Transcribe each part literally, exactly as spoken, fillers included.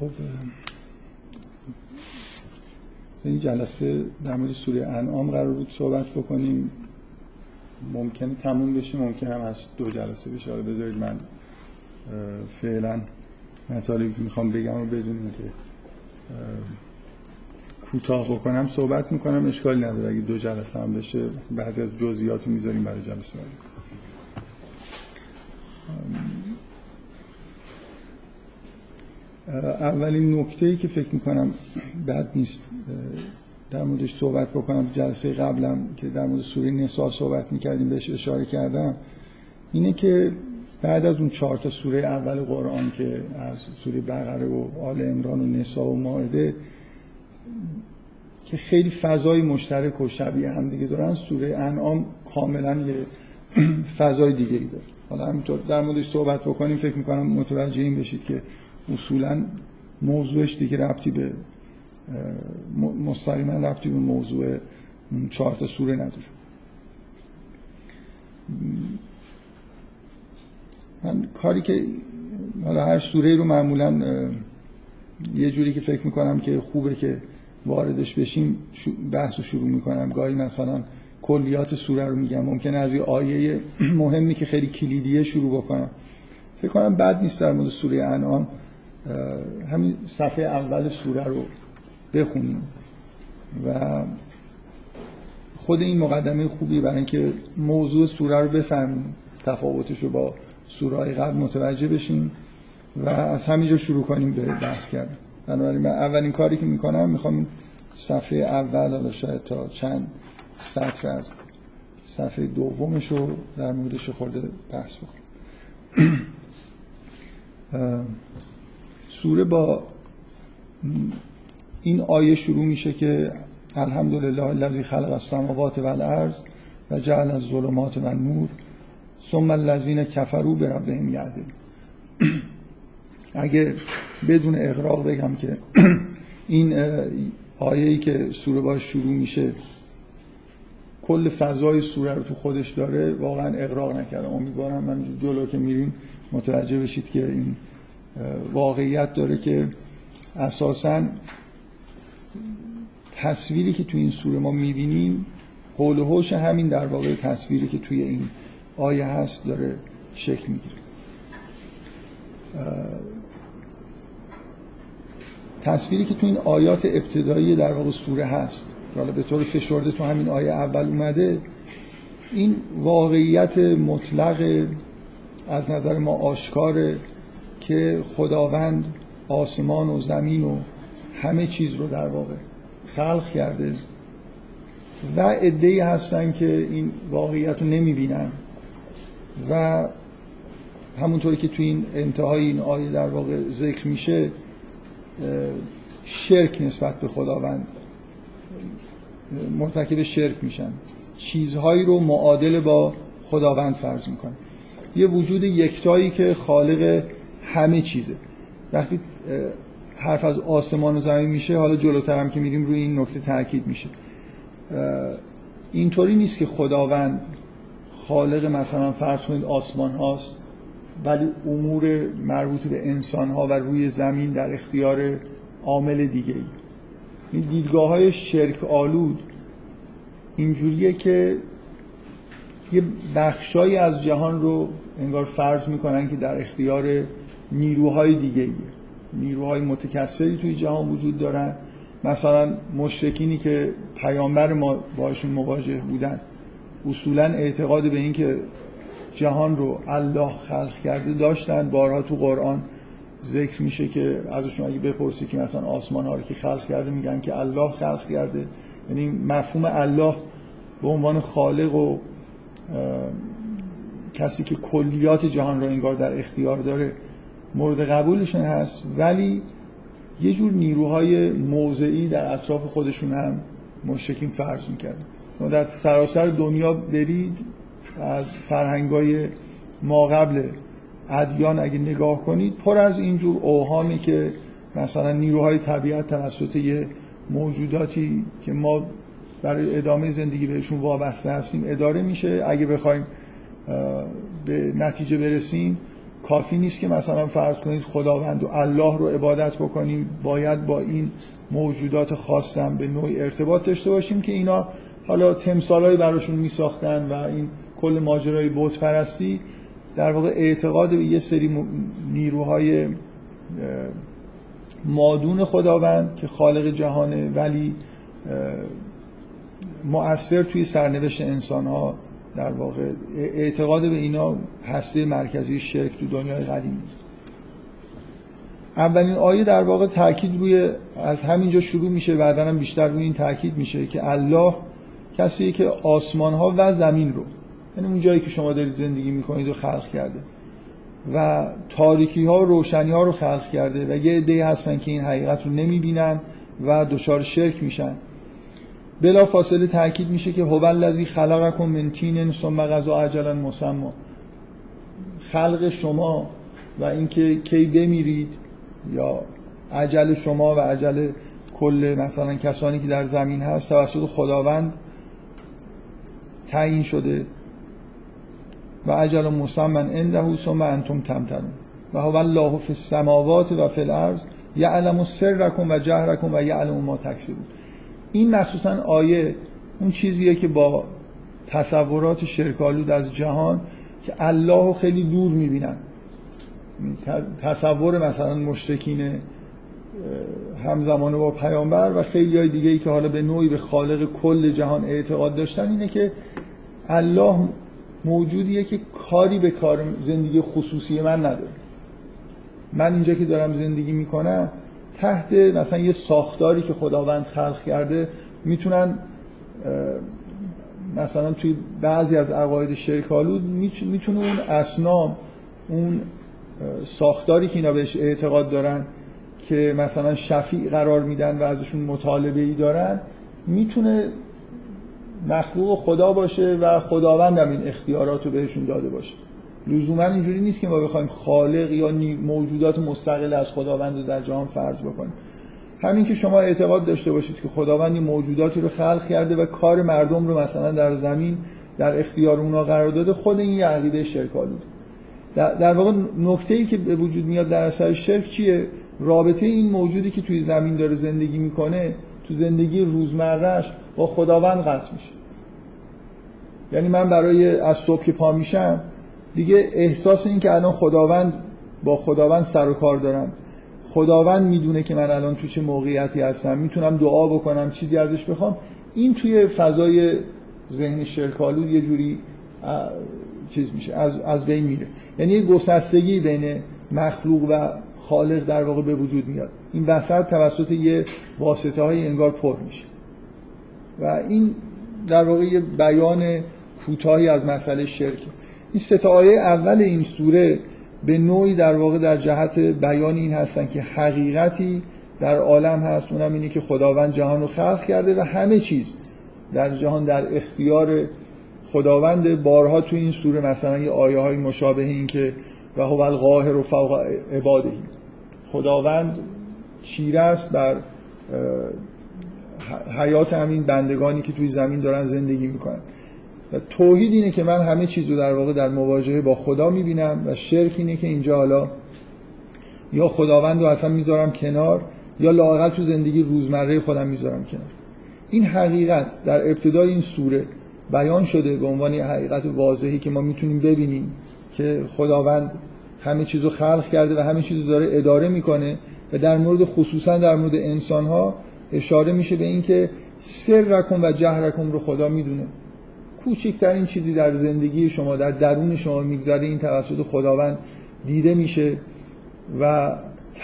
خب این جلسه در مورد سوره انعام قرار بود صحبت بکنیم، ممکنه تموم بشه، ممکنه هم از دو جلسه بشه. حالا بذارید من فعلا مطالبی که میخوام بگم رو بدونید که کوتاه بکنم صحبت میکنم، اشکالی نداره اگه دو جلسه هم بشه. بعضی از جزئیات رو میذاریم برای جلسه بعد. اولین نکته‌ای که فکر میکنم بد نیست در موردش صحبت بکنم، جلسه قبلم که در مورد سوره نساء صحبت میکردیم بهش اشاره کردم، اینه که بعد از اون چهار تا سوره اول قرآن که از سوره بقره و آل عمران و نساء و مائده که خیلی فضای مشترک و شبیه هم دیگه دارن، سوره انعام کاملا یه فضای دیگه ای داره. حالا همینطور در موردش صحبت بکنیم، فکر میکنم متوجه این بشید که اصولا موضوعش دیگه ربطی به مستقیما ربطی به موضوع چهار تا سوره نداره. من کاری که حالا هر سوره رو معمولا یه جوری که فکر میکنم که خوبه که واردش بشیم بحث رو شروع میکنم. گاهی مثلا کلیات سوره رو میگم، ممکنه از یه آیه مهمی که خیلی کلیدیه شروع بکنم. فکر کنم بد نیست در مورد سوره انعام همین صفحه اول سوره رو بخونیم و خود این مقدمه خوبی برای اینکه موضوع سوره رو بفهمیم، تفاوتش رو با سوره‌های قبل متوجه بشیم و از همینجا شروع کنیم به بحث کردن. بنابراین من اولین کاری که میکنم میخوام صفحه اول، حالا شاید تا چند سطر از صفحه دومش رو در موردش خورده بحث بکنم. سوره با این آیه شروع میشه که الحمدلله الذی خلق السماوات و الارض و جعل الظلمات و النور ثم الذین کفروا بربهم یعدلون. اگه بدون اغراق بگم که این آیه‌ای که سوره باش شروع میشه کل فضای سوره رو تو خودش داره، واقعا اغراق نکردم. امیدوارم من جلو که میریم متوجه بشید که این واقعیت داره که اساساً تصویری که توی این سوره ما میبینیم حول و حوش همین در واقع تصویری که توی این آیه هست داره شکل میگیره. تصویری که تو این آیات ابتدایی در واقع سوره هست، حالا به طور فشرده تو همین آیه اول اومده، این واقعیت مطلق از نظر ما آشکاره که خداوند آسمان و زمین و همه چیز رو در واقع خلق کرده و عده‌ای هستن که این واقعیت رو نمیبینن و همونطوری که تو این انتهای این آیه در واقع ذکر میشه شرک نسبت به خداوند مرتکب شرک میشن، چیزهایی رو معادل با خداوند فرض میکنن. یه وجود یکتایی که خالق همه چیزه. وقتی حرف از آسمان و زمین میشه، حالا جلوتر هم که میریم روی این نکته تاکید میشه، اینطوری نیست که خداوند خالق مثلا فرض کنید آسمان هاست ولی امور مربوط به انسان ها و روی زمین در اختیار عامل دیگه ای. این دیدگاه های شرک آلود اینجوریه که یه بخشایی از جهان رو انگار فرض میکنن که در اختیار نیروهای دیگه ایه. نیروهای متکثری توی جهان وجود دارن، مثلا مشرکینی که پیامبر ما باشون مواجه بودن اصولا اعتقاد به این که جهان رو الله خلق کرده داشتن. بارها تو قرآن ذکر میشه که ازشون اگه بپرسی که مثلا آسمان ها رو که خلق کرده، میگن که الله خلق کرده. یعنی مفهوم الله به عنوان خالق و کسی که کلیات جهان رو انگار در اختیار داره مورد قبولشون هست، ولی یه جور نیروهای موضعی در اطراف خودشون هم مشرکین فرض میکردن. در سراسر دنیا برید، از فرهنگای ما قبل ادیان اگه نگاه کنید، پر از اینجور اوهامی که مثلا نیروهای طبیعت توسط یه موجوداتی که ما برای ادامه زندگی بهشون وابسته هستیم اداره میشه. اگه بخوایم به نتیجه برسیم کافی نیست که مثلا فرض کنید خداوند و الله رو عبادت بکنیم، باید با این موجودات خاصم به نوع ارتباط داشته باشیم که اینا حالا تمثالای براشون می ساختن و این کل ماجرای بت پرستی در واقع اعتقاد به یه سری نیروهای مادون خداوند که خالق جهانه ولی مؤثر توی سرنوشت انسان ها، در واقع اعتقاد به اینا هسته مرکزی شرک تو دنیای قدیم بود. اولین آیه در واقع تاکید روی از همینجا شروع میشه، بعداً هم بیشتر روی این تاکید میشه که الله کسیه که آسمان ها و زمین رو، یعنی اون جایی که شما دارید زندگی میکنید و خلق کرده و تاریکی ها و روشنی ها رو خلق کرده و یه عده‌ای هستن که این حقیقت رو نمیبینن و دچار شرک میشن. بلا فاصله تأکید میشه که هو الذی خلقکم من طین ثم قضی اجلا مسمی، خلق شما و اینکه کی بمیرید یا اجل شما و اجل کل مثلا کسانی که در زمین هست توسط خداوند تعیین شده و اجل مسمی عنده ثم انتم تمترون و هو الله فی السماوات و فی الارض یعلم سرکم و جهرکم و یعلم ما تکسبون. این مخصوصا آیه اون چیزیه که با تصورات شرک‌آلود از جهان که الله رو خیلی دور می‌بینن. تصور مثلا مشرکین همزمان با پیامبر و خیلی‌های دیگه‌ای که حالا به نوعی به خالق کل جهان اعتقاد داشتن اینه که الله موجودیه که کاری به کار زندگی خصوصی من نداره، من اینجا که دارم زندگی میکنم تحت مثلا یه ساختاری که خداوند خلق کرده. میتونن مثلا توی بعضی از عقاید شرک‌آلود میتونه اون اصنام، اون ساختاری که اینا بهش اعتقاد دارن که مثلا شفیع قرار میدن و ازشون مطالبه ای دارن، میتونه مخلوق خدا باشه و خداوند هم این اختیارات رو بهشون داده باشه. لزوما اینجوری نیست که ما بخوایم خالق یا موجودات مستقل از خداوند رو در جهان فرض بکنیم. همین که شما اعتقاد داشته باشید که خداوند موجوداتی رو خلق کرده و کار مردم رو مثلا در زمین در اختیار اونا قرار داده، خود این یه عقیده شرک آلوده. در, در واقع نکته‌ای که به وجود میاد در اثر شرک چیه؟ رابطه این موجودی که توی زمین داره زندگی میکنه تو زندگی روزمره‌اش با خداوند قطع میشه. یعنی من برای از صبح که پا میشم دیگه احساس این که الان خداوند با خداوند سر و کار دارم، خداوند میدونه که من الان تو چه موقعیتی هستم، میتونم دعا بکنم، چیزی ازش بخوام، این توی فضای ذهن شرک‌آلود یه جوری چیز میشه، از از بین میره. یعنی یه گسستگی بین مخلوق و خالق در واقع به وجود میاد، این وسط توسط یه واسطه های انگار پر میشه و این در واقع یه بیان کوتاهی از مسئله شرک. این سه تا آیه اول این سوره به نوعی در واقع در جهت بیان این هستن که حقیقتی در عالم هست، اونم اینه که خداوند جهان رو خلق کرده و همه چیز در جهان در اختیار خداوند. بارها تو این سوره مثلا یه آیه های مشابه این که و هو القاهر و فوق عباده، خداوند چیره است بر حیات همین بندگانی که توی زمین دارن زندگی میکنن. و توحید اینه که من همه چیز رو در واقع در مواجهه با خدا میبینم و شرک اینه که اینجا حالا یا خداوند رو اصلا میذارم کنار یا لااقل تو زندگی روزمره خودم میذارم کنار. این حقیقت در ابتدای این سوره بیان شده به عنوان حقیقت واضحی که ما میتونیم ببینیم که خداوند همه چیز رو خلق کرده و همه چیز رو داره اداره میکنه و در مورد خصوصا در مورد انسان‌ها اشاره میشه به این که سرکم و جهرکم رو خدا میدونه. کوچکترین چیزی در زندگی شما در درون شما میگذره این توسط خداوند دیده میشه و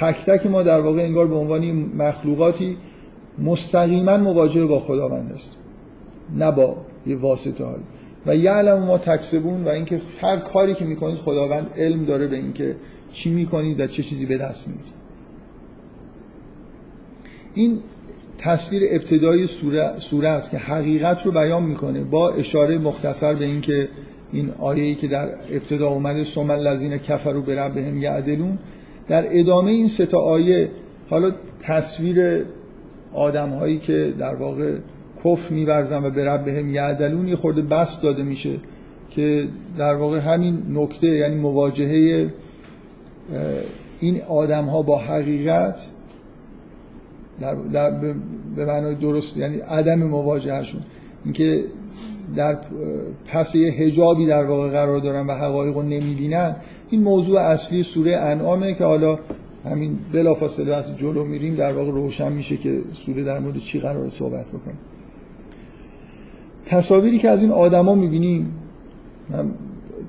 تک تک ما در واقع انگار به عنوان مخلوقاتی مستقیما مواجه با خداوند هستیم، نه با یه واسطه هایی. و یعلم ما تکسبون و اینکه هر کاری که میکنید خداوند علم داره به اینکه چی میکنید و چه چیزی به دست میارید. این تصویر ابتدایی سوره سوره است که حقیقت رو بیان میکنه با اشاره مختصر به این که این آیه‌ای که در ابتدا اومده ثم الذین کفروا بربهم یعدلون، در ادامه این سه تا آیه حالا تصویر آدم‌هایی که در واقع کفر می‌ورزن و بربهم یعدلون یه خورده بسط داده میشه که در واقع همین نکته، یعنی مواجهه این آدم ها با حقیقت در, در به معنای درست، یعنی عدم مواجهشون، اینکه در پس یه حجابی در واقع قرار دارن و حقایق رو نمیبینن، این موضوع اصلی سوره انعامه که حالا همین بلافاصله وقتی جلو میریم در واقع روشن میشه که سوره در مورد چی قراره صحبت بکنه. تصاویری که از این آدما میبینیم، من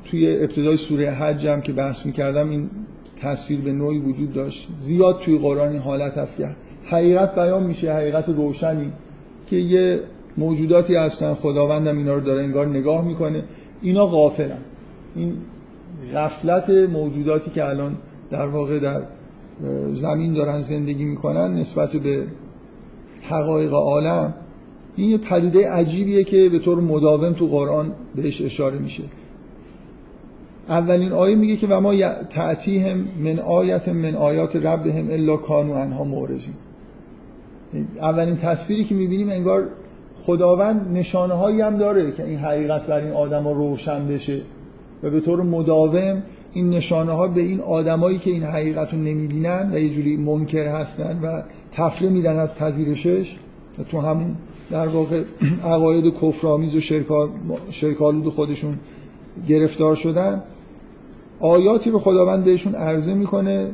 توی ابتدای سوره حج هم که بحث میکردم این تصویر به نوعی وجود داشت، زیاد توی قرآن این حالت هست که حقیقت بیان میشه، حقیقت روشنی که یه موجوداتی هستن، خداوندم اینا رو داره انگار نگاه میکنه، اینا غافلن. این غفلت موجوداتی که الان در واقع در زمین دارن زندگی میکنن نسبت به حقایق عالم، این یه پدیده عجیبیه که به طور مداوم تو قرآن بهش اشاره میشه. اولین آیه میگه که و ما تأتیهم من آیت من آیات ربهم الا کانوا عنها معرضین. اولین تصویری که میبینیم انگار خداوند نشانه هایی هم داره که این حقیقت بر این آدم ها روشن بشه و به طور مداوم این نشانه ها به این آدم هایی که این حقیقت رو نمیبینن و یه جوری منکر هستن و تفره میدن از پذیرشش و تو همون در واقع عقاید کفرآمیز و شرک‌آلود خودشون گرفتار شدن، آیاتی رو خداوند بهشون عرضه میکنه،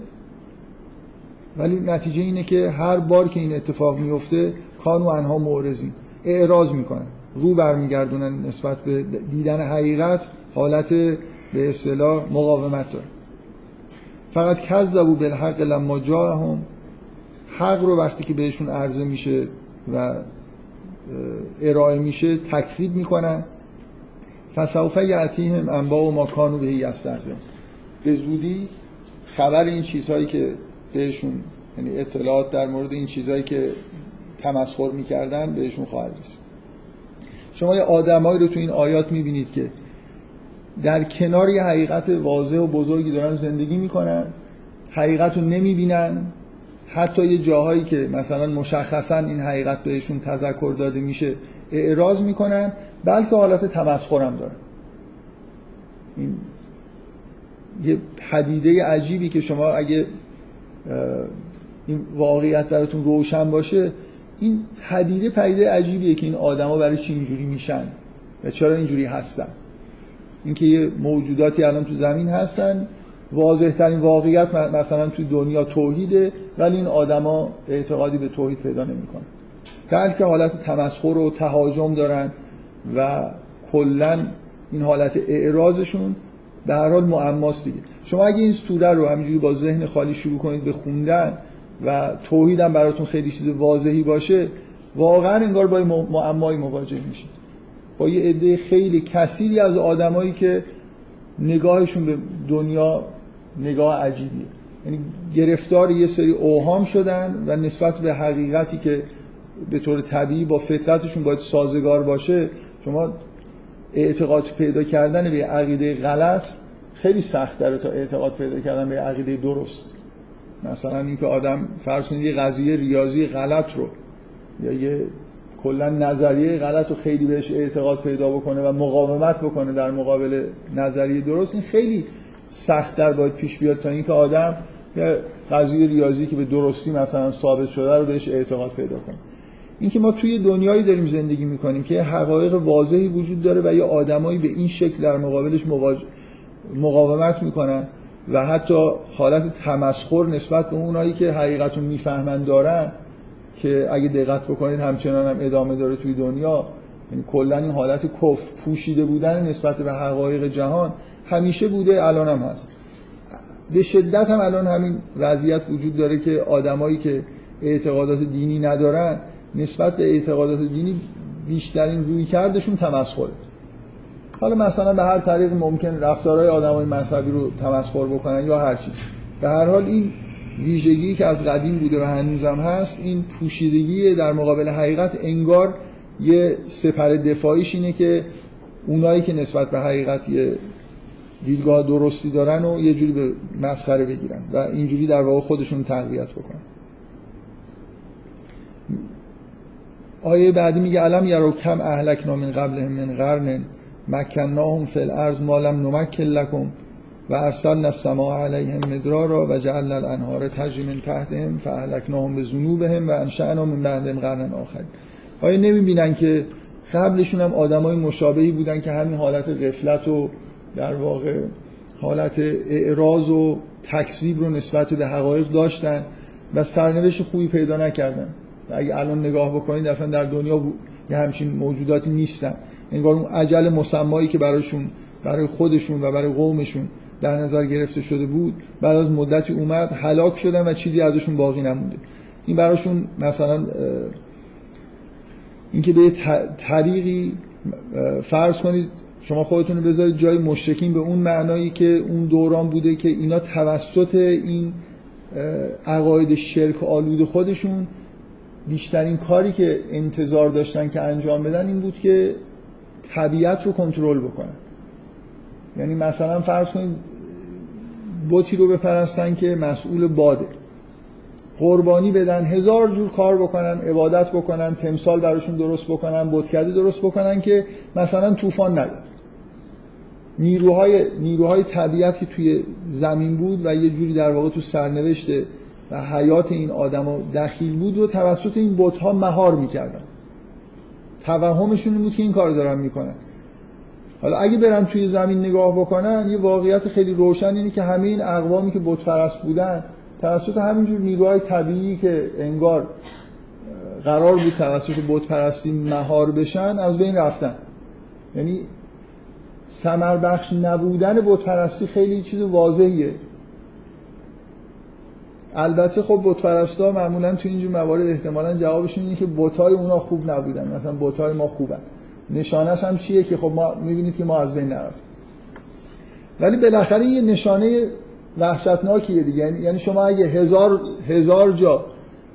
ولی نتیجه اینه که هر بار که این اتفاق میفته کانوا عنها معرضین، اعراض میکنن، رو برمیگردونن نسبت به دیدن حقیقت، حالت به اصطلاح مقاومت داره. فقط کذبوا بالحق لما جاءهم، حق رو وقتی که بهشون عرضه میشه و ارائه میشه تکذیب میکنن. فسوف یأتیهم انباء ما کانوا به یستهزئون، به زودی خبر این چیزهایی که بهشون، یعنی اطلاعات در مورد این چیزهایی که تمسخر میکردن بهشون خواهد رسید. شما یه آدمایی رو تو این آیات میبینید که در کنار یه حقیقت واضح و بزرگی دارن زندگی میکنن، حقیقت رو نمیبینن، حتی یه جاهایی که مثلا مشخصا این حقیقت بهشون تذکر داده میشه اعراض میکنن، بلکه حالت تمسخر هم دارن. این یه پدیده عجیبی که شما اگه این واقعیت براتون روشن باشه، این پدیده پدیده عجیبیه که این آدما برای چی اینجوری میشن و چرا اینجوری هستن. اینکه یه موجوداتی الان تو زمین هستن، واضح ترین واقعیت مثلا تو دنیا توحیده، ولی این آدما اعتقادی به توحید پیدا نمیکنن، بلکه حالت تمسخر و تهاجم دارن و کلا این حالت اعراضشون به هر حال معماست دیگه. شما اگه این سوره رو همینجوری با ذهن خالی شروع کنید به خوندن و توحید هم براتون خیلی چیز واضحی باشه، واقعا انگار با معمایی مواجه میشید، با یه عده خیلی کثیری از آدمایی که نگاهشون به دنیا نگاه عجیبیه، یعنی گرفتار یه سری اوهام شدن و نسبت به حقیقتی که به طور طبیعی با فطرتشون باید سازگار باشه، شما اعتقاد پیدا کردن به عقیده غلط خیلی سخت داره تا اعتقاد پیدا کردن به عقیده درست. مثلا اینکه آدم فرض کنید یه قضیه ریاضی غلط رو یا یه کلا نظریه غلط رو خیلی بهش اعتقاد پیدا بکنه و مقاومت بکنه در مقابل نظریه درست، این خیلی سخت در باید پیش بیاد تا اینکه آدم یه قضیه ریاضی که به درستی مثلا ثابت شده رو بهش اعتقاد پیدا کنه. اینکه ما توی دنیایی داریم زندگی میکنیم که حقایق واضحی وجود داره و یه آدمایی به این شکل در مقابلش مواجه مقاومت میکنن و حتی حالت تمسخر نسبت به اونایی که حقیقت رو میفهمن دارن، که اگه دقت بکنید همچنان هم ادامه داره توی دنیا. یعنی کلا این حالت کفر پوشیده بودن نسبت به حقایق جهان همیشه بوده، الان هم هست، به شدت هم الان همین وضعیت وجود داره که آدمایی که اعتقادات دینی ندارن نسبت به اعتقادات دینی بیشترین رویکردشون تمسخره. حالا مثلا به هر طریق ممکن رفتارهای آدمای مذهبی رو تمسخر بکنن یا هر چیز. به هر حال این ویژگی که از قدیم بوده و هنوزم هست، این پوشیدگی در مقابل حقیقت، انگار یه سپر دفاعیش اینه که اونایی که نسبت به حقیقت یه دیدگاه درستی دارن و یه جوری به مسخره بگیرن و اینجوری در واقع خودشون تقویت بکنن. آیه بعدی میگه علم یرو کم اهلکنا من قبلهم من قرن مکناهم فی الارض ما لم نمکن لکم و ارسلنا السماء علیهم مدرارا و جعلنا الانهار تجری من تحتهم فاهلکناهم بذنوبهم و انشأنا من بعدهم قرنا آخرین. آیا نمیبینن که قبلشون هم آدمای مشابهی بودن که همین حالت غفلت و در واقع حالت اعراض و تکذیب رو نسبت به حقایق داشتن و سرنوشت خوبی پیدا نکردن و اگه الان نگاه بکنید اصلا در دنیا یه همچین موجوداتی نیستن. انگار اون اجل مسمایی که برایشون، برای خودشون و برای قومشون در نظر گرفته شده بود بعد از مدتی اومد هلاک شدن و چیزی ازشون باقی نمونده. این برایشون مثلا اینکه به طریقی فرض کنید شما خودتون رو بذارید جای مشرکین به اون معنایی که اون دوران بوده که اینا توسط این عقاید شرک آلود خودشون بیشترین کاری که انتظار داشتن که انجام بدن این بود که طبیعت رو کنترل بکنن. یعنی مثلا فرض کنید بتی رو بپرستن که مسئول باده، قربانی بدن، هزار جور کار بکنن، عبادت بکنن، تمثال براشون درست بکنن، بتکده درست بکنن که مثلا طوفان نیاد. نیروهای نیروهای طبیعت که توی زمین بود و یه جوری در واقع تو سرنوشت و حیات این آدما دخیل بود و توسط این بت‌ها مهار می‌کردن. توهمشون بود که این کارو دارن میکنن. حالا اگه برم توی زمین نگاه بکنن یه واقعیت خیلی روشن اینه که همه این اقوامی که بت پرست بودن توسط همینجور نیروهای طبیعی که انگار قرار بود توسط بت پرستی مهار بشن از بین رفتن. یعنی ثمر بخش نبودن بت پرستی خیلی چیز واضحیه. البته خب بت پرستا معمولا تو اینجور موارد احتمالاً جوابشون اینه که بت‌های اونا خوب نبودن، مثلا بت‌های ما خوبن. نشانه‌اش هم چیه که خب ما می‌بینید که ما از بین نرفتیم. ولی بالاخره یه نشانه وحشتناکیه دیگه. یعنی شما اگه هزار هزار جا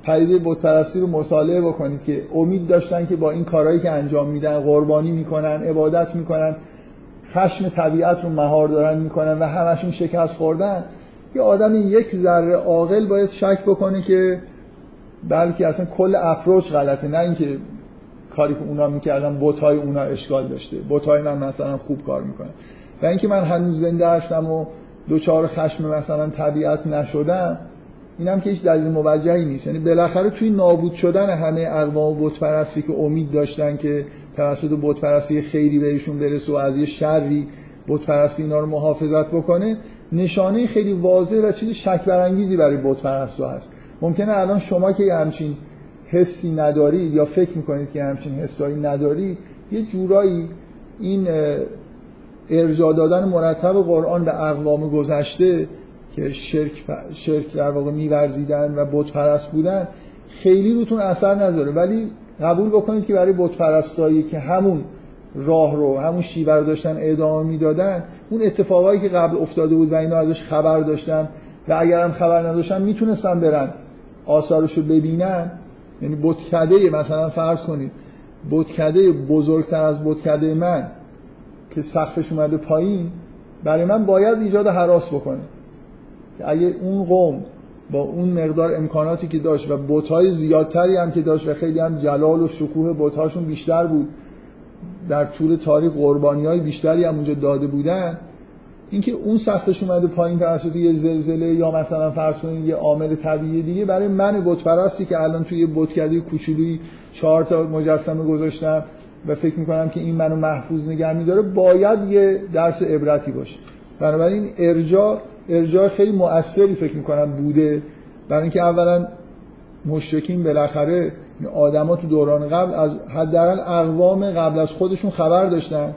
پدیده بت پرستی رو مطالعه بکنید که امید داشتن که با این کارهایی که انجام میدن، قربانی میکنن، عبادت میکنن، خشم طبیعت رو مهار دارن میکنن و همشون شکست خوردن، یه آدم یک ذره عاقل باید شک بکنه که بلکه اصلا کل اپروچ غلطه، نه اینکه کاری که اونا میکردن بت‌های اونا اشکال داشته، بت‌های من مثلا خوب کار میکنه و اینکه من هنوز زنده هستم و دوچار خشم مثلا طبیعت نشدم، اینم که هیچ دلیل موجهی نیست. یعنی بالاخره توی نابود شدن همه اقوام بت پرستی که امید داشتن که توسط بت پرستی خیری بهشون برسه و از یه شری بت پرستی اینا رو محافظت بکنه، نشانه خیلی واضح و چیز شک برانگیزی برای بت پرستا هست. ممکنه الان شما که همچین حسی ندارید یا فکر میکنید که همچین حسایی ندارید، یه جورایی این ارجاع دادن مرتب قرآن به اقوام گذشته که شرک شرک در واقع می‌ورزیدن و بت پرست بودن خیلی روتون اثر نذاره. ولی قبول بکنید که برای بت پرستایی که همون راه رو، همون شیوه رو داشتن ادامه میدادن، اون اتفاقایی که قبل افتاده بود و اینا ازش خبر داشتن و اگر هم خبر نداشتن میتونستن برن آثارشو ببینن. یعنی بتکده مثلا فرض کنید بتکده بزرگتر از بتکده من که سقفش اومده پایین برای من باید ایجاد هراس بکنه که اگه اون قوم با اون مقدار امکاناتی که داشت و بت‌های زیادتری هم که داشت و خیلی هم جلال و شکوه بت‌هاشون بیشتر بود، در طول تاریخ قربانی‌های بیشتری هم اونجا داده بودن، اینکه اون سقفش اومده پایین توسط یه زلزله یا مثلا فرض کنید یه عامل طبیعی دیگه، برای من بت پرستی که الان توی بتکده کوچولویی چهار تا مجسمه گذاشتم و فکر میکنم که این منو محفوظ نگه میداره، باید یه درس عبرتی باشه. بنابراین ارجاع ارجاع خیلی مؤثری فکر میکنم بوده، برای اینکه اولا مشرکین بالاخره آدما تو دوران قبل از حداقل اقوام قبل از خودشون خبر داشتن.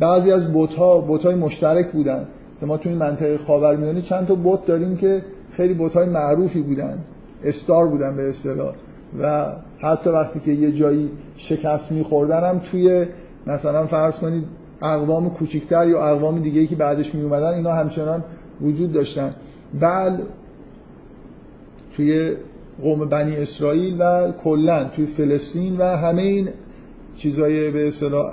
بعضی از بت‌ها بت‌های مشترک بودن. مثلا ما تو این منطقه خاورمیانه چند تا بت داریم که خیلی بت‌های معروفی بودن، استار بودن به اصطلاح، و حتی وقتی که یه جایی شکست می‌خوردن هم توی مثلا فرض کنید اقوام کوچکتر یا اقوام دیگه‌ای که بعدش می‌اومدن اینا همچنان وجود داشتن. بل توی قوم بنی اسرائیل و کلاً توی فلسطین و همه این چیزای به اصطلاح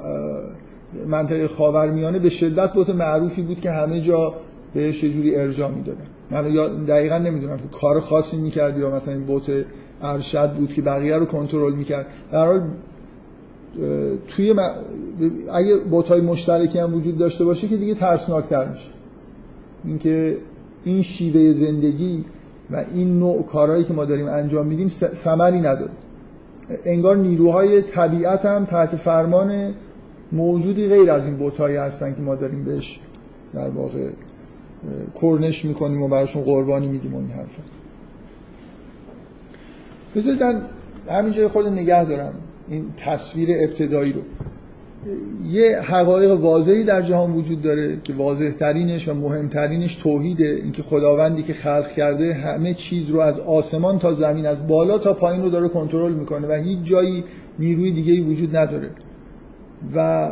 منطقه خاورمیانه به شدت بت معروفی بود که همه جا بهش یه جوری ارجاع می‌دادن. من دقیقاً نمی‌دونم که کار خاصی می‌کرد یا مثلا این بت ارشد بود که بقیه رو کنترل میکرد. در حال توی م... اگه بت‌های مشترکی هم وجود داشته باشه که دیگه ترسناکتر میشه. اینکه این شیوه زندگی و این نوع کارهایی که ما داریم انجام میدیم ثمری نداره. انگار نیروهای طبیعت هم تحت فرمان موجودی غیر از این بت‌هایی هستن که ما داریم بهش در واقع کرنش میکنیم و براشون قربانی میدیم و این حرفا. بذارید من همینجای خود نگه دارم این تصویر ابتدایی رو. یه حقایق واضحی در جهان وجود داره که واضح ترینش و مهمترینش توحیده، اینکه خداوندی که خلق کرده همه چیز رو از آسمان تا زمین، از بالا تا پایین رو داره کنترل میکنه و هیچ جایی نیروی دیگه‌ای وجود نداره. و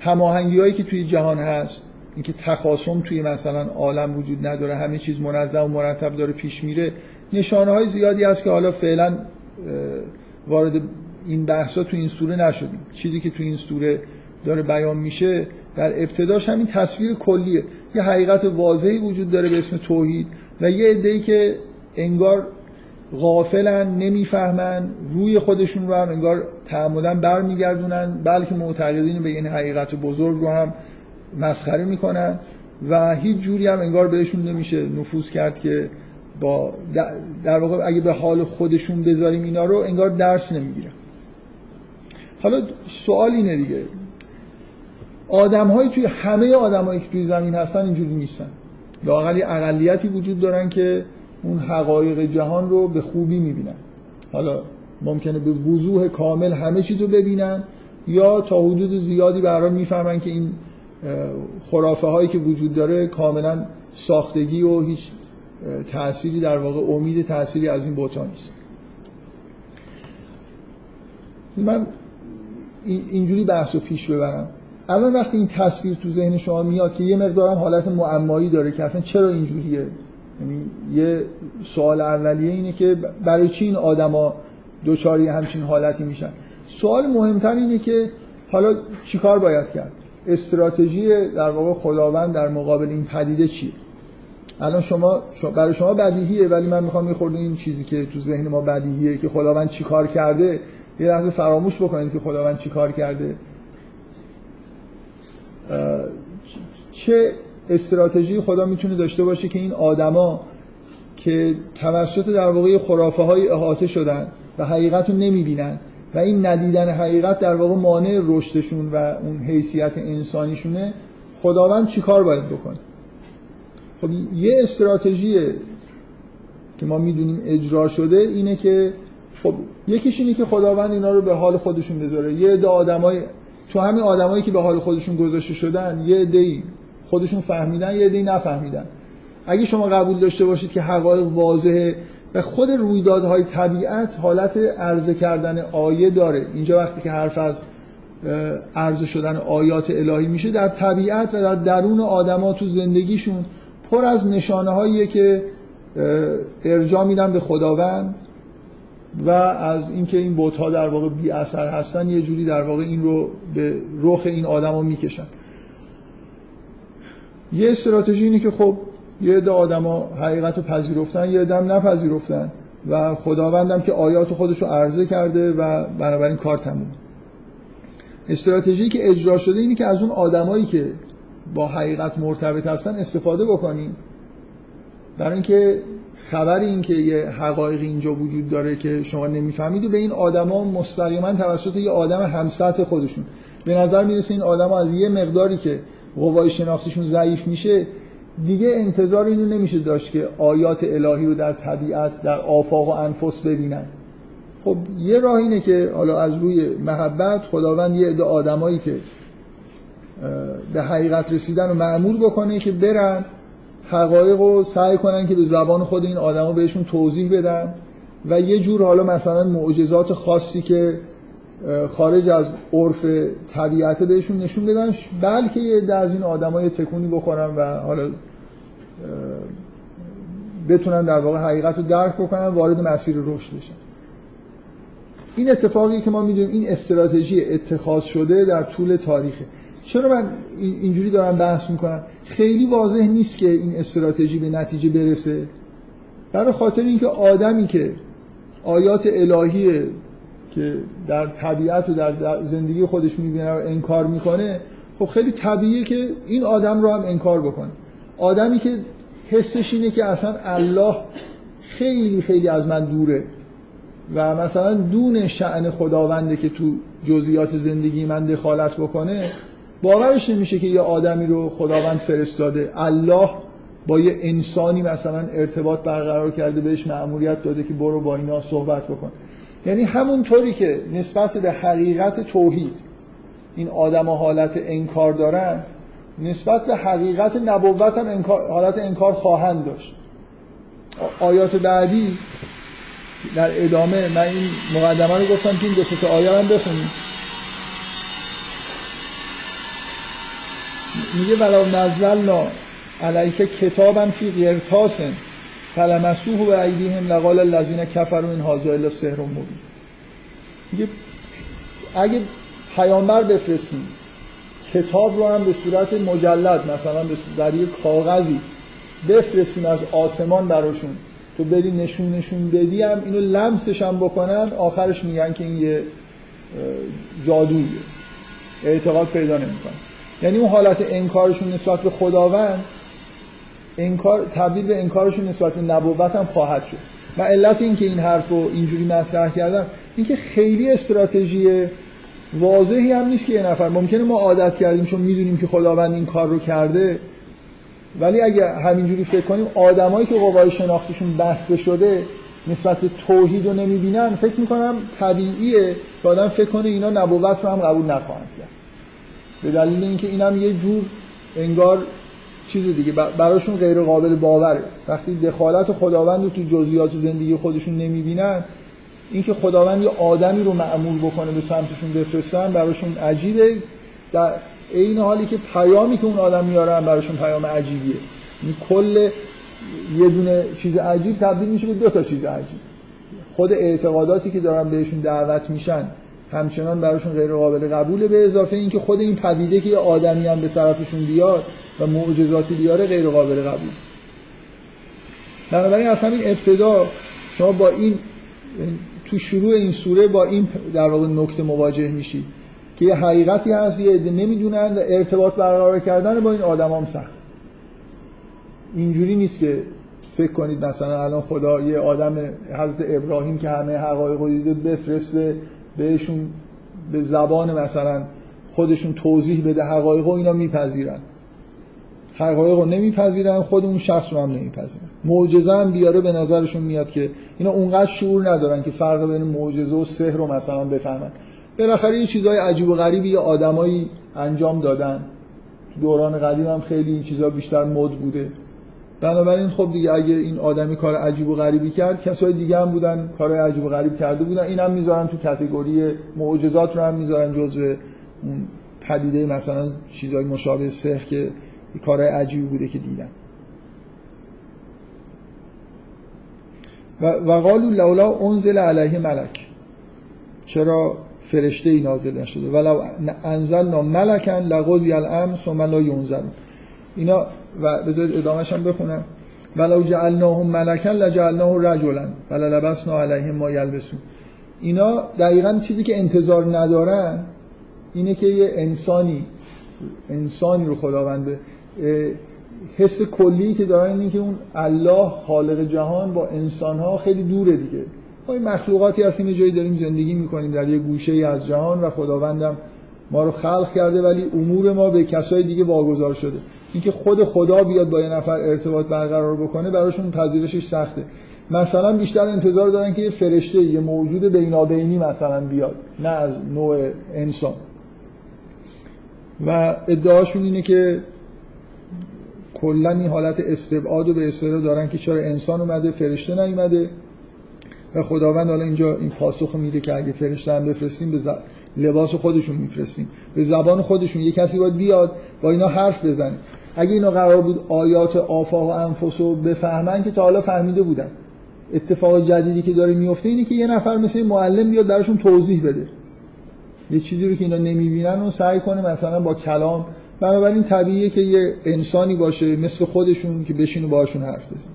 هماهنگی‌هایی که توی جهان هست، اینکه تخاصم توی مثلا عالم وجود نداره، همه چیز منظم و مرتب داره پیش میره، نشانه‌های زیادی هست که حالا فعلا وارد این بحثا تو این سوره نشدیم. چیزی که تو این سوره داره بیان میشه در ابتداش همین تصویر کلیه. یه حقیقت واضحی وجود داره به اسم توحید و یه عده‌ای که انگار غافلن، نمیفهمن، روی خودشون رو هم انگار تعمدن برمیگردونن، بلکه معتقدین به این حقیقت بزرگ رو هم مسخره میکنن و هیچ جوری هم انگار بهشون نمیشه نفوذ کرد که با در واقع اگه به حال خودشون بذاریم اینا رو انگار درس نمیگیرن. حالا سوال اینه دیگه، آدم هایی توی همه آدم هایی که توی زمین هستن اینجوری نیستن، لااقل یه اقلیتی وجود دارن که اون حقایق جهان رو به خوبی میبینن. حالا ممکنه به وضوح کامل همه چیز رو ببینن یا تا حدود زیادی برای میفهمن که این خرافه هایی که وجود داره کاملا ساختگی و هیچ تأثیری در واقع امید تأثیری از این بوتا نیست. من اینجوری بحث رو پیش ببرم. اول وقتی این تصویر تو ذهن شما میاد که یه مقدارم حالت معمایی داره که اصلا چرا اینجوریه، یعنی یه سوال اولیه اینه که برای چی این آدما دوچار همچین حالتی میشن. سوال مهمتر اینه که حالا چیکار باید کرد، استراتژی در واقع خداوند در مقابل این پدیده چیه. الان شما برای شما بدیهیه، ولی من میخوام یه خورده این چیزی که تو ذهن ما بدیهیه که خداوند چیکار کرده یه لحظه فراموش بکنید که خداوند چیکار کرده. چه استراتژی خدا میتونه داشته باشه که این آدما که توسط در واقع خرافه های احاطه شدن و حقیقت رو نمیبینن و این ندیدن حقیقت در واقع مانع رشدشون و اون حیثیت انسانیشونه، خداوند چیکار باید بکنه؟ خب یه استراتژی که ما میدونیم اجرا شده اینه که خب یکیش اینه که خداوند اینا رو به حال خودشون بذاره. یه عده آدمای تو همین آدمایی که به حال خودشون گذاشته شدن، یه عده‌ای خودشون فهمیدن، یه عده‌ای نفهمیدن. اگه شما قبول داشته باشید که حقایق واضحه و خود رویدادهای طبیعت حالت عرضه کردن آیه داره، اینجا وقتی که حرف از عرضه شدن آیات الهی میشه در طبیعت و در درون آدما تو زندگیشون پر از نشانه‌هایی که ارجاع میدن به خداوند و از اینکه این, این بت‌ها در واقع بی اثر هستن یه جوری در واقع این رو به رخ این آدما میکشن. یه استراتژی اینه که خب یه عده آدما حقیقت رو پذیرفتن، یه عده هم نپذیرفتن و خداوندم که آیات خودش رو عرضه کرده و بنابراین کار تموم. استراتژی که اجرا شده اینه که از اون آدمایی که با حقیقت مرتبط هستن استفاده بکنیم، برای اینکه خبر این که یه حقایق اینجا وجود داره که شما نمیفهمید و به این آدما مستقیما توسط یه آدم همسطح خودشون به نظر میرسه این آدما از یه مقداری که قوای شناختیشون ضعیف میشه دیگه انتظار اینو نمیشه داشت که آیات الهی رو در طبیعت در آفاق و انفس ببینن. خب یه راه اینه که حالا از روی محبت خداوند یه عده آدمایی که به حقیقت رسیدن رو مأمور بکنه که برن حقایق رو سعی کنن که به زبان خود این آدما بهشون توضیح بدن و یه جور حالا مثلا معجزات خاصی که خارج از عرف طبیعت بهشون نشون بدن، بلکه یه عده از این آدما یه تکونی بخورن و حالا بتونن در واقع حقیقت رو درک بکنن، وارد مسیر رشد بشن. این اتفاقی که ما میدونیم این استراتژی اتخاذ شده در طول تاریخه. چرا من اینجوری دارم بحث میکنم؟ خیلی واضح نیست که این استراتژی به نتیجه برسه، برای خاطر اینکه آدمی که آیات الهیه که در طبیعت و در زندگی خودش میبینه رو انکار میکنه، خب خیلی طبیعیه که این آدم رو هم انکار بکنه. آدمی که حسش اینه که اصلا الله خیلی خیلی از من دوره و مثلا دون شأن خداونده که تو جزئیات زندگی من دخالت بکنه، باورش نمیشه که یه آدمی رو خداوند فرستاده، الله با یه انسانی مثلا ارتباط برقرار کرده، بهش مأموریت داده که برو با اینا صحبت بکن. یعنی همونطوری که نسبت به حقیقت توحید این آدم ها حالت انکار دارن، نسبت به حقیقت نبوت هم انکار، حالت انکار خواهند داشت. آیات بعدی در ادامه، من این مقدمه رو گفتم که این دو سه آیه هم بخونیم، میگه ولو نزلنا علیک کتابا فی قرطاس فلمسوه بایدیهم لقال الذین کفروا ان هذا الا سحر مبین. میگه اگه پیامبر بفرستیم کتاب رو هم به صورت مجلد مثلا در یک کاغذی بفرستیم از آسمان براشون تو بری نشون نشون بدی، هم اینو لمسش هم بکنن، آخرش میگن که این یه جادویه، اعتقاد پیدا نمیکنه. یعنی اون حالت انکارشون نسبت به خداوند انکار تبدیل به انکارشون نسبت به نبوت هم خواهد شد. و علت این که این حرفو اینجوری مطرح کردم این که خیلی استراتژی واضحی هم نیست که یه نفر، ممکنه ما عادت کردیم چون میدونیم که خداوند این کار رو کرده، ولی اگه همینجوری فکر کنیم آدمایی که قوای شناختشون بسته شده نسبت به توحید رو نمیبینن، فکر میکنم طبیعیه که آدم فکر کنه اینا نبوت رو هم قبول نخواهند کرد، به دلیل اینکه اینم یه جور انگار چیز دیگه براشون غیر قابل باوره. وقتی دخالت خداوند رو تو جزئیات زندگی خودشون نمیبینن، اینکه خداوند یه آدمی رو مأمور بکنه به سمتشون بفرستن براشون عجیبه، در این حالی که پیامی که اون آدم میاره هم براشون پیام عجیبیه. این کل یه دونه چیز عجیب تبدیل میشه به دو تا چیز عجیب. خود اعتقاداتی که دارن بهشون دعوت میشن همچنان براشون غیر قابل قبوله، به اضافه اینکه خود این پدیده که یه آدمی هم به طرفشون بیاد و معجزاتی بیاره غیر قابل قبول. بنابراین اصلا این ابتدا شما با این تو شروع این سوره با این در واقع نکته مواجه میشید که یه حقیقتی هست یه عده نمیدونن و ارتباط برقرار کردن با این آدم هم سخت. اینجوری نیست که فکر کنید مثلا الان خدا یه آدم حضرت ابراهیم که همه حقایق رو دیده بفرسته بهشون به زبان مثلا خودشون توضیح بده حقایق رو، اینا میپذیرن، حقایق رو نمیپذیرن، خود اون شخص رو هم نمیپذیرن. معجزه هم بیاره به نظرشون میاد که اینا اونقدر شعور ندارن که فرق بین معجزه و سحر رو مثلا بفهمن. بالاخره یه چیزای عجیب و غریبی یه آدمایی انجام دادن، دوران قدیم هم خیلی این چیزا بیشتر مد بوده، بنابراین خب دیگه اگه این آدمی کار عجیب و غریبی کرد کسای دیگه هم بودن کارهای عجیب و غریب کرده بودن، اینم میذارن تو کاتگوری معجزات، رو هم میذارن جزو اون پدیده مثلا چیزای مشابه سحر که کارهای عجیبی بوده که دیدن. و وقالوا لولا انزل علیه ملک، چرا فرشته ای نازل نشده، ولو انزلنا ملکا لقضی الامر ثم لا ينظرون. اینا و بذارید ادامه‌ش هم بخونم، ولو جعلناه ملکا لجعلناه رجلا وللبسنا علیهم ما یلبسون. اینا دقیقاً چیزی که انتظار ندارن اینه که یه انسانی انسانی رو خداوند به حس کلی که دارن اینه که اون الله خالق جهان با انسان‌ها خیلی دوره دیگه، ما این مخلوقاتی هستیم یه جایی داریم زندگی میکنیم در یه گوشه ای از جهان و خداوندم ما رو خلق کرده ولی امور ما به کسای دیگه واگذار شده. اینکه خود خدا بیاد با یه نفر ارتباط برقرار بکنه براشون پذیرشش سخته. مثلا بیشتر انتظار دارن که یه فرشته یه موجود بینابینی مثلا بیاد، نه از نوع انسان. و ادعاشون اینه که کلا این حالت استبعادو به استدلال دارن که چرا انسان اومده فرشته نیومده، و خداوند حالا اینجا این پاسخو میده که اگه فرشته هم بفرستیم به ز... لباس خودشون میفرستیم، به زبان خودشون، یه کسی باید بیاد با اینا حرف بزنه. اگه اینا قرار بود آیات آفاق و انفسو بفهمن که تا حالا فهمیده بودن، اتفاق جدیدی که داره میفته اینه که یه نفر مثل معلم بیاد براشون توضیح بده یه چیزی رو که اینا نمیبینن و سعی کنه مثلا با کلام. بنابراین طبیعیه که یه انسانی باشه مثل خودشون که بشینه باهاشون حرف بزنه.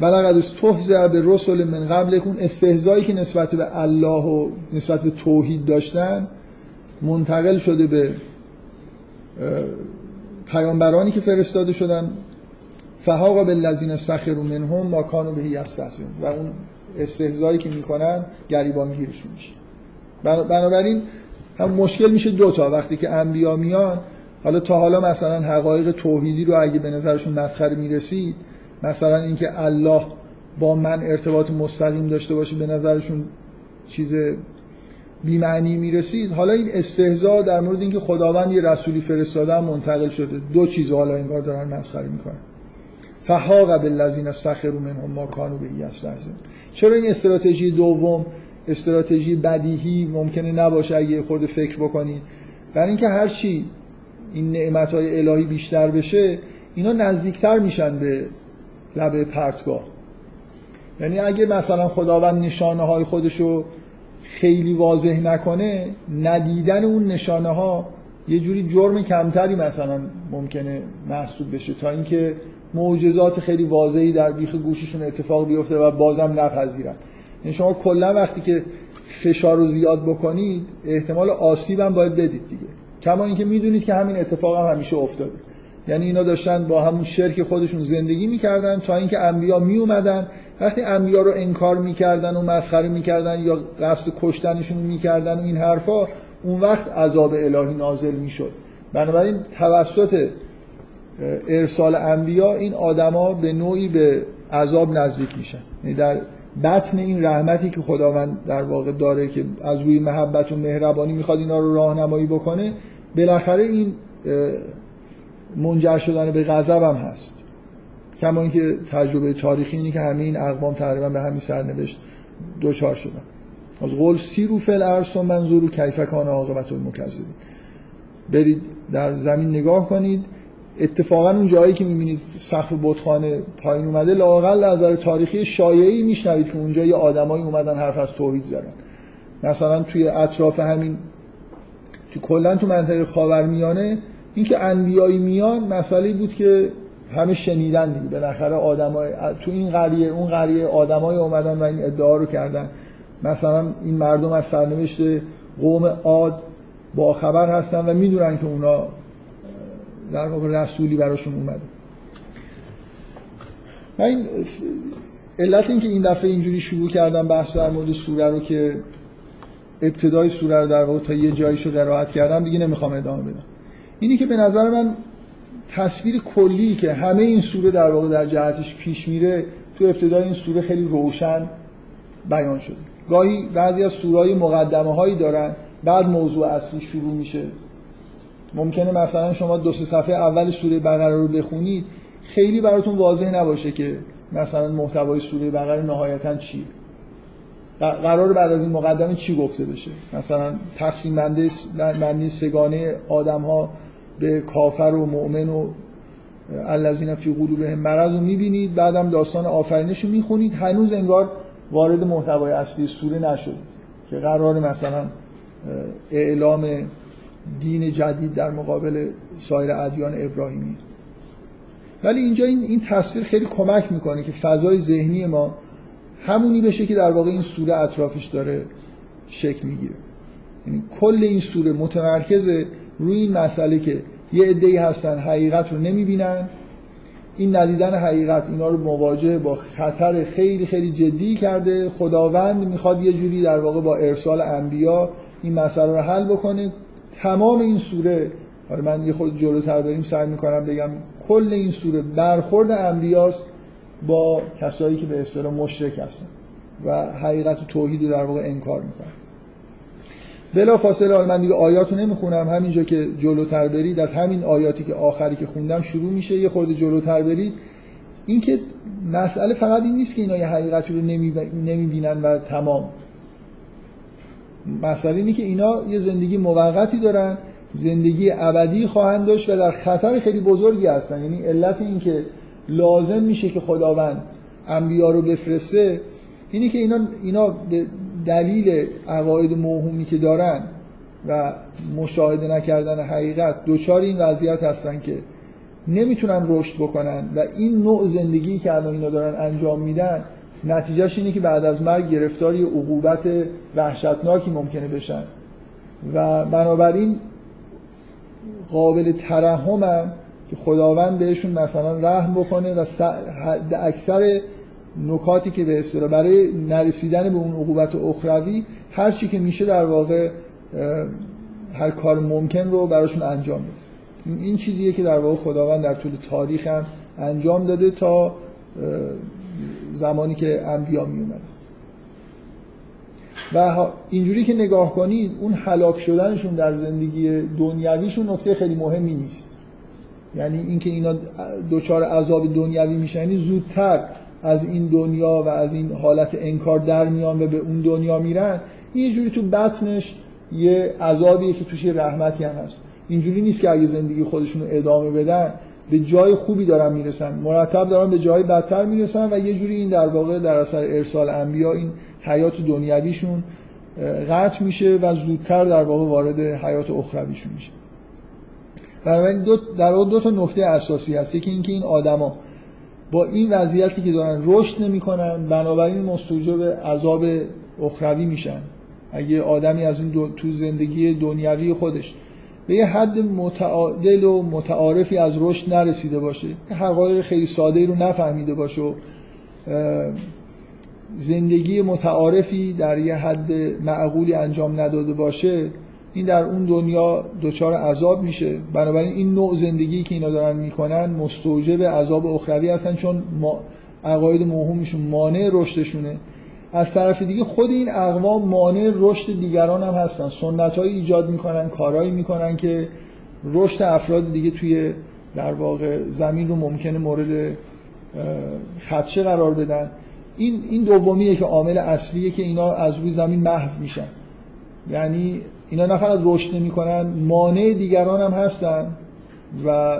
بلغت استهزاء بالرسل من قبلکم، استهزایی که نسبت به الله و نسبت به توحید داشتن منتقل شده به پیامبرانی که فرستاده شدن فهاق بالذین استخروا منهم ما کانوا به یستهزئون و اون استهزایی که میکنن گریبانگیرشون میشه. بنابراین هم مشکل میشه دوتا وقتی که انبیا میان. حالا تا حالا مثلا حقایق توحیدی رو اگه به نظرشون مسخره میرسید، مثلا اینکه الله با من ارتباط مستقیم داشته باشه به نظرشون چیز بی‌معنی میرسید، حالا این استهزاء در مورد اینکه خداوند یه رسولی فرستاده منتقل شده، دو چیز حالا انگار دارن مسخره میکنن. فهاق بالذین سخروا منهم ما کانوا به یستهزئون. چرا این استراتژی دوم استراتژی بدیهی ممکنه نباشه اگه خود فکر بکنید؟ برای اینکه هر چی این نعمت‌های الهی بیشتر بشه اینا نزدیکتر میشن به لبه پرتگاه. یعنی اگه مثلا خداوند نشانه‌های خودشو خیلی واضح نکنه، ندیدن اون نشانه ها یه جوری جرم کمتری مثلا ممکنه محسوب بشه تا اینکه معجزات خیلی واضحی در بیخ گوششون اتفاق بیفته و بازم نپذیرن. یعنی شما کلا وقتی که فشار رو زیاد بکنید احتمال آسیب هم باید بدید دیگه، کما اینکه میدونید که همین اتفاق هم همیشه افتاده. یعنی اینا داشتن با همون شرک خودشون زندگی میکردن تا اینکه انبیا میومدن، وقتی انبیا رو انکار میکردن و مسخره میکردن یا قصد کشتنشون میکردن و این حرفا، اون وقت عذاب الهی نازل میشد. بنابراین توسط ارسال انبیا این آدما به نوعی به عذاب نزدیک میشن، یعنی در بطن این رحمتی که خداوند در واقع داره که از روی محبت و مهربانی میخواد اینا رو راهنمایی بکنه، بالاخره این منجر شدن به غضب هم هست. کما اینکه تجربه تاریخی اینه که همه این اقوام تقریبا به همین سرنوشت دوچار شدن. از قول سیرو فی الارض ثم انظروا کیف کان عاقبة المکذبین. برید در زمین نگاه کنید، اتفاقا اون جایی که میبینید سقف بتخانه پایین اومده، لااقل از نظر تاریخی شایعی میشنوید که اونجا یه آدمایی اومدن حرف از توحید زدن. مثلا توی اطراف همین تو کلا تو منطقه خاورمیانه اینکه انبیایی میان مسئله بود که همه شنیدن دیگه، بالاخره آدمای تو این قریه اون قریه آدمای اومدن و این ادعا رو کردن. مثلا این مردم از سرنوشت قوم عاد با خبر هستن و میدونن که اونا در واقع رسولی براشون اومده. من این علت اینکه این دفعه اینجوری شروع کردم بحث در مورد سوره رو که ابتدای سوره رو در واقع تا یه جاییشو قرائت کردم دیگه نمیخوام ادامه بدم، اینی که به نظر من تصویر کلی که همه این سوره در واقع در جهتش پیش میره تو ابتدای این سوره خیلی روشن بیان شده. گاهی بعضی از سوره‌های مقدمه هایی دارن بعد موضوع اصلی شروع میشه. ممکنه مثلا شما دو سه صفحه اول سوره بقره رو بخونید خیلی براتون واضح نباشه که مثلا محتوای سوره بقره نهایتاً چیه، قرار بعد از این مقدمه چی گفته بشه، مثلا تقسیم بندی بندی سگانه آدم‌ها به کافر و مؤمن و الذین فی قلوبهم مرض رو می‌بینید، بعدم داستان آفرینش رو می‌خونید، هنوز انگار وارد محتوای اصلی سوره نشد که قرار مثلا اعلام دین جدید در مقابل سایر ادیان ابراهیمی. ولی اینجا این این تصویر خیلی کمک می‌کنه که فضای ذهنی ما همونی بشه که در واقع این سوره اطرافش داره شکل میگیره. یعنی کل این سوره متمرکزه روی این مسئله که یه عده‌ای هستن حقیقت رو نمیبینن، این ندیدن حقیقت اینا رو مواجه با خطر خیلی خیلی جدی کرده، خداوند میخواد یه جوری در واقع با ارسال انبیا این مسئله رو حل بکنه. تمام این سوره، حالا من یه خود جلوتر بریم سعی میکنم بگم، کل این سوره برخورد انبیاست با کسایی که به اصطلاح مشرک هستن و حقیقت و توحید رو در واقع انکار میکنن. بلا فاصله، حالا من دیگه آیات رو نمیخونم، همینجا که جلوتر برید از همین آیاتی که آخری که خوندم شروع میشه. یه خورده جلوتر برید، این که مسئله فقط این نیست که اینا یه حقیقت رو نمیبینن و تمام، مسئله اینه که اینا یه زندگی موقتی دارن، زندگی ابدی خواهند داشت و در خطر خیلی بزرگی هستن. یعنی علت این که لازم میشه که خداوند انبیا رو بفرسته اینی که اینا اینا به دلیل عقاید موهومی که دارن و مشاهده نکردن حقیقت دوچار این وضعیت هستن که نمیتونن رشد بکنن و این نوع زندگی که الان اینا دارن انجام میدن نتیجهش اینه که بعد از مرگ گرفتاری عقوبت وحشتناکی ممکنه بشن و بنابراین قابل ترحمن که خداوند بهشون مثلا رحم بکنه و اکثر نکاتی که به اصطلاح برای نرسیدن به اون عقوبت اخروی هر چی که میشه در واقع هر کار ممکن رو براشون انجام بده. این چیزیه که در واقع خداوند در طول تاریخ هم انجام داده تا زمانی که انبیا می اومد. و اینجوری که نگاه کنید اون هلاک شدنشون در زندگی دنیویشون نکته خیلی مهمی نیست، یعنی اینکه اینا دوچار عذاب دنیوی میشن یعنی زودتر از این دنیا و از این حالت انکار در میان و به اون دنیا میرن. یه جوری تو بطنش یه عذابیه که توش یه رحمتی هم هست. اینجوری نیست که اگه زندگی خودشون رو ادامه بدن به جای خوبی دارن میرسن، مرتب دارن به جای بدتر میرسن و یه جوری این در واقع در اثر ارسال انبیا این حیات دنیویشون قطع میشه و زودتر در واقع وارد حیات اخرویشون میشه. بنابراین دو در واقع دو تا نکته اساسی هست، یکی اینکه این آدما با این وضعیتی که دارن رشد نمیکنن، بنابراین مستوجب عذاب اخروی میشن. اگه آدمی از این دو تو زندگی دنیوی خودش به یه حد متعادل و متعارفی از رشد نرسیده باشه، حقایق خیلی ساده‌ای رو نفهمیده باشه و زندگی متعارفی در یه حد معقولی انجام نداده باشه، این در اون دنیا دچار عذاب میشه. بنابراین این نوع زندگی که اینا دارن میکنن مستوجب عذاب اخروی هستن، چون عقاید موهومشون مانع رشدشونه. از طرف دیگه خود این اقوام مانع رشد دیگران هم هستن، سنت‌هایی ایجاد میکنن، کارهایی میکنن که رشد افراد دیگه توی در واقع زمین رو ممکنه مورد خدشه قرار بدن. این این دومیه که عامل اصلیه که اینا از روی زمین محو میشن، یعنی اینا نه فقط رشد نمیکنن، مانع دیگران هم هستن و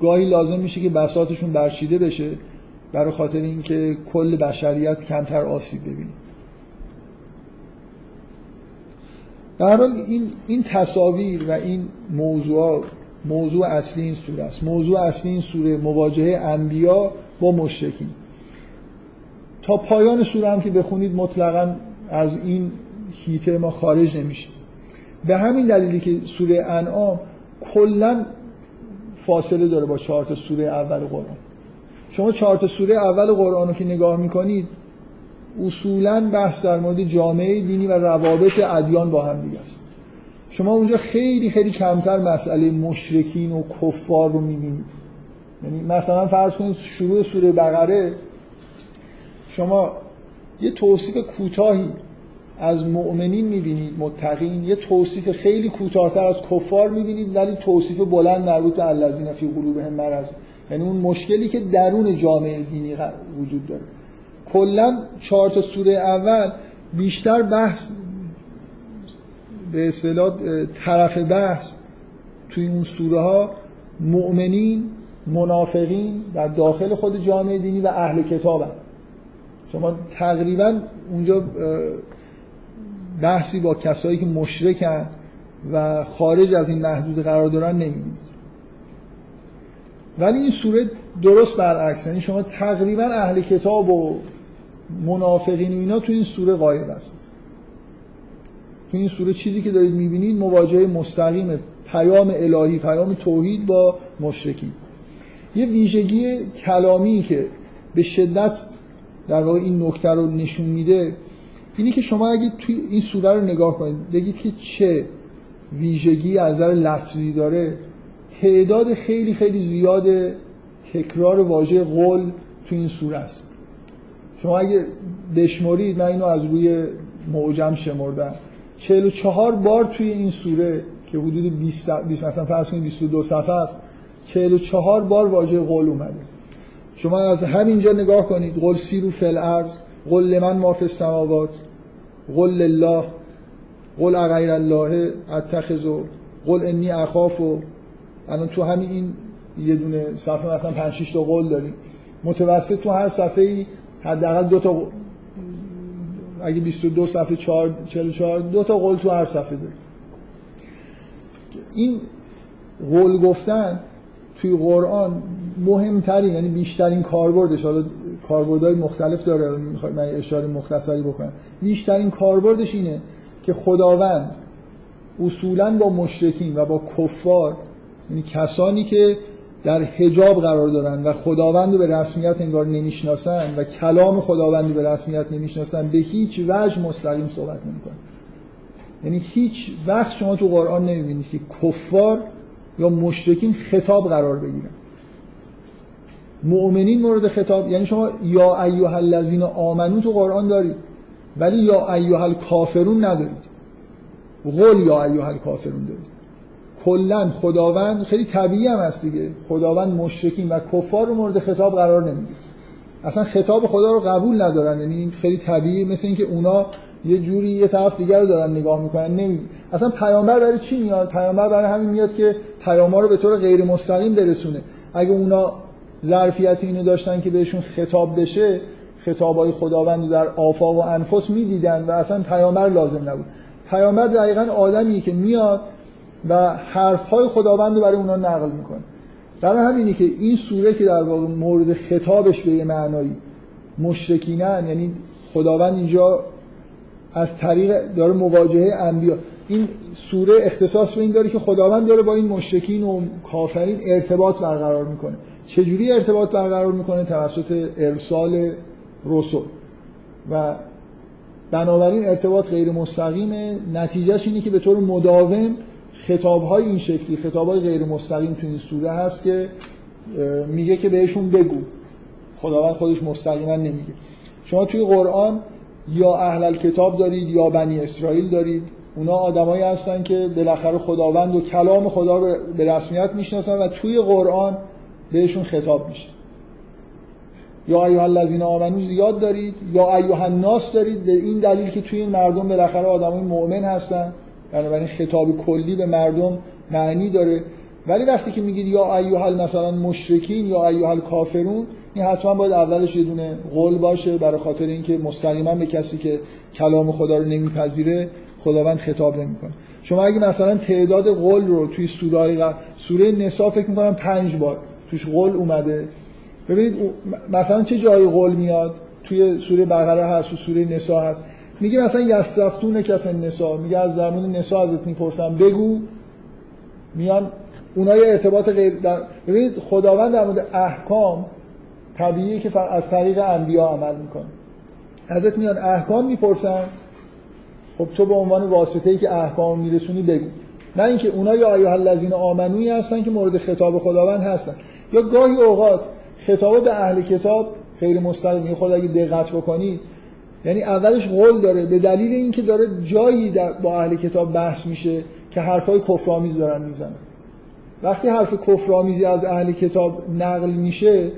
گاهی لازم میشه که بساطشون برچیده بشه برای خاطر اینکه کل بشریت کمتر آسیب ببینه. در حال این این تصاویر و این موضوع موضوع اصلی این سوره است. موضوع اصلی این سوره مواجهه انبیا با مشرکین. تا پایان سوره هم که بخونید مطلقاً از این هیته ما خارج نمیشه. به همین دلیلی که سوره انعام کلاً فاصله داره با چهار تا سوره اول قرآن. شما چهار تا سوره اول قرآن رو که نگاه میکنید اصولاً بحث در مورد جامعه دینی و روابط ادیان با هم دیگه است. شما اونجا خیلی خیلی کمتر مسئله مشرکین و کفار رو میبینید. یعنی مثلا فرض کنید شروع سوره بقره شما یه توصیف کوتاهی از مؤمنین میبینید، متقین، یه توصیف خیلی کوتاه‌تر از کفار میبینید، ولی توصیف بلند مربوط به الذین فی قلوبهم مرض، یعنی اون مشکلی که درون جامعه دینی وجود داره. کلا چهار تا سوره اول بیشتر بحث به اصطلاح طرف بحث توی اون سوره ها مؤمنین، منافقین در داخل خود جامعه دینی و اهل کتاب هم. شما تقریبا اونجا بحثی با کسایی که مشرکن و خارج از این محدود قرار دارن نمیبینید. ولی این سوره درست برعکس، یعنی شما تقریبا اهل کتاب و منافقین و اینا تو این سوره غایب هستند. تو این سوره چیزی که دارید میبینید مواجهه مستقیم پیام الهی، پیام توحید با مشرکین. یه ویژگی کلامی که به شدت در واقع این نکته رو نشون میده اینی که شما اگه توی این سوره رو نگاه کنید بگید که چه ویژگی از نظر لفظی داره، تعداد خیلی خیلی زیاد تکرار واژه قول تو این سوره است. شما اگه بشمارید، من اینو از روی معجم شمردم، چهل و چهار بار توی این سوره که حدود بیست مثلا فرض کنید بیست و دو صفحه است، چهل و چهار بار واژه قول اومده. شما از همینجا نگاه کنید، قل سیرو فی الارض، قل لمن ما فی السماوات، قل لله، قل اغیر الله اتخذ، قل انی اخاف. الان تو همین این یه دونه صفحه مثلا پنج شش تا قول داریم، متوسط تو هر صفحه‌ای حداقل دو تا، اگه بیست و دو صفحه چهار چهل و چهار دو تا قول تو هر صفحه داریم. این قول گفتن توی قرآن مهمترین، یعنی بیشترین کاربردش، حالا کاربردهای مختلف داره، می‌خوام من اشاره مختصری بکنم، بیشترین کاربردش اینه که خداوند اصولاً با مشرکین و با کفار، یعنی کسانی که در حجاب قرار دارن و خداوندو به رسمیت انگار نمیشناسن و کلام خداوندو به رسمیت نمیشناسن، به هیچ وجه مستقیم صحبت نمیکنن. یعنی هیچ وقت شما تو قرآن نمیبینید که کفار یا مشرکین خطاب قرار بگیرن. مؤمنین مورد خطاب، یعنی شما یا ایها الذین آمنو تو قرآن دارید ولی یا ایها الکافرون ندارید. قل یا ایها الکافرون دارید. کلا خداوند، خیلی طبیعی هم هست دیگه، خداوند مشرکین و کفار رو مورد خطاب قرار نمیده، اصلا خطاب خدا رو قبول ندارن. یعنی خیلی طبیعی، مثل اینکه اونا یه جوری یه طرف دیگه رو دارن نگاه میکنن. نمی... اصلا پیامبر برای چی میاد؟ پیامبر برای همین میاد که پیام‌ها رو به طور غیر مستقیم برسونه. اگه اونا ظرفیت اینو داشتن که بهشون خطاب بشه، خطابای خداوند در آفاق و انفس میدیدن و اصلا پیامبر لازم نبود. پیامبر دقیقاً آدمیه که میاد و حرف‌های خداوند رو برای اونا نقل میکنه. برای همینه که این سوره که در واقع مورد خطابش به یه معنایی مشرکینن، یعنی خداوند اینجا از طریق داره مواجهه انبیا، این سوره اختصاص به این داره که خداوند داره با این مشرکین و کافرین ارتباط برقرار میکنه. چجوری ارتباط برقرار میکنه؟ توسط ارسال رسول. و بنابراین ارتباط غیر مستقیمه، نتیجهش اینه که به طور مداوم خطاب‌های این شکلی، خطاب‌های غیر مستقیم تو این سوره هست که میگه که بهشون بگو. خداوند خودش مستقیما نمیگه. شما توی قرآن یا اهل الکتاب دارید یا بنی اسرائیل دارید. اونا آدمایی هستن که بالاخره خداوند و کلام خدا رو به رسمیت میشناسن و توی قرآن بهشون خطاب میشه. یا ایها الذین آمنو زیاد دارید، یا ایها الناس دارید، به این دلیل که توی این مردم بالاخره آدمای مؤمن هستن. بنابراین خطاب کلی به مردم معنی داره. ولی وقتی که میگید یا ایها مثلا مشرکین یا ایها الکافرون، این حتما باید اولش یه دونه قول باشه، برای خاطر اینکه مستقیما به کسی که کلام خدا رو نمیپذیره خداوند خطاب نمیکنه. شما اگه مثلا تعداد قول رو توی سوره و سوره نساء فکر می‌کنم پنج بار توش قول اومده، ببینید مثلا چه جایی قول میاد. توی سوره بقره هست و سوره نساء هست. میگه مثلا یستفتون کف النساء، میگه از در مورد نساء ازت میپرسم بگو. میان اونها یه ارتباط غیر در... ببینید خداوند در مورد احکام طبیعیه که از طریق انبیا عمل میکنه. ازت میان احکام میپرسن، خب تو به عنوان واسطه‌ای که احکام میرسونی بگو، نه اینکه اونها یا ایها الذین آمنوی هستن که مورد خطاب خداوند هستن. یا گاهی اوقات خطاب به اهل کتاب غیر مستقیم، خود اگه دقت بکنی یعنی اولش قول داره، به دلیل اینکه داره جایی در با اهل کتاب بحث میشه که حرفای کفرآمیز دارن میزنن. وقتی حرف کفرآمیزی از اهل کتاب نقل میشه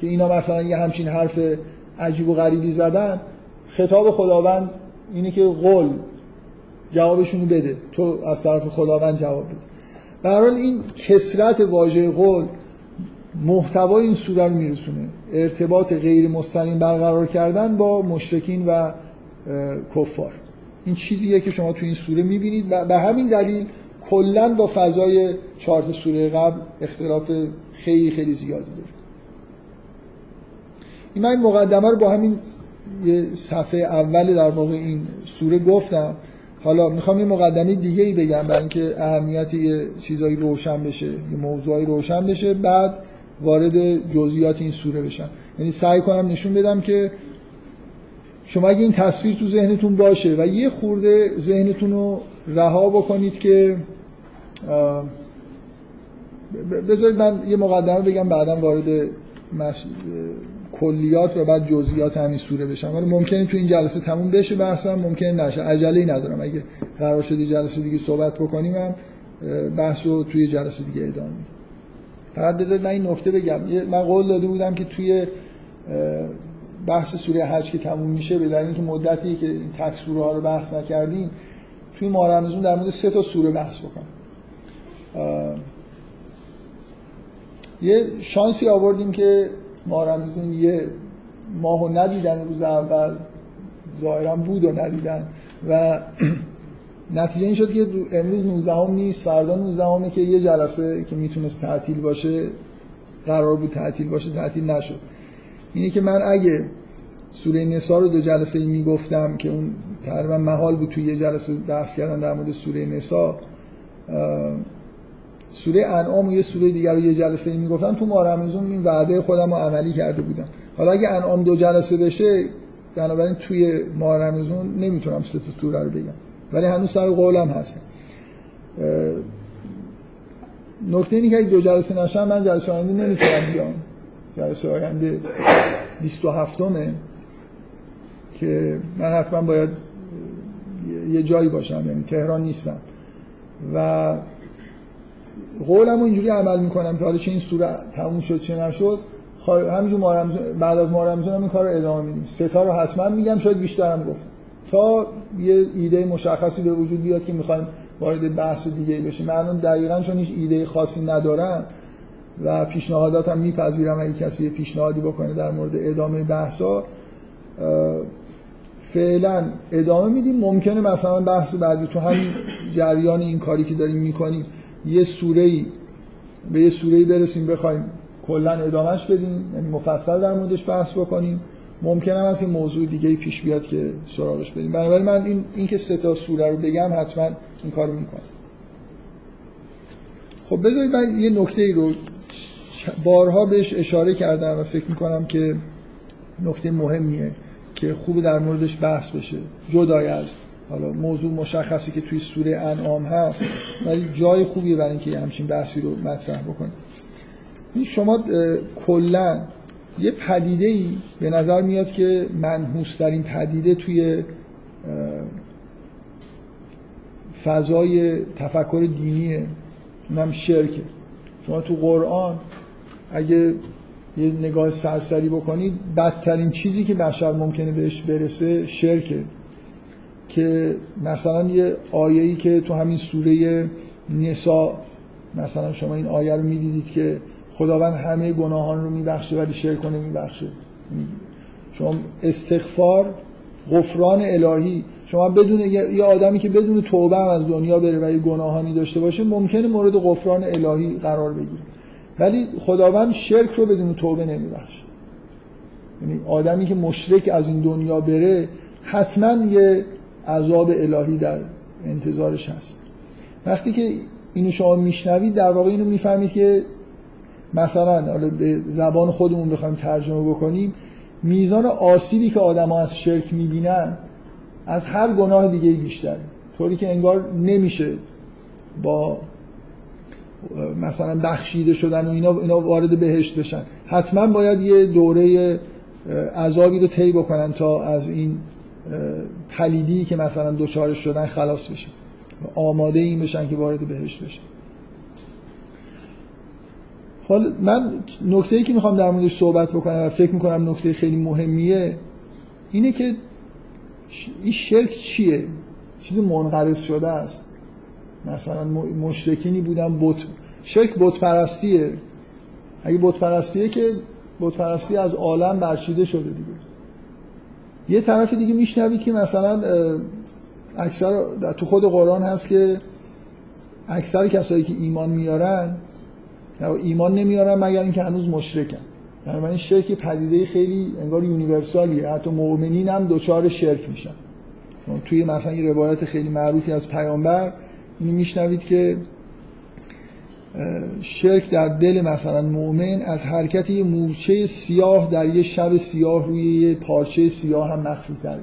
که اینا مثلا یه همچین حرف عجیب و غریبی زدن، خطاب خداوند اینه که قول جوابشونو بده، تو از طرف خداوند جواب بده. به هر حال این کثرت واژه قول محتوای این سوره رو میرسونه، ارتباط غیر مستقیم برقرار کردن با مشرکین و کفار. این چیزیه که شما تو این سوره میبینید و به همین دلیل کلا با فضای چارت سوره قبل اختلاف خیلی خیلی زیادی داره. این من مقدمه رو با همین یه صفحه اول در واقع این سوره گفتم. حالا میخوام یه مقدمه دیگه ای بگم برای اینکه اهمیت یه چیزایی روشن بشه، یه موضوعی روشن بشه، بعد وارد جزئیات این سوره بشن. یعنی سعی کنم نشون بدم که شما اگه این تصویر تو ذهنتون باشه و یه خورده ذهنتون رو رها بکنید که بذارید من یه مقدمه بگم، بعدم وارد مس... کلیات و بعد جزئیات همین سوره بشم. ولی ممکنه تو این جلسه تموم بشه بحثم، ممکنه نشه، عجله‌ای ندارم. اگه قرار شد یه جلسه دیگه صحبت بکنیم هم بحثو توی جلسه دیگه ادامه میدیم. فقط بذارید من این نکته بگم، من قول داده بودم که توی بحث سوره حج که تموم میشه، به دلیل اینکه مدتی که این تک سوره ها رو بحث نکردیم، توی ماه رمضان در مورد سه تا سوره بحث بکنم. یه شانسی آوردیم که ماه رمضان یه ماهو ندیدن، روز اول ظاهرا بود و ندیدن و نتیجه این شد که امروز نوزدهم نیست، فردا نوزدهمه که یه جلسه که میتونست تعطیل باشه، قرار بود تعطیل باشه، تعطیل نشد. اینه که من اگه سوره نساء رو دو جلسه میگفتم که اون تقریبا محال بود توی یه جلسه بحث کردن در مورد سوره نساء، سوره انعام و یه سوره دیگر رو یه جلسه ای میگفتم، تو ماه رمضان این وعده خودم رو عملی کرده بودم. حالا اگه انعام دو جلسه بشه بنابراین توی ماه رمضان نمیتونم سه تا سوره رو بگم، ولی هنوز سر قولم هستم. نکته اینه که دو جلسه نشم من جلسه آینده نمیتونم بیام، جلسه آینده بیست و هفتمه که من حتما باید یه جایی باشم، یعنی تهران نیستم و قولم رو اینجوری عمل میکنم که حالا چه این سوره تموم شد چه نشد همینجور بعد از ماه رمضان هم این کار رو ادامه میدیم. سه تا رو حتما میگم، شاید بیشترم گفتم، تا یه ایده مشخصی به وجود بیاد که میخوایم وارد بحث دیگه بشیم. من دقیقاً چون هیچ ایده خاصی ندارم و پیشنهاداتم میپذیرم، اگه کسی پیشنهادی بکنه در مورد ادامه بحثا فعلا ادامه میدیم. ممکنه مثلا بحث بعدی تو همین جریان این کاری که داریم میکنیم یه سوره‌ای به یه سوره‌ای برسیم بخوایم کلا ادامهش بدیم، یعنی مفصل در موردش بحث بکنیم. ممکنه هم از این موضوع دیگه پیش بیاد که سراغش بریم. بنابراین من این اینکه سه تا سوره رو بگم حتما این کارو میکنم. خب بذارید من یه نکته‌ای رو بارها بهش اشاره کردم و فکر میکنم که نکته مهمیه که خوب در موردش بحث بشه، جدای از حالا موضوع مشخصی که توی سوره انعام هست، ولی جای خوبیه برای اینکه همچین بحثی رو مطرح بکنیم. این شما کلا یه پدیده‌ای به نظر میاد که منحوس‌ترین پدیده توی فضای تفکر دینیه، اونم شرکه. شما تو قرآن اگه یه نگاه سرسری بکنید بدترین چیزی که بشر ممکنه بهش برسه شرکه، که مثلا یه آیه‌ای که تو همین سوره نساء مثلا شما این آیه رو میدیدید که خداوند همه گناهان رو میبخشه ولی شرک رو نمیبخشه. شما استغفار، غفران الهی، شما بدون یه آدمی که بدون توبه هم از دنیا بره و یه گناهانی داشته باشه ممکنه مورد غفران الهی قرار بگیره، ولی خداوند شرک رو بدون توبه نمیبخشه. یعنی آدمی که مشرک از این دنیا بره حتما یه عذاب الهی در انتظارش هست. وقتی که اینو شما میشنوید در واقع اینو میفهمید که مثلا حالا به زبان خودمون بخوایم ترجمه بکنیم، میزان آسیبی که آدم‌ها از شرک می‌بینن از هر گناه دیگه بیشتره، طوری که انگار نمیشه با مثلا بخشیده شدن و اینا اینا وارد بهشت بشن. حتما باید یه دوره عذابی رو طی بکنن تا از این پلیدی که مثلا دوچارش شدن خلاص بشن، آماده این بشن که وارد بهشت بشن. حالا من نکته‌ای که میخوام در موردش صحبت بکنم و فکر میکنم نکته خیلی مهمیه اینه که این شرک چیه؟ چیز منقرض شده است. مثلا مشرکینی بودن بت، شرک بت پرستیه. اگه بت پرستیه که بت پرستی از عالم برچیده شده دیگه. یه طرف دیگه میشنوید که مثلا اکثر تو خود قرآن هست که اکثر کسایی که ایمان میارن یا ایمان نمیارن مگر اینکه هنوز مشرکن. یعنی این شرک پدیده خیلی انگار یونیورسالیه، حتی مؤمنین هم دوچار شرک میشن. شما توی مثلا یه روایت خیلی معروفی از پیامبر اینو میشنوید که شرک در دل مثلا مؤمن از حرکت یه مورچه سیاه در یه شب سیاه روی یه پارچه سیاه هم مخفی‌تره.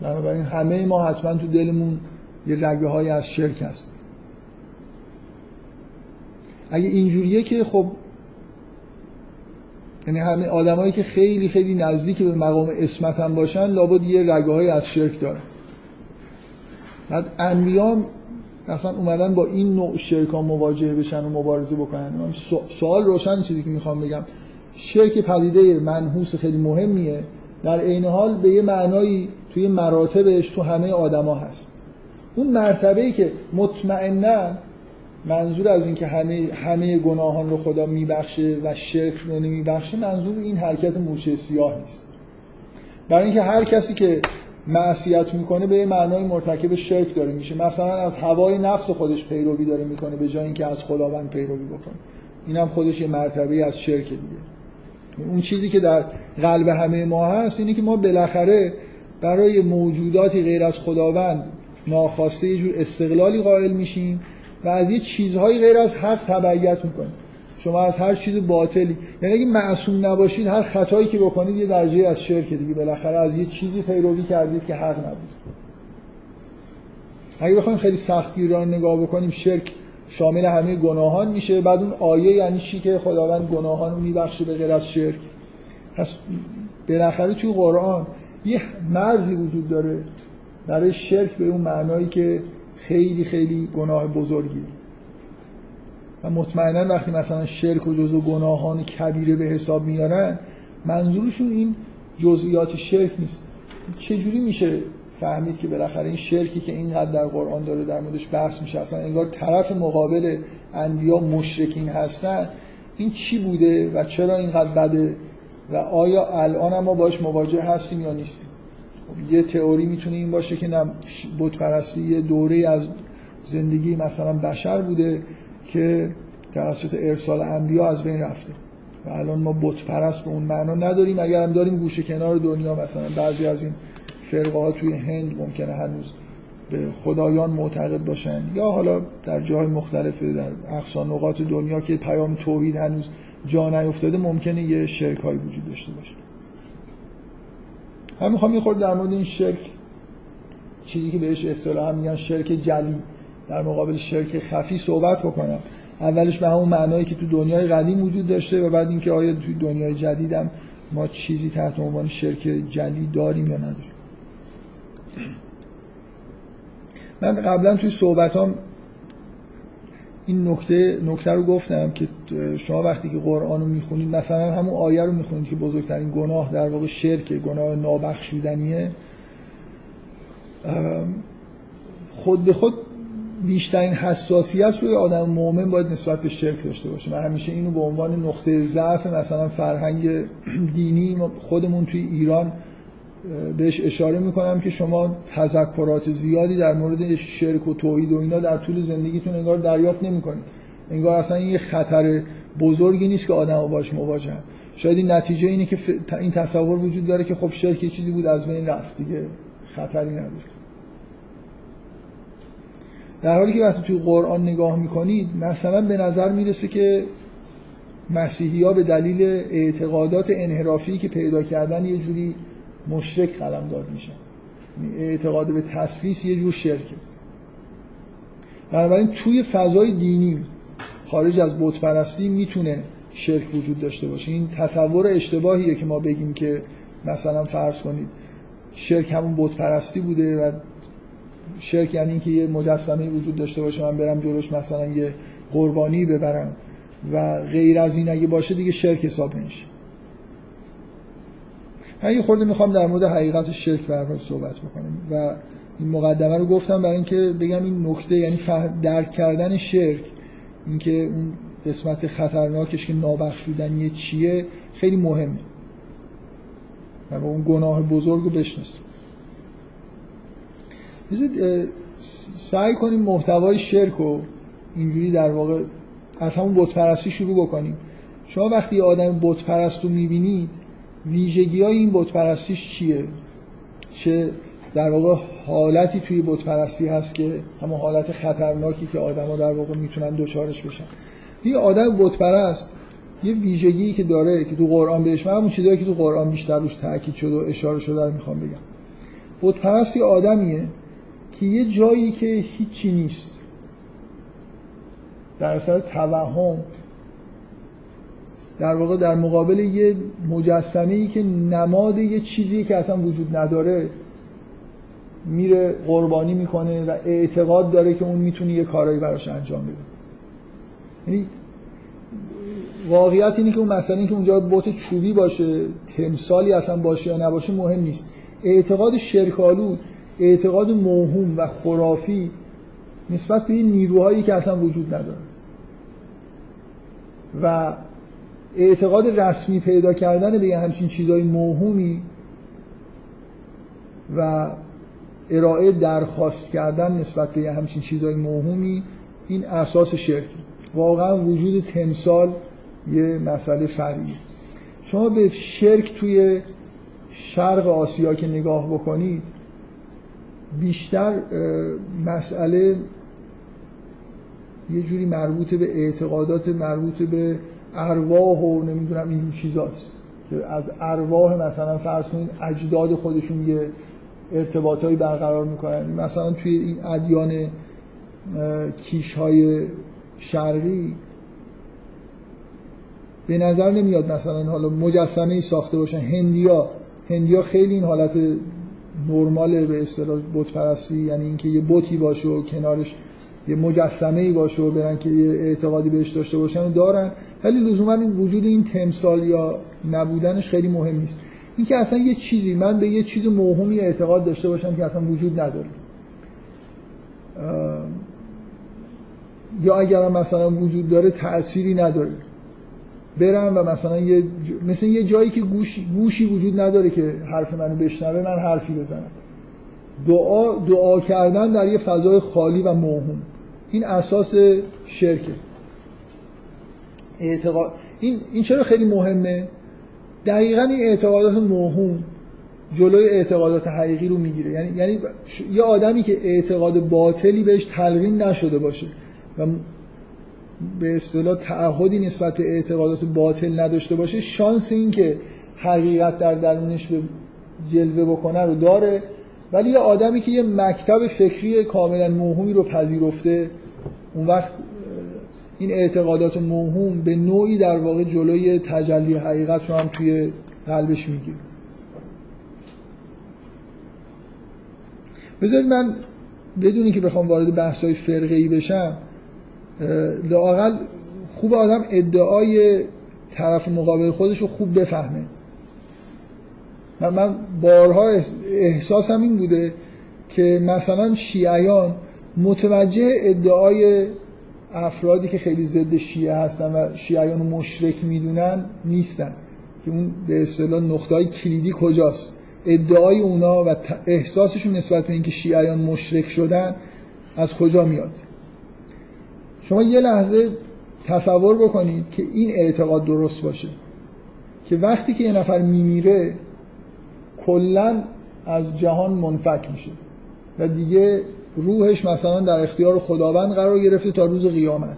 بنابراین همه ما حتما تو دلمون یه رگه‌هایی از شرک هست. اگه اینجوریه که خب یعنی همه آدمایی که خیلی خیلی نزدیک به مقام عصمت هم باشن لابد یه رگه‌هایی از شرک دارن. بعد انبیا مثلا اومدن با این نوع شرکا مواجه بشن و مبارزه بکنن. سوال روشن چیزی که میخوام بگم، شرک پدیده منحوس خیلی مهمیه، در عین حال به یه معنایی توی مراتبش تو همه آدما هست. اون مرتبه‌ای که مطمئنا منظور از این که همه همه گناهان رو خدا میبخشه و شرک رو نمیبخشه، منظور این حرکت مورچه سیاه نیست. برای اینکه هر کسی که معصیت میکنه به معنای مرتکب شرک داره میشه، مثلا از هوای نفس خودش پیروی داره میکنه به جای اینکه از خداوند پیروی بکنه. اینم خودش یه مرتبه از شرک دیگه. اون چیزی که در قلب همه ما هست اینه که ما بالاخره برای موجوداتی غیر از خداوند ناخواسته یه جور استقلالی قائل میشیم و از یه چیزهای غیر از حق تبعیت میکنید. شما از هر چیز باطلی، یعنی اگه معصوم نباشید هر خطایی که بکنید یه درجه از شرک دیگه، بالاخره از یه چیزی پیروی کردید که حق نبود. اگه بخوایم خیلی سختگیرانه نگاه بکنیم، شرک شامل همه گناهان میشه. بعد اون آیه یعنی چی که خداوند گناهان رو میبخشه به غیر از شرک؟ پس بالاخره توی قرآن یه مرزی وجود داره برای شرک به اون معنایی که خیلی خیلی گناه بزرگیه. و مطمئنا وقتی مثلا شرک و جزو گناهان کبیره به حساب میارن، منظورشون این جزئیات شرک نیست. چجوری میشه فهمید که بالاخره این شرکی که اینقدر در قرآن داره در موردش بحث میشه، اصلا انگار طرف مقابل انبیا مشرکین هستن، این چی بوده و چرا اینقدر بده و آیا الان هم ما باش مواجه هستیم یا نیستیم؟ یه تئوری میتونه این باشه که نه، بت پرستی یه دوره از زندگی مثلا بشر بوده که توسط ارسال انبیا از بین رفته و الان ما بت پرست به اون معنا نداریم. اگرم داریم گوشه کنار دنیا، مثلا بعضی از این فرقه‌ها توی هند ممکنه هنوز به خدایان معتقد باشن، یا حالا در جاهای مختلف در اقصا نقاط دنیا که پیام توحید هنوز جا نیفتاده ممکنه یه شرک‌های وجود داشته باشه. من میخوام یه خورده در مورد این شرک، چیزی که بهش اصطلاحاً میگن شرک جلی، در مقابل شرک خفی صحبت بکنم. اولش به همون معنایی که تو دنیای قدیم وجود داشته و بعد اینکه آیا تو دنیای جدیدم ما چیزی تحت عنوان شرک جلی داریم یا نداریم. من قبلا توی صحبتام این نکته نکته رو گفتم که شما وقتی که قرآن رو میخونید، مثلا همون آیه رو میخونید که بزرگترین گناه در واقع شرکه، گناه نابخشودنیه، خود به خود بیشترین حساسیت روی آدم مومن باید نسبت به شرک داشته باشه. من همیشه اینو به عنوان نقطه ضعف مثلا فرهنگ دینی خودمون توی ایران بهش اشاره میکنم که شما تذکرات زیادی در مورد شرک و توحید و اینا در طول زندگیتون انگار دریافت نمیکنید. انگار اصلا این یه خطر بزرگی نیست که آدم‌ها باهاش مواجهن. شاید این نتیجه اینه که این تصور وجود داره که خب شرک یه چیزی بود از بین رفت دیگه، خطری نداره. در حالی که وقتی توی قرآن نگاه میکنید، مثلا به نظر میرسه که مسیحی‌ها به دلیل اعتقادات انحرافی که پیدا کردن یه جوری مشرک قلمداد میشن. اعتقاد به تسلیس یه جور شرکه. بنابراین توی فضای دینی خارج از بت پرستی میتونه شرک وجود داشته باشه. این تصور اشتباهیه که ما بگیم که مثلا فرض کنید شرک همون بت پرستی بوده و شرک یعنی اینکه یه مجسمه وجود داشته باشه، من برم جلوش مثلا یه قربانی ببرم و غیر از این اگه باشه دیگه شرک حساب نمیشه. من یه خورده میخوام در مورد حقیقت شرک براتون صحبت بکنم و این مقدمه رو گفتم برای اینکه بگم این نکته، یعنی درک کردن شرک، اینکه اون قسمت خطرناکش که نابخشودنیه چیه، خیلی مهمه و اون گناه بزرگ رو بشناسیم. سعی کنیم محتوای شرک رو اینجوری در واقع از همون بت پرستی شروع بکنیم. شما وقتی آدم بت پرست رو میبینید، ویژگی‌های این بت پرستیش چیه؟ چه در واقع حالتی توی بت پرستی هست که همون حالت خطرناکی که آدم‌ها در واقع میتونن دوچارش بشن. یه آدم بت پرست یه ویژگی که داره که تو قرآن بهش، من همون چیزایی که تو قرآن بیشتر روش تاکید شد و اشاره شده رو میخوام بگم. بت پرست یه آدمیه که یه جایی که هیچی نیست، در اثر توهم در واقع در مقابل یه مجسمه‌ای که نماد یه چیزی که اصلا وجود نداره میره قربانی میکنه و اعتقاد داره که اون میتونه یه کارایی براش انجام بده. یعنی واقعیت اینه که اون مثلا اینکه اونجا بت چوبی باشه، تمثالی اصلا باشه یا نباشه مهم نیست. اعتقاد شرک‌آلود، اعتقاد موهوم و خرافی نسبت به این نیروهایی که اصلا وجود نداره و اعتقاد رسمی پیدا کردن به یه همچین چیزای موهومی و ارائه درخواست کردن نسبت به یه همچین چیزای موهومی، این اساس شرک. واقعا وجود تمثال یه مسئله فرعیه. شما به شرک توی شرق آسیا که نگاه بکنید، بیشتر مسئله یه جوری مربوط به اعتقادات مربوط به ارواح و نمیدونم این چیزاست که از ارواح مثلا فرض کنید اجداد خودشون یه ارتباطایی برقرار میکنن. مثلا توی این ادیان کیش‌های شرقی به نظر نمیاد مثلا حالا مجسمه‌ای ساخته باشن. هندیا هندیا خیلی این حالت نرمال به اصطلاح بت پرستی، یعنی اینکه یه بتی باشه و کنارش یه مجسمه‌ای باشه و برن که یه اعتقادی بهش داشته باشن دارن، ولی لزوما این وجود این تمثال یا نبودنش خیلی مهم نیست. اینکه اصلا یه چیزی من به یه چیز موهومی اعتقاد داشته باشم که اصلا وجود نداره، یا اگرم مثلا وجود داره تأثیری نداره، برم و مثلا یه ج... مثلا یه جایی که گوش... گوشی وجود نداره که حرف منو بشنوه من حرفی بزنم. دعا دعا کردن در یه فضای خالی و موهوم، این اساس شرکه. اعتقاد این این چرا خیلی مهمه؟ دقیقاً این اعتقادات موهوم جلوی اعتقادات حقیقی رو میگیره. یعنی یعنی ش... یه آدمی که اعتقاد باطلی بهش تلقین نشده باشه و به اصطلاح تعهدی نسبت به اعتقادات باطل نداشته باشه، شانس این که حقیقت در درونش به جلوه بکنه رو داره. ولی یه آدمی که یه مکتب فکری کاملا موهومی رو پذیرفته، اون وقت این اعتقادات موهوم به نوعی در واقع جلوی تجلی حقیقت رو هم توی قلبش میگیره. بذارید من بدون اینکه بخوام وارد بحث‌های فرقه‌ای بشم، لااقل خوب آدم ادعای طرف مقابل خودش رو خوب بفهمه. من, من بارها احساسم این بوده که مثلا شیعیان متوجه ادعای افرادی که خیلی ضد شیعه هستن و شیعیان رو مشرک میدونن نیستن، که اون به اصطلاح نقطه‌های کلیدی کجاست. ادعای اونا و احساسشون نسبت به اینکه شیعیان مشرک شدن از کجا میاد؟ شما یه لحظه تصور بکنید که این اعتقاد درست باشه که وقتی که یه نفر میمیره کلاً از جهان منفک میشه و دیگه روحش مثلا در اختیار خداوند قرار گرفته تا روز قیامت.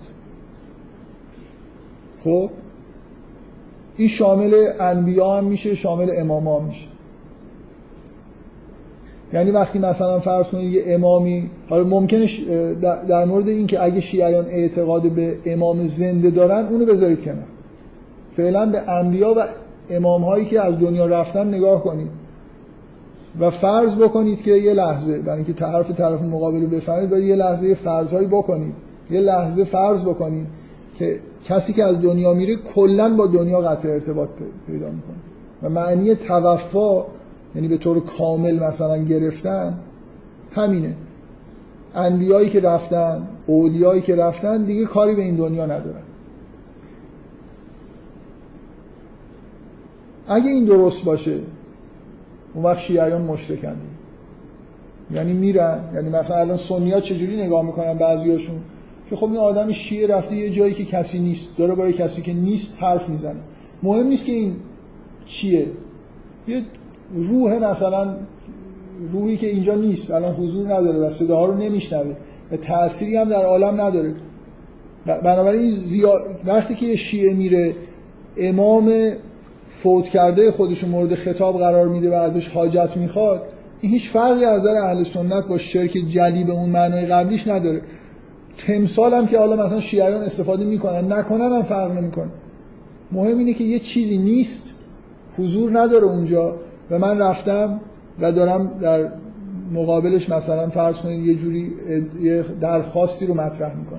خب این شامل انبیا هم میشه، شامل اماما هم میشه. یعنی وقتی مثلا فرض کنید یه امامی، حالا ممکنه در مورد این که اگه شیعیان اعتقاد به امام زنده دارن اونو بذارید کنار، فعلا به انبیا و امام هایی که از دنیا رفتن نگاه کنید و فرض بکنید که یه لحظه برای اینکه طرف طرف مقابل رو بفهمید باید یه لحظه فرض‌هایی بکنید. یه لحظه فرض بکنید که کسی که از دنیا میره کلا با دنیا قطع ارتباط پیدا میکنه و معنی توفا، یعنی به طور کامل مثلا گرفتن، همینه. انبیایی که رفتن، اولیایی که رفتن دیگه کاری به این دنیا ندارن. اگه این درست باشه اون وقت شیعیان مشرکن دیگه. یعنی میرن، یعنی مثلا الان سنی‌ها چجوری نگاه میکنن بعضیاشون که خب این آدم شیعه رفته یه جایی که کسی نیست، داره با یه کسی که نیست حرف میزنه، مهم نیست که این چیه، یه روح مثلا روحی که اینجا نیست، الان حضور نداره و صداها رو نمیشنوه و تأثیری هم در عالم نداره. بنابراین زیا... وقتی که یه شیعه میره امام فوت کرده خودش رو مورد خطاب قرار میده و ازش حاجت میخواد، این هیچ فرقی از نظر اهل سنت با شرک جلی به اون معنای قبلیش نداره. تمثال هم که حالا مثلا شیعیان استفاده میکنن نکنن هم فرق نمیکنه. مهم اینه که یه چیزی نیست، حضور نداره اونجا و من رفتم و دارم در مقابلش مثلا فرض کنید یه جوری یه درخواستی رو مطرح میکنم.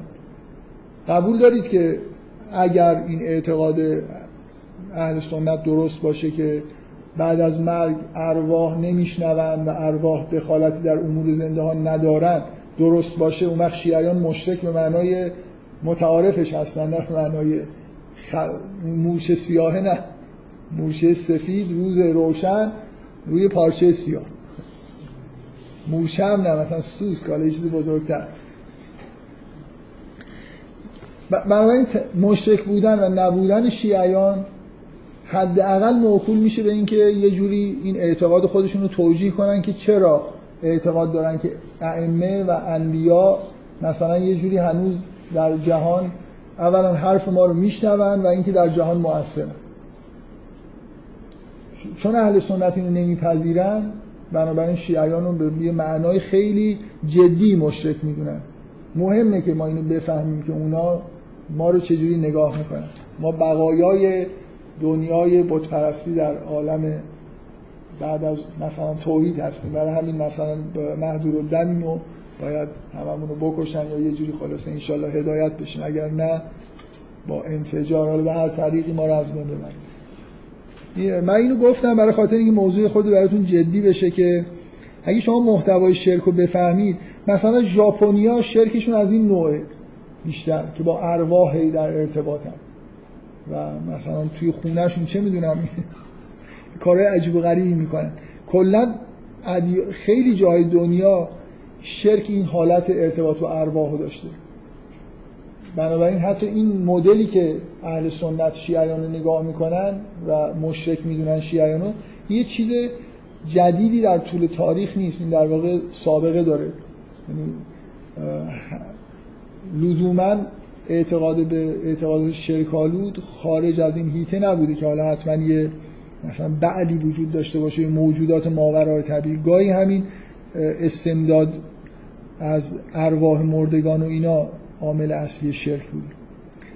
قبول دارید که اگر این اعتقاد اهل سنت درست باشه که بعد از مرگ ارواح نمیشنوند و ارواح دخالتی در امور زنده ها ندارند درست باشه، اون وقت شیعیان مشرک به معنای متعارفش هستن، نه به معنای خ... موش سیاه، نه موشه سفید روز روشن روی پارچه سیاه، موشه هم نه مثلا سوس که حالا یه چیز بزرگتر. بنابراین مشرک بودن و نبودن شیعیان حداقل موکول میشه به اینکه یه جوری این اعتقاد خودشون رو توجیه کنن که چرا اعتقاد دارن که ائمه و انبیا مثلا یه جوری هنوز در جهان اولا حرف ما رو میشنون و اینکه در جهان مؤثرن. چون اهل سنت اینو نمیپذیرن، بنابراین شیعیان رو به یه معنای خیلی جدی مشرک میدونن. مهمه که ما اینو بفهمیم که اونا ما رو چجوری نگاه میکنن. ما بقایای دنیای بت پرستی در عالم بعد از مثلا توحید هستیم، برای همین مثلا مهدورالدمیم و باید هممون رو بکشن یا یه جوری خلاصه انشالله هدایت بشیم، اگر نه با انفجار به هر طریقی ما رو از بین ببریم. من اینو گفتم برای خاطر این موضوع خود براتون جدی بشه که اگه شما محتوای شرک رو بفهمید، مثلا ژاپنیا شرکشون از این نوعه بیشتر که با ارواحی در ارتباطن و مثلا توی خونهشون چه میدونم کارهای عجیب و غریبی میکنن. کلا خیلی جای دنیا شرک این حالت ارتباط و ارواحو داشته، بنابراین حتی این مدلی که اهل سنت شیعیان رو نگاه میکنن و مشرک میدونن شیعیان رو، یه چیز جدیدی در طول تاریخ نیست، این در واقع سابقه داره. یعنی لزوما اعتقاد به اعتقاد شرک‌آلود خارج از این هیته نبوده که حالا حتما یه مثلا بعدی وجود داشته باشه، موجودات ماورای طبیعی. گاهی همین استمداد از ارواح مردگان و اینا عامل اصلی شرک بوده.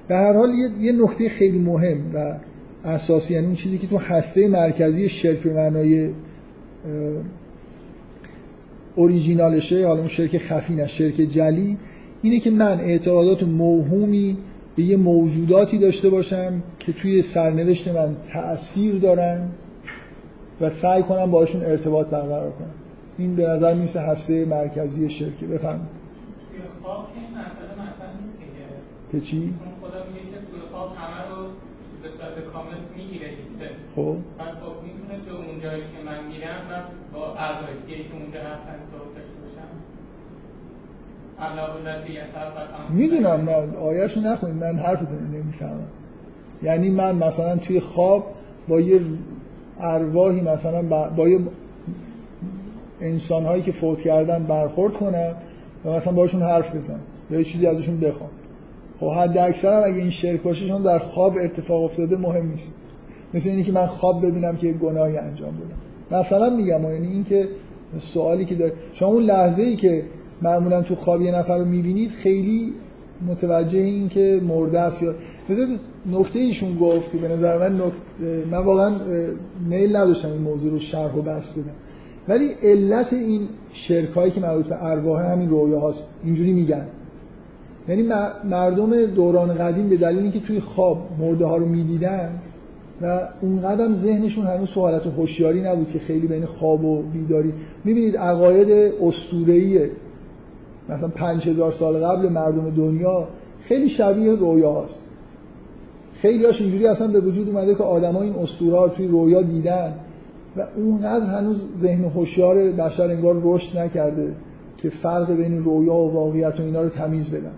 به هر حال یه نکته خیلی مهم و اساسی، یعنی اون چیزی که تو هسته مرکزی شرک به معنای اوریجینالشه، حالا اون شرک خفی نه شرک جلی، اینه که من اعتقادات موهومی به یه موجوداتی داشته باشم که توی سرنوشت من تأثیر دارن و سعی کنم باشون ارتباط برقرار کنم. این به نظر میسه هسته مرکزی شرکه. بفهم توی خواب که این مسئله مطلب نیست که که چی؟ چون خدا میگه که توی خواب همه رو به صورت کامل میگیره. خب پس خب میتونه تو اونجایی که من میرم و با ارواحی که اونجا هستن تو داشته باشم. میدونم من آیه‌شو نخونید، من حرفتون رو نمیفهمم. یعنی من مثلا توی خواب با یه ارواحی مثلا با, با یه انسان‌هایی که فوت کردن برخورد کنم و مثلا باشون حرف بزنم یا یه چیزی ازشون بخوام. خب حد اکثرم اگه این شرک باشه، چون در خواب اتفاق افتاده مهم نیست. مثل اینی که من خواب ببینم که گناهی انجام بدم. مثلا میگم، یعنی این که سوالی که داره شما اون لحظه‌ای که معمولا تو خواب یه نفر رو میبینید خیلی متوجه این که مرده است یا مثلا نکته ایشون گفت که به نظر من نکت... من واقعا میل نداشتم این موضوع رو شرح و بس بدم، ولی علت این شرکایی که مربوط به ارواح همین رویاهاست. اینجوری میگن، یعنی مردم دوران قدیم به دلیل اینکه توی خواب مرده ها رو میدیدن و اونقدرم ذهنشون هنوز حالت هوشیاری نبود که خیلی بین خواب و بیداری میبینید عقاید اسطوره‌ایه مثلا پنج هزار سال قبل مردم دنیا خیلی شبیه رویا هست. خیلی هاش اینجوری اصلا به وجود اومده که آدم ها این اسطوره توی رویا دیدن و اونقدر هنوز ذهن هوشیار بشر انگار رشد نکرده که فرق بین رویا و واقعیت و اینا رو تمیز بدن.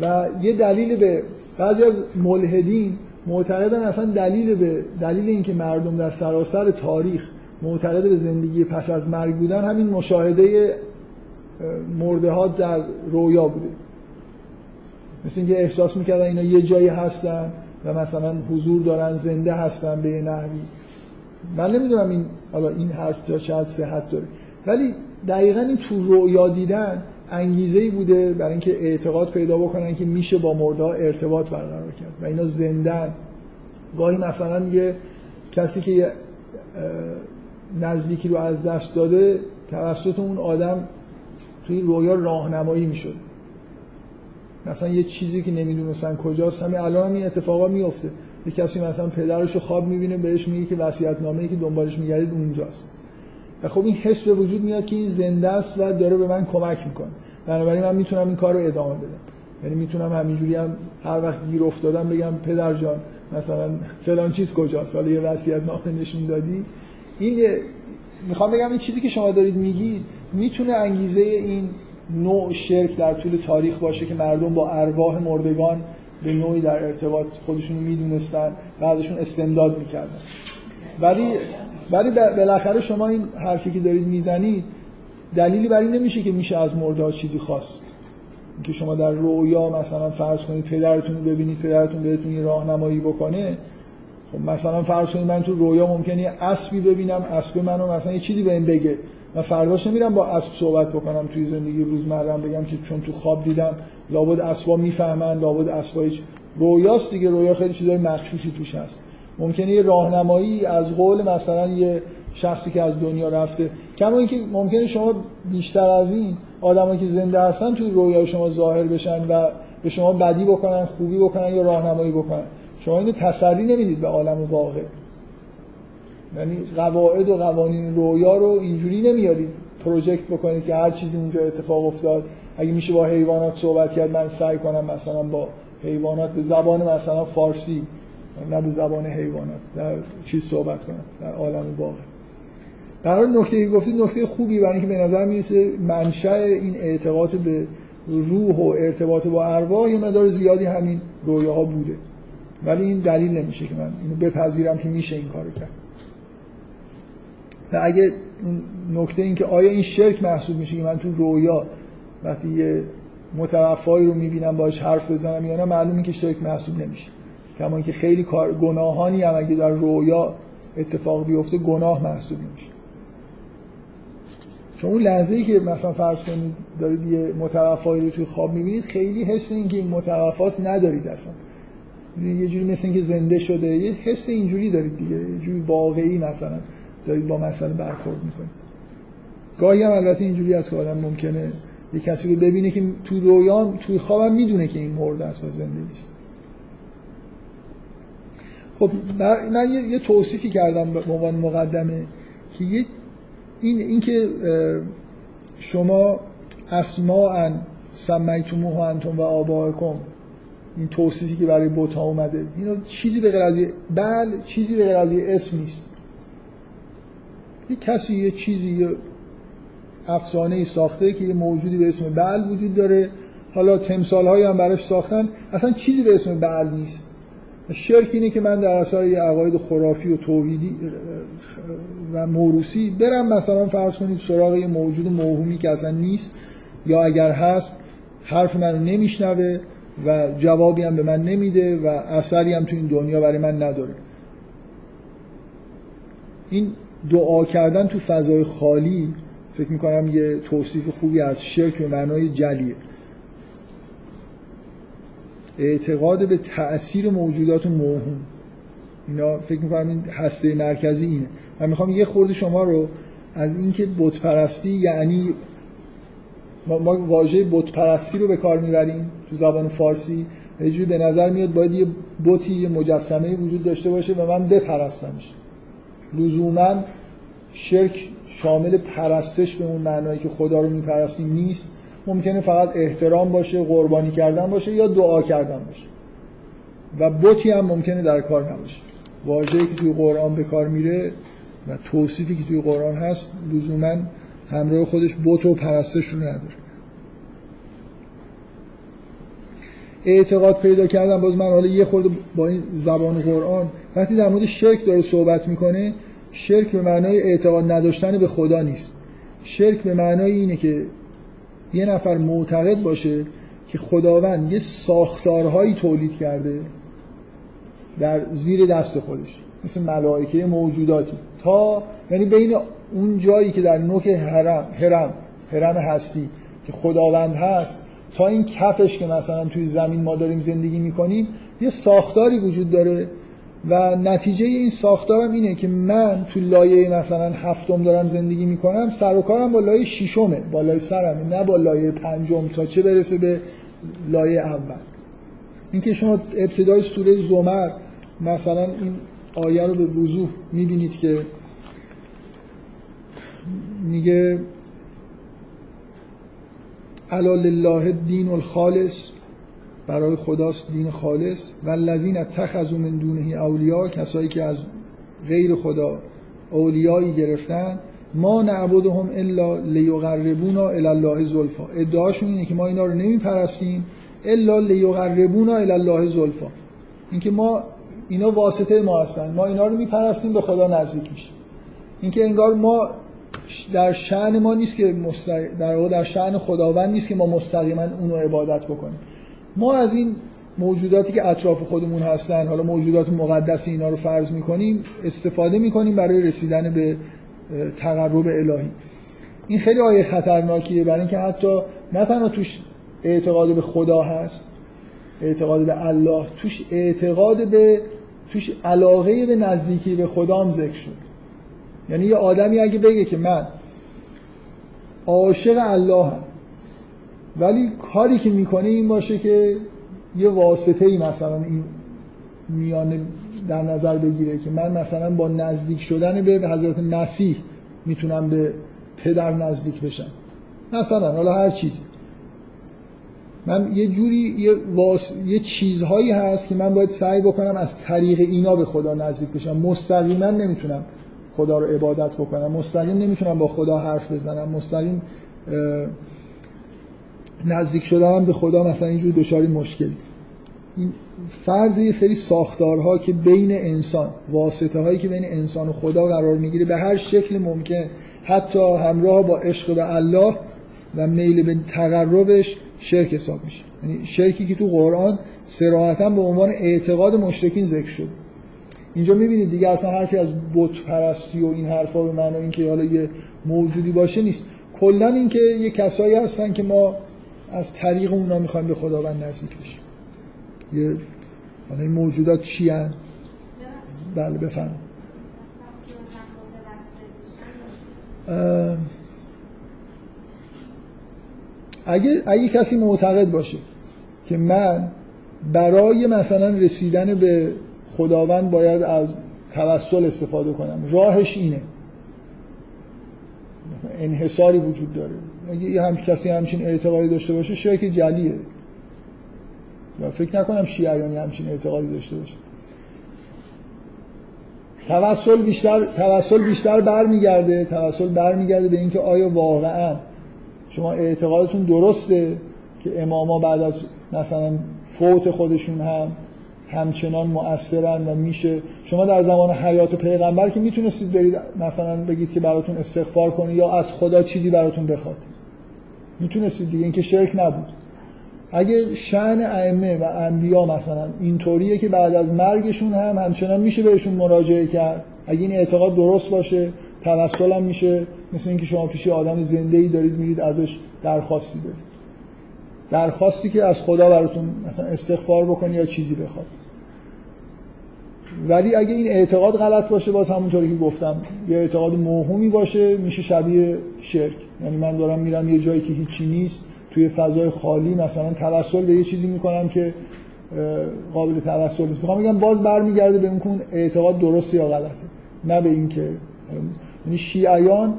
و یه دلیل به بعضی از ملحدین معتقدن اصلا دلیل به دلیل اینکه مردم در سراسر تاریخ معتقد به زندگی پس از مرگ بودن همین مشاهده مرده ها در رویا بوده. مثل اینکه احساس میکردن اینا یه جایی هستن و مثلا حضور دارن، زنده هستن به نحوی. من نمیدونم این حالا این حرف تا چقدر صحت داره، ولی دقیقاً این تو رویا دیدن انگیزه‌ای بوده برای اینکه اعتقاد پیدا بکنن که میشه با مرده ها ارتباط برقرار کرد و اینا زندن. گاهی مثلا یه کسی که یه نزدیکی رو از دست داده توسط اون آدم توی رویا راهنمایی میشد، مثلا یه چیزی که نمیدونستن کجاست. همین الان هم این اتفاقا میفته، یه کسی مثلا پدرشو خواب میبینه، بهش میگه که وصیت‌نامه‌ای که دنبالش میگردید اونجاست و خب این حس به وجود میاد که این زنده است و داره به من کمک میکنه، بنابراین من میتونم این کارو ادامه بدم. یعنی میتونم همینجوری هم هر وقت گیر افتادم بگم پدر جان مثلا فلان چیز کجاست، حالا یه وصیت‌نامه نشون دادی. این میخوام بگم این چیزی که شما دارید میگید میتونه انگیزه این نوع شرک در طول تاریخ باشه که مردم با ارواح مردگان به نوعی در ارتباط خودشون رو میدونستن و ازشون استمداد میکردن. ولی ولی بالاخره شما این حرفی که دارید میزنید دلیلی برای نمیشه که میشه از مرده ها چیزی خواست. که شما در رویا مثلا فرض کنید پدرتون رو ببینید، پدرتون بهتون این راهنمایی بکنه. خب مثلا فرض کنید من تو رویا ممکنه یه اسبی ببینم، اسب منو مثلا یه چیزی بهم بگه، من فرداش نمیرم با اسب صحبت بکنم توی زندگی روزمره‌ام، بگم که چون تو خواب دیدم لابد اسبا میفهمن، لابد اسبا هیچ. رویاست دیگه، رویا خیلی چیزای مغشوشی توش هست. ممکنه یه راهنمایی از قول مثلا یه شخصی که از دنیا رفته، کما اینکه ممکنه شما بیشتر از این آدمایی که زنده هستن توی رویای شما ظاهر بشن و به شما بدی بکنن، خوبی بکنن یا راهنمایی بکنن. شما اینو تسری نمیدید به عالم واقع. یعنی قواعد و قوانین رویا رو اینجوری نمیارید پروژکت بکنید که هر چیزی اونجا اتفاق افتاد. اگه میشه با حیوانات صحبت کرد، من سعی کنم مثلا با حیوانات به زبان مثلا فارسی، نه به زبان حیوانات، در چیز صحبت کنم در عالم واقع. در حال نکته‌ای که گفتید نکته خوبی، برای اینکه به نظر میرسه منشأ این اعتقاد به روح و ارتباط با ارواح یه مقدار زیادی همین رویاها بوده، ولی این دلیل نمیشه که من اینو بپذیرم که میشه این کارو کرد. و اگه نکته این که آیا این شرک محسوب میشه که من تو رویا وقتی یه متوفایی رو میبینم باش حرف بزنم یا نه، معلومه که شرک محسوب نمیشه. کما اینکه خیلی کار گناهانی هم اگه در رویا اتفاق بیفته گناه محسوب نمیشه. چون اون لحظه‌ای که مثلا فرض کنید دارید یه متوفایی رو توی خواب میبینید، خیلی حس این که این متوفاست ندارید اصلا. یه جوری مثل اینکه زنده شده، یه حس اینجوری دارید دیگه، یه جوری واقعی مثلا دارید با مسئله برخورد میکنید. گاهی هم البته اینجوری است که آدم ممکنه یه کسی رو ببینه که تو رویا توی خوابم میدونه که این مرده است و زنده نیست. خب من یه, یه توصیفی کردم به عنوان مقدمه که یه این اینکه شما اسماء سمیتموه و انتم و آبائکم، این توصیفی که برای بت ها اومده، اینو چیزی به غیر از بل چیزی به غیر از اسم نیست. یه کسی یه چیزی یه افسانه‌ای ساخته که یه موجودی به اسم بل وجود داره، حالا تمثال‌هایی هم براش ساختن، اصلا چیزی به اسم بل نیست. شرک اینه که من در اثر یه عقاید خرافی و توحیدی و موروثی برم مثلا فرض کنید سراغ یه موجود موهومی که اصلا نیست، یا اگر هست حرف منو نمیشنوه و جوابی هم به من نمیده و اثری هم تو این دنیا برای من نداره. این دعا کردن تو فضای خالی فکر میکنم یه توصیف خوبی از شرک به معنای جلیه. اعتقاد به تأثیر موجودات موهوم، اینا فکر می‌کنم این هسته مرکزی اینه. من میخوام یه خورده شما رو از اینکه بت پرستی، یعنی ما واژه بت پرستی رو به کار میبریم تو زبان فارسی، یه جوری به نظر میاد باید یه بتی یه مجسمه وجود داشته باشه و من بپرستمش. لزوما شرک شامل پرستش به اون معنایی که خدا رو میپرستیم نیست. ممکنه فقط احترام باشه، قربانی کردن باشه یا دعا کردن باشه و بتی هم ممکنه در کار نباشه. واژه‌ای که توی قرآن به کار میره و توصیفی که توی قرآن هست لزوما همراه خودش بت و پرستش رو نداره. اعتقاد پیدا کردن، باز من حالا یه خورده با این زبان قرآن وقتی در مورد شرک داره صحبت میکنه، شرک به معنای اعتقاد نداشتن به خدا نیست. شرک به معنای اینه که یه نفر معتقد باشه که خداوند یه ساختارهایی تولید کرده در زیر دست خودش، مثل ملائکه موجوداتی، تا یعنی بین اون جایی که در نوک هرم هرم هرم هستی که خداوند هست تا این کفش که مثلا توی زمین ما داریم زندگی میکنیم یه ساختاری وجود داره و نتیجه این ساختارم اینه که من تو لایه مثلا هفتم دارم زندگی میکنم، سر و کارم با لایه ششمه، با لایه سرمه، نه با لایه پنجم، تا چه برسه به لایه اول. اینکه شما ابتدای سوره زمر مثلا این آیه رو به وضوح میبینید که میگه الا لله دین الخالص، برای خداست دین خالص، والذین اتخذوا من دونه اولیاء، کسایی که از غیر خدا اولیایی گرفتن، ما نعبدهم الا لیقربونا الی الله زلفا، ادعاشون اینه که ما اینا رو نمیپرستیم الا لیقربونا الی الله زلفا، اینکه ما اینا واسطه ما هستن، ما اینا رو میپرستیم به خدا نزدیک میشیم. اینکه انگار ما در شأن ما نیست که مستق... در واقع در شأن خداوند نیست که ما مستقیما اون رو عبادت بکنیم. ما از این موجوداتی که اطراف خودمون هستن، حالا موجودات مقدس، اینا رو فرض می‌کنیم، استفاده می‌کنیم برای رسیدن به تقرب الهی. این خیلی آیه خطرناکیه، برای اینکه حتی نه تنها توش اعتقاد به خدا هست، اعتقاد به الله، توش اعتقاد به توش علاقه به نزدیکی به خدا هم ذکر شد. یعنی یه آدمی اگه بگه که من عاشق اللهم، ولی کاری که میکنه این باشه که یه واسطه ای مثلا این میانه در نظر بگیره که من مثلا با نزدیک شدن به حضرت مسیح میتونم به پدر نزدیک بشم، مثلا حالا هر چیزی، من یه جوری یه, واس... یه چیزهایی هست که من باید سعی بکنم از طریق اینا به خدا نزدیک بشم. مستقیما نمیتونم خدا رو عبادت بکنم، مستقیم نمیتونم با خدا حرف بزنم، مستقیم نزدیک شدنم به خدا مثلا اینجور دچار مشکلی. این فرض یه سری ساختارها که بین انسان، واسطه هایی که بین انسان و خدا قرار میگیره به هر شکل ممکن، حتی همراه با عشق به الله و میل به تقربش، شرک حساب میشه. یعنی شرکی که تو قرآن صراحتاً به عنوان اعتقاد مشرکین ذکر شده. اینجا میبینید دیگه اصلا حرفی از بت پرستی و این حرفا به معنی اینکه حالا یه موجودی باشه نیست، کلا اینکه یه کسایی هستن که ما از طریق اونا میخوایم به خداوند نزدیک بشیم. یه حالا این موجودات چی ان؟ بله بفرمایید. اگه اگه کسی معتقد باشه که من برای مثلا رسیدن به خداوند باید از توسل استفاده کنم، راهش اینه، مثلا انحصاری وجود داره، اگه همچین کسی همچین اعتقادی داشته باشه شرک جلیه. من فکر نکنم شیعیانی همچین اعتقادی داشته باشه. توسل بیشتر توسل بیشتر برمیگرده توسل برمیگرده به اینکه آیا واقعا شما اعتقادتون درسته که اماما بعد از مثلا فوت خودشون هم همچنان مؤثرن و میشه. شما در زمان حیات پیغمبر که میتونستید برید مثلا بگید که براتون استغفار کنه یا از خدا چیزی براتون بخواد، میتونستید دیگه، این که شرک نبود. اگه شأن ائمه و انبیا مثلا اینطوریه که بعد از مرگشون هم همچنان میشه بهشون مراجعه کرد، اگه این اعتقاد درست باشه، توسل هم میشه، مثل اینکه شما پیش آدم زنده‌ای دارید میرید ازش درخواستی دارید، درخواستی که از خدا براتون مثلا استغفار بکنه یا چیزی بخواد. ولی اگه این اعتقاد غلط باشه، باز همونطوری که گفتم یه اعتقاد موهومی باشه، میشه شبیه شرک. یعنی من دارم میرم یه جایی که هیچی نیست، توی فضای خالی مثلا توسل به یه چیزی میکنم که قابل توسل نیست. میخوام بگم باز برمیگرده به اون اعتقاد درسته یا غلطه، نه به این که یعنی شیعیان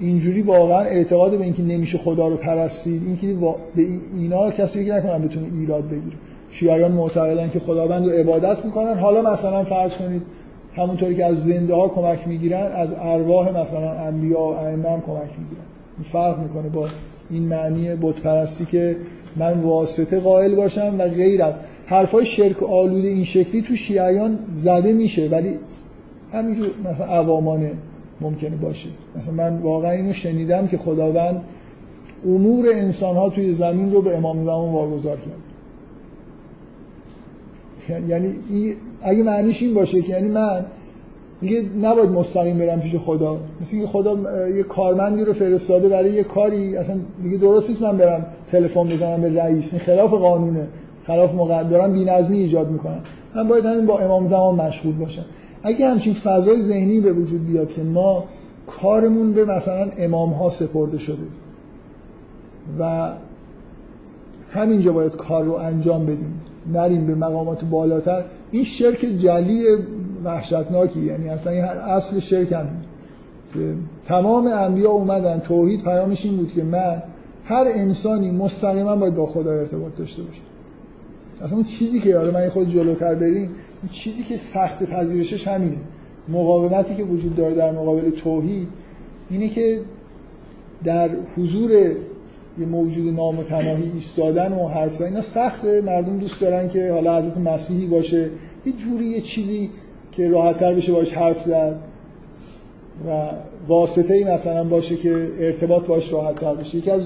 اینجوری واقعا اعتقاد به اینکه نمیشه خدا رو پرستید، اینکه به اینا کسی که نکنن بتونه ایراد بگیره. شیعیان معتقدن که خداوند رو عبادت میکنن، حالا مثلا فرض کنید همونطوری که از زنده ها کمک میگیرن، از ارواح مثلا انبیا و ائمه هم کمک میگیرن. این فرق میکنه با این معنی بت پرستی که من واسطه قائل باشم و غیر از حرفای شرک آلوده این شکلی تو شیعیان زده میشه، ولی همینجور مثلا عوامانه ممکنه باشه. مثلا من واقعا اینو شنیدم که خداوند امور انسان‌ها توی زمین رو به امام زمان واگذار کرد. یعنی اگه معنیش این باشه که یعنی من دیگه نباید مستقیم برم پیش خدا، مثل اینکه خدا یه کارمندی رو فرستاده برای یه کاری، اصلا دیگه درست نیست من برم تلفن بزنم به رئیس، این خلاف قانونه، خلاف مقدرم، بی‌نظمی ایجاد می‌کنه، من باید همین با امام زمان مشغول باشم. اگه همچین فضای ذهنی به وجود بیاد که ما کارمون به مثلا امام ها سپرده شده و همینجا باید کار رو انجام بدیم، نریم به مقامات بالاتر، این شرک جلی وحشتناکی. یعنی اصلا اصل شرک هم که تمام انبیا اومدن توحید پیامش این بود که من هر انسانی مستقیما باید با خدا ارتباط داشته باشه. اصلا اون چیزی که یاره من خود جلوتر بریم، این چیزی که سخت پذیرشش همینه، مقاومتی که وجود داره در مقابل توحید اینه که در حضور یه موجود نامتناهی ایستادن و حرف زدن اینا سخته. مردم دوست دارن که حالا حضرت مسیحی باشه، یه جوری یه چیزی که راحت‌تر بشه باهاش حرف زد، و واسطه‌ای مثلا باشه که ارتباط باش راحت‌تر بشه. یکی از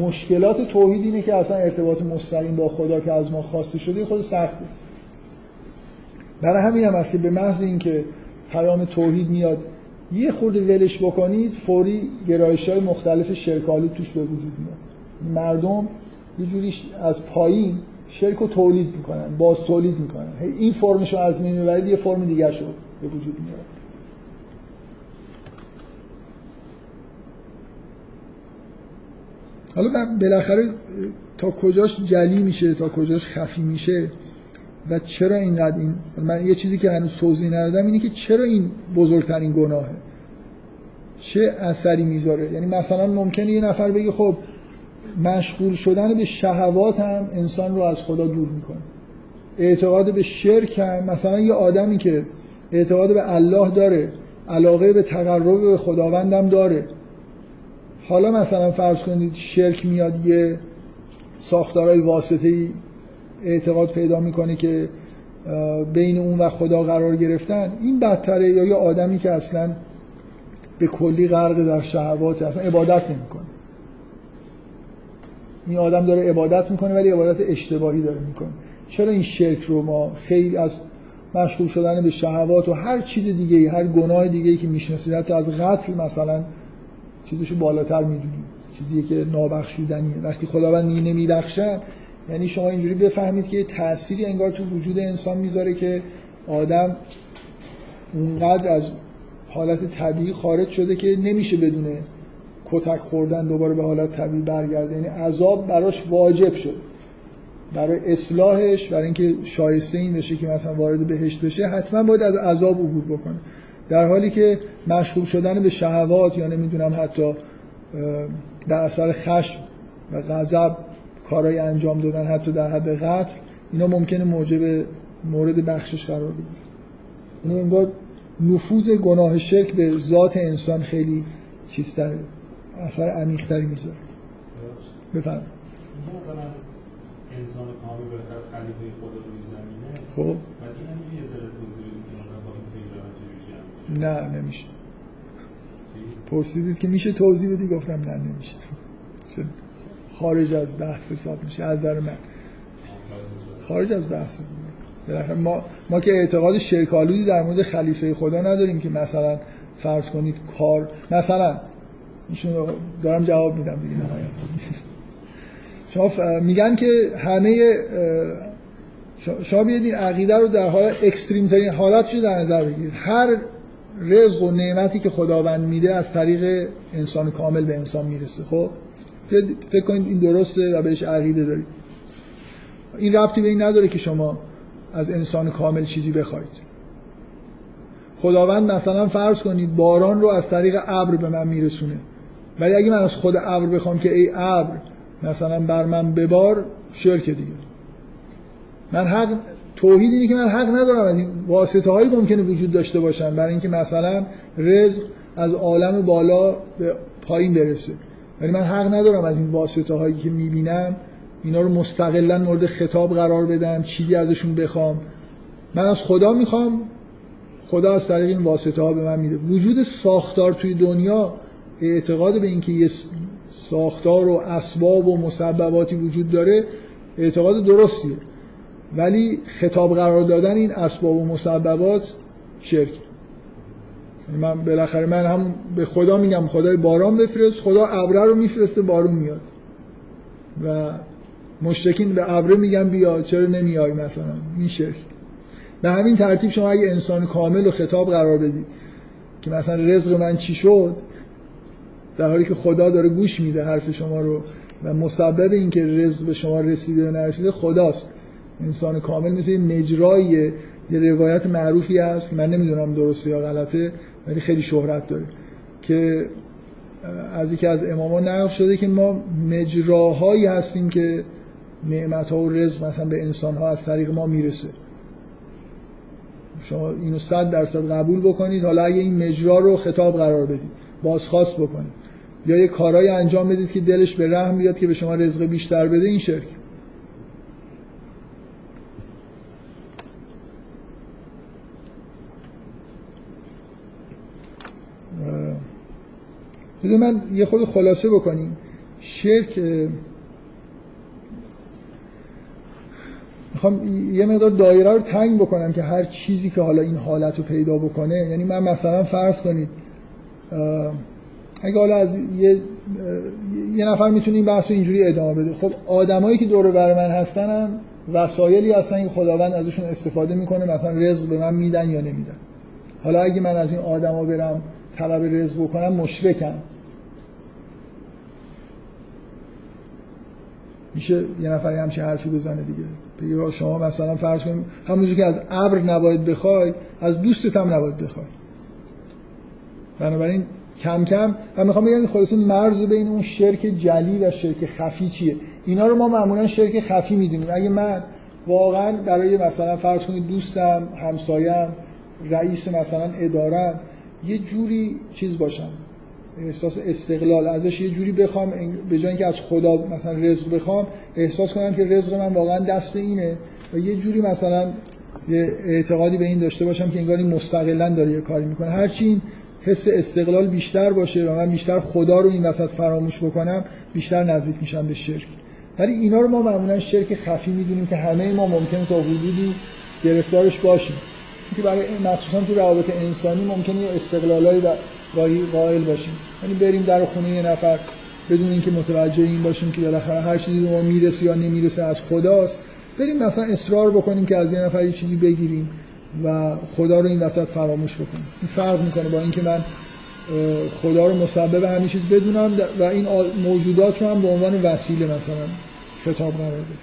مشکلات توحید اینه که اصلا ارتباط مستقیم با خدا که از ما خواسته شده خود سخته. برای همین هم است که به محض اینکه پیام توحید میاد یه خورده ولش بکنید فوری گرایش‌های مختلف شرکالی توش به وجود میاد. مردم یه جوری از پایین شرک رو تولید میکنن، باز تولید میکنن، این فرمشو از من میبرید یه فرم دیگه شو به وجود میاد. حالا من بالاخره تا کجاش جلی میشه تا کجاش خفی میشه و چرا اینقدر این من یه چیزی که هنوز توضیح ندادم اینه که چرا این بزرگترین گناهه، چه اثری میذاره. یعنی مثلا ممکنه یه نفر بگه خب مشغول شدن به شهوات هم انسان رو از خدا دور میکنه، اعتقاد به شرک هم، مثلا یه آدمی که اعتقاد به الله داره، علاقه به تقرب به خداوند هم داره، حالا مثلا فرض کنید شرک میاد یه ساختارهای واسطه‌ای اعتقاد پیدا میکنه که بین اون و خدا قرار گرفتن، این بدتره یا یه آدمی که اصلا به کلی غرق در شهوات، اصلا عبادت نمیکنه، این آدم داره عبادت میکنه ولی عبادت اشتباهی داره میکنه. چرا این شرک رو ما خیلی از مشغول شدن به شهوات و هر چیز دیگه‌ای، هر گناه دیگه‌ای که میشناسید، حتی از قتل مثلا چیزشو بالاتر میدونیم، چیزی که نابخشودنیه. وقتی خداوند میگه نمیبخشه، یعنی شما اینجوری بفهمید که یه تأثیری انگار تو وجود انسان میذاره که آدم اونقدر از حالت طبیعی خارج شده که نمیشه بدونه کتک خوردن دوباره به حالت طبیعی برگرده. یعنی عذاب براش واجب شد برای اصلاحش، برای اینکه شایسته این بشه که مثلا وارد بهشت بشه حتما باید از عذاب عبور بکنه، در حالی که مشغول شدن به شهوات یا نمیدونم حتی در اثر خشم و غضب کارهای انجام دادن حتی در حد قتل، اینا ممکنه موجب مورد بخشش قرار بگیره. یعنی انگار نفوذ گناه شرک به ذات انسان خیلی چیز داره، اثر عمیق‌تری میذاره. بفرمایید. مثلا انسان کامل بهتر خلیفه خدا روی زمینه. خب. ولی اینجوری یه ذره توضیح بدید که مثلا با این فکر راجع بهش. نه نمیشه. پرسیدید که میشه توضیح بدی، گفتم نه نمیشه. چون خارج از بحث حساب میشه از نظر من. خارج از بحث. بالاخره ما ما که اعتقاد شرک‌آلودی در مورد خلیفه خدا نداریم که مثلا فرض کنید کار مثلا ایشون دارم جواب میدم دیگه نهایت. شما میگن که همه شما بیاید این عقیده رو در حال اکستریم ترین حالتش رو در نظر بگیرید، هر رزق و نعمتی که خداوند میده از طریق انسان کامل به انسان میرسه. خب بیاید فکر کنید این درسته و بهش عقیده دارید، این ربطی به این نداره که شما از انسان کامل چیزی بخواید. خداوند مثلا فرض کنید باران رو از طریق ابر به من میرسونه، ولی اگه من از خود ابر بخوام که ای ابر مثلا بر من ببار، شرک دیگه. من حق توحید اینه که من حق ندارم از این واسطه هایی ممکنه وجود داشته باشن برای اینکه مثلا رزق از عالم بالا به پایین برسه، ولی من حق ندارم از این واسطه هایی که میبینم اینا رو مستقلا مورد خطاب قرار بدم، چیزی ازشون بخوام. من از خدا میخوام، خدا از طریق این واسطه ها به من میده. وجود ساختار توی دنیا، اعتقاد به اینکه یه ساختار و اسباب و مسبباتی وجود داره اعتقاد درستیه، ولی خطاب قرار دادن این اسباب و مسببات شرک. من بالاخره من هم به خدا میگم خدای باران بفرست، خدا ابر رو میفرسته بارون میاد و مشرکین به ابر میگن بیا چرا نمیای مثلا، این شرک. به همین ترتیب شما اگه انسان کامل رو خطاب قرار بدید که مثلا رزق من چی شد، در حالی که خدا داره گوش میده حرف شما رو و مسبب این که رزق به شما رسیده و نرسیده خداست، انسان کامل مثل مجراییه. یه روایت معروفی هست که من نمیدونم درسته یا غلطه ولی خیلی شهرت داره که از یکی از امامان نقل شده که ما مجراهایی هستیم که نعمت‌ها و رزق مثلا به انسان‌ها از طریق ما میرسه. شما اینو صد درصد قبول بکنید، حالا اگه این مجرا رو خطاب قرار بدید، بازخواست بکنید یا یه کارایی انجام بدید که دلش به رحم بیاد که به شما رزق بیشتر بده، این شرک. بذار من یه خود خلاصه بکنیم. شرک میخوام یه مقدار دایره رو تنگ بکنم که هر چیزی که حالا این حالت رو پیدا بکنه، یعنی من مثلا فرض کنید اگه حالا از یه یه نفر میتونه این بحث رو اینجوری ادامه بده، خب آدمایی که دور و بر من هستن هم وسایلی هستن که خداوند ازشون استفاده میکنه، مثلا رزق به من میدن یا نمیدن. حالا اگه من از این آدما برم طلب رزق بکنم مشرکم. میشه یه نفر همچین حرفی بزنه دیگه، بگه شما مثلا فرض کنیم همونجوری که از ابر نباید بخوای، از دوستت هم نباید بخوای. بنابراین کم کم من میخوام بگم خلاصه مرز بین اون شرک جلی و شرک خفی چیه. اینا رو ما معمولا شرک خفی میدونیم. اگه من واقعا برای مثلا فرض کنید دوستم، همسایم، رئیس مثلا ادارم یه جوری چیز باشم، احساس استقلال ازش یه جوری بخوام، به جای اینکه از خدا مثلا رزق بخوام احساس کنم که رزق من واقعا دست اینه و یه جوری مثلا یه اعتقادی به این داشته باشم که انگار این مستقلاً داره یه کاری میکنه. هرچی این حس استقلال بیشتر باشه و من بیشتر خدا رو این وسط فراموش بکنم، بیشتر نزدیک میشم به شرک. ولی اینا رو ما معمولا شرک خفی میدونیم که همه ما ممکنه تا حدودی گرفتارش باشیم، که برای مخصوصا تو روابط انسانی ممکنه استقلالایی رایی قائل باشیم، یعنی بریم در خونه یه نفر بدون اینکه متوجه این باشیم که بالاخره هر چیزی به ما میرسه یا نمیرسه از خداست، بریم مثلا اصرار بکنیم که از یه نفر یه چیزی بگیریم و خدا رو این وسط فراموش بکنیم. این فرق میکنه با اینکه من خدا رو مسبب همین چیز بدونم و این موجودات رو هم به عنوان وسیله مثلا خطاب قرار بدم.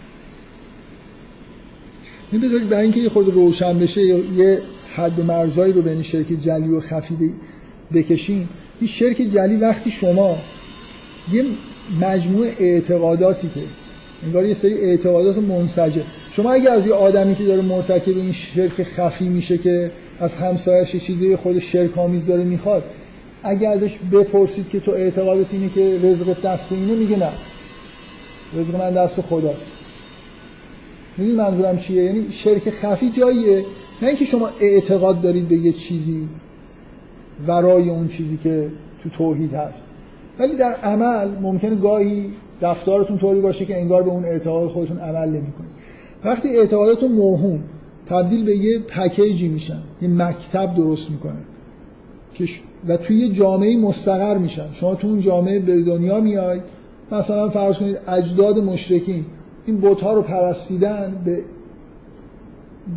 می‌ذارید برای اینکه یه خود روشن بشه یه حد و مرزایی رو بین شرک جلی و خفی بکشین. این شرک جلی وقتی شما یه مجموعه اعتقاداتی که انگار یه سری اعتقادات منسجم، شما اگه از یه آدمی که داره مرتکب این شرک خفی میشه که از همسایه‌اش چیزی خود شرک آمیز داره میخواد، اگه ازش بپرسید که تو اعتقادت اینه که رزق دست اینه، میگه نه، رزق من دست خداست. می‌بینی منظورم چیه؟ یعنی شرک خفی جاییه نه اینکه شما اعتقاد دارید به یه چیزی ورای اون چیزی که تو توحید هست، ولی در عمل ممکنه گاهی رفتارتون طوری باشه که انگار به اون اعتقاد خودتون عمل نمی‌کنید. وقتی اعتقاداتون موهوم تبدیل به یه پکیجی میشن، یه مکتب درست میکنن که و توی یه جامعه مستقر میشن. شما تو اون جامعه به دنیا میای، مثلا فرض کنید اجداد مشرکین این بت‌ها رو پرستیدن، به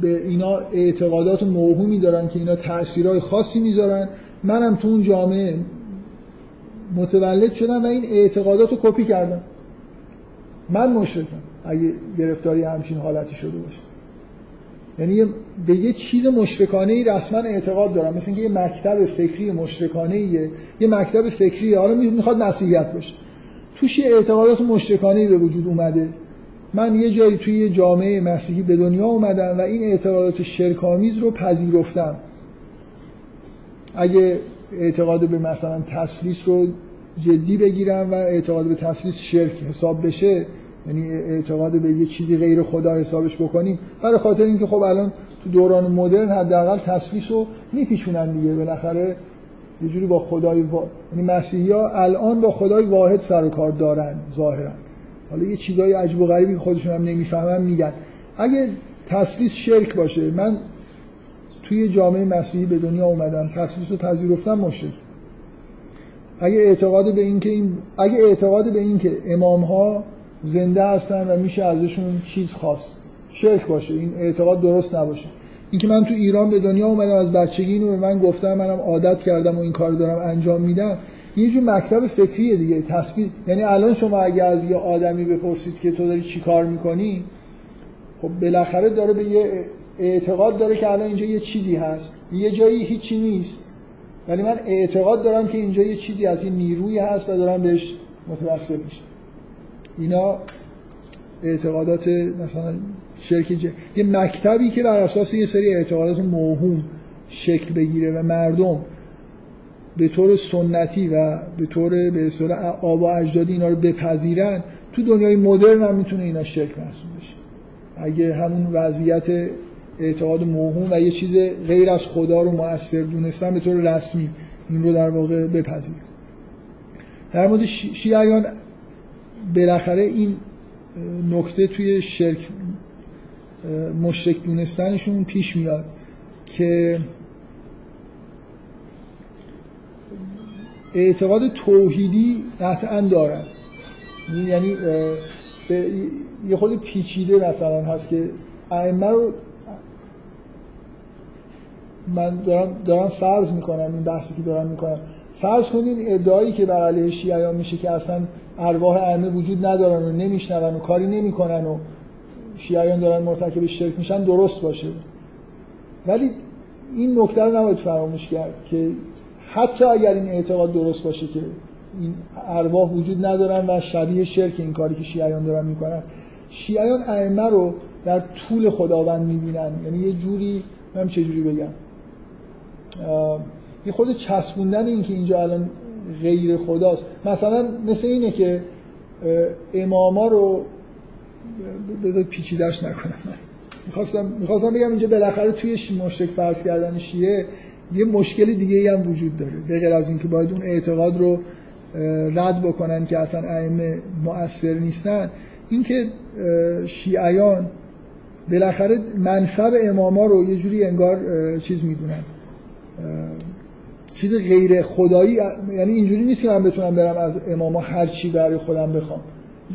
به اینا اعتقادات موهومی دارن که اینا تأثیرهای خاصی میذارن. منم تو اون جامعه متولد شدم و این اعتقادات رو کپی کردم، من مشرکم اگه گرفتاری همچین حالتی شده باشه. یعنی به یه چیز مشرکانه‌ای رسما اعتقاد دارم، مثل اینکه یه مکتب فکری مشرکانه‌ایه، یه مکتب فکری حالا میخواد مسیحیت باشه، توش یه اعتقادات مشرکانه‌ای به وجود اومده. من یه جایی توی یه جامعه مسیحی به دنیا اومدم و این اعتقادات شرک‌آمیز رو پذیرفتم. اگه اعتقاد به مثلا تسلیس رو جدی بگیرم و اعتقاد به تسلیس شرک حساب بشه، یعنی اعتقاد به یه چیزی غیر خدا حسابش بکنیم، برای خاطر اینکه خب الان تو دوران مدرن حداقل تسلیس رو میپیچونن دیگه، بالاخره یه جوری با خدای وا... یعنی مسیحی‌ها الان با خدای واحد سر و کار دارن ظاهرا. حالا یه چیزای عجب و غریبی که خودشون هم نمیفهمن میگن. اگه تسلیس شرک باشه، من توی جامعه مسیحی به دنیا اومدم، تسلیس رو پذیرفتم، مشرک. اگه اعتقاد به این که این اگه اعتقاد به این که امام‌ها زنده هستن و میشه ازشون چیز خواست، شرک باشه، این اعتقاد درست نباشه. اینکه من تو ایران به دنیا اومدم، از بچگی اینو به من گفتم، منم عادت کردم و این کارو دارم انجام میدم، یه جور مکتب فکریه دیگه. تصویر یعنی الان شما اگه از یه آدمی بپرسید که تو داری چی کار میکنی، خب بالاخره داره به یه اعتقاد داره که الان اینجا یه چیزی هست، یه جایی هیچی نیست، ولی من اعتقاد دارم که اینجا یه چیزی از این نیرویی هست و دارم بهش متوسل میشم. اینا اعتقادات مثلا شرک جه. یه مکتبی که بر اساس یه سری اعتقادات موهوم شکل بگیره و مردم به طور سنتی و به طور به اصطلاح آب و اجدادی اینا رو بپذیرن، تو دنیای مدرن هم میتونه اینا شرک محسوب بشه. اگه همون وضعیت اعتقاد موهوم و یه چیز غیر از خدا رو مؤثر دونستن به طور رسمی این رو در واقع بپذیرن. در مورد شیعیان بالاخره این نکته توی شرک مشرک دونستنشون پیش میاد که اعتقاد توحیدی قطعا دارن، یعنی یه خورده پیچیده مثلا هست که ائمه رو من دارم, دارم فرض میکنم، این بحثی که دارم میکنم فرض کنید ادعایی که بر علیه شیعیان میشه که اصلا ارواح ائمه وجود ندارن و نمیشنون و کاری نمیکنن و شیعیان دارن مرتکب شرک میشن درست باشه، ولی این نکته رو نباید فراموش کرد که حتی اگر این اعتقاد درست باشه که این ارواح وجود ندارن و شبیه شرک این کاری که شیعیان دارن میکنن، شیعیان ائمه رو در طول خداوند میبینن، یعنی یه جوری من چجوری بگم یه خود چسبوندن این که اینجا الان غیر خداست، مثلا مثل اینه که اماما رو بذار پیچیده‌اش نکنم، میخواستم میخواستم بگم اینجا بالاخره توی مشرک فرض کردن شیعه یه مشکل دیگه ای هم وجود داره به غیر از اینکه باید اون اعتقاد رو رد بکنن که اصلا ائمه مؤثر نیستن، اینکه شیعیان بالاخره منصب اماما رو یه جوری انگار چیز میدونن، چیز غیر خدایی، یعنی اینجوری نیست که من بتونم برم از اماما هر چی برای خودم بخوام،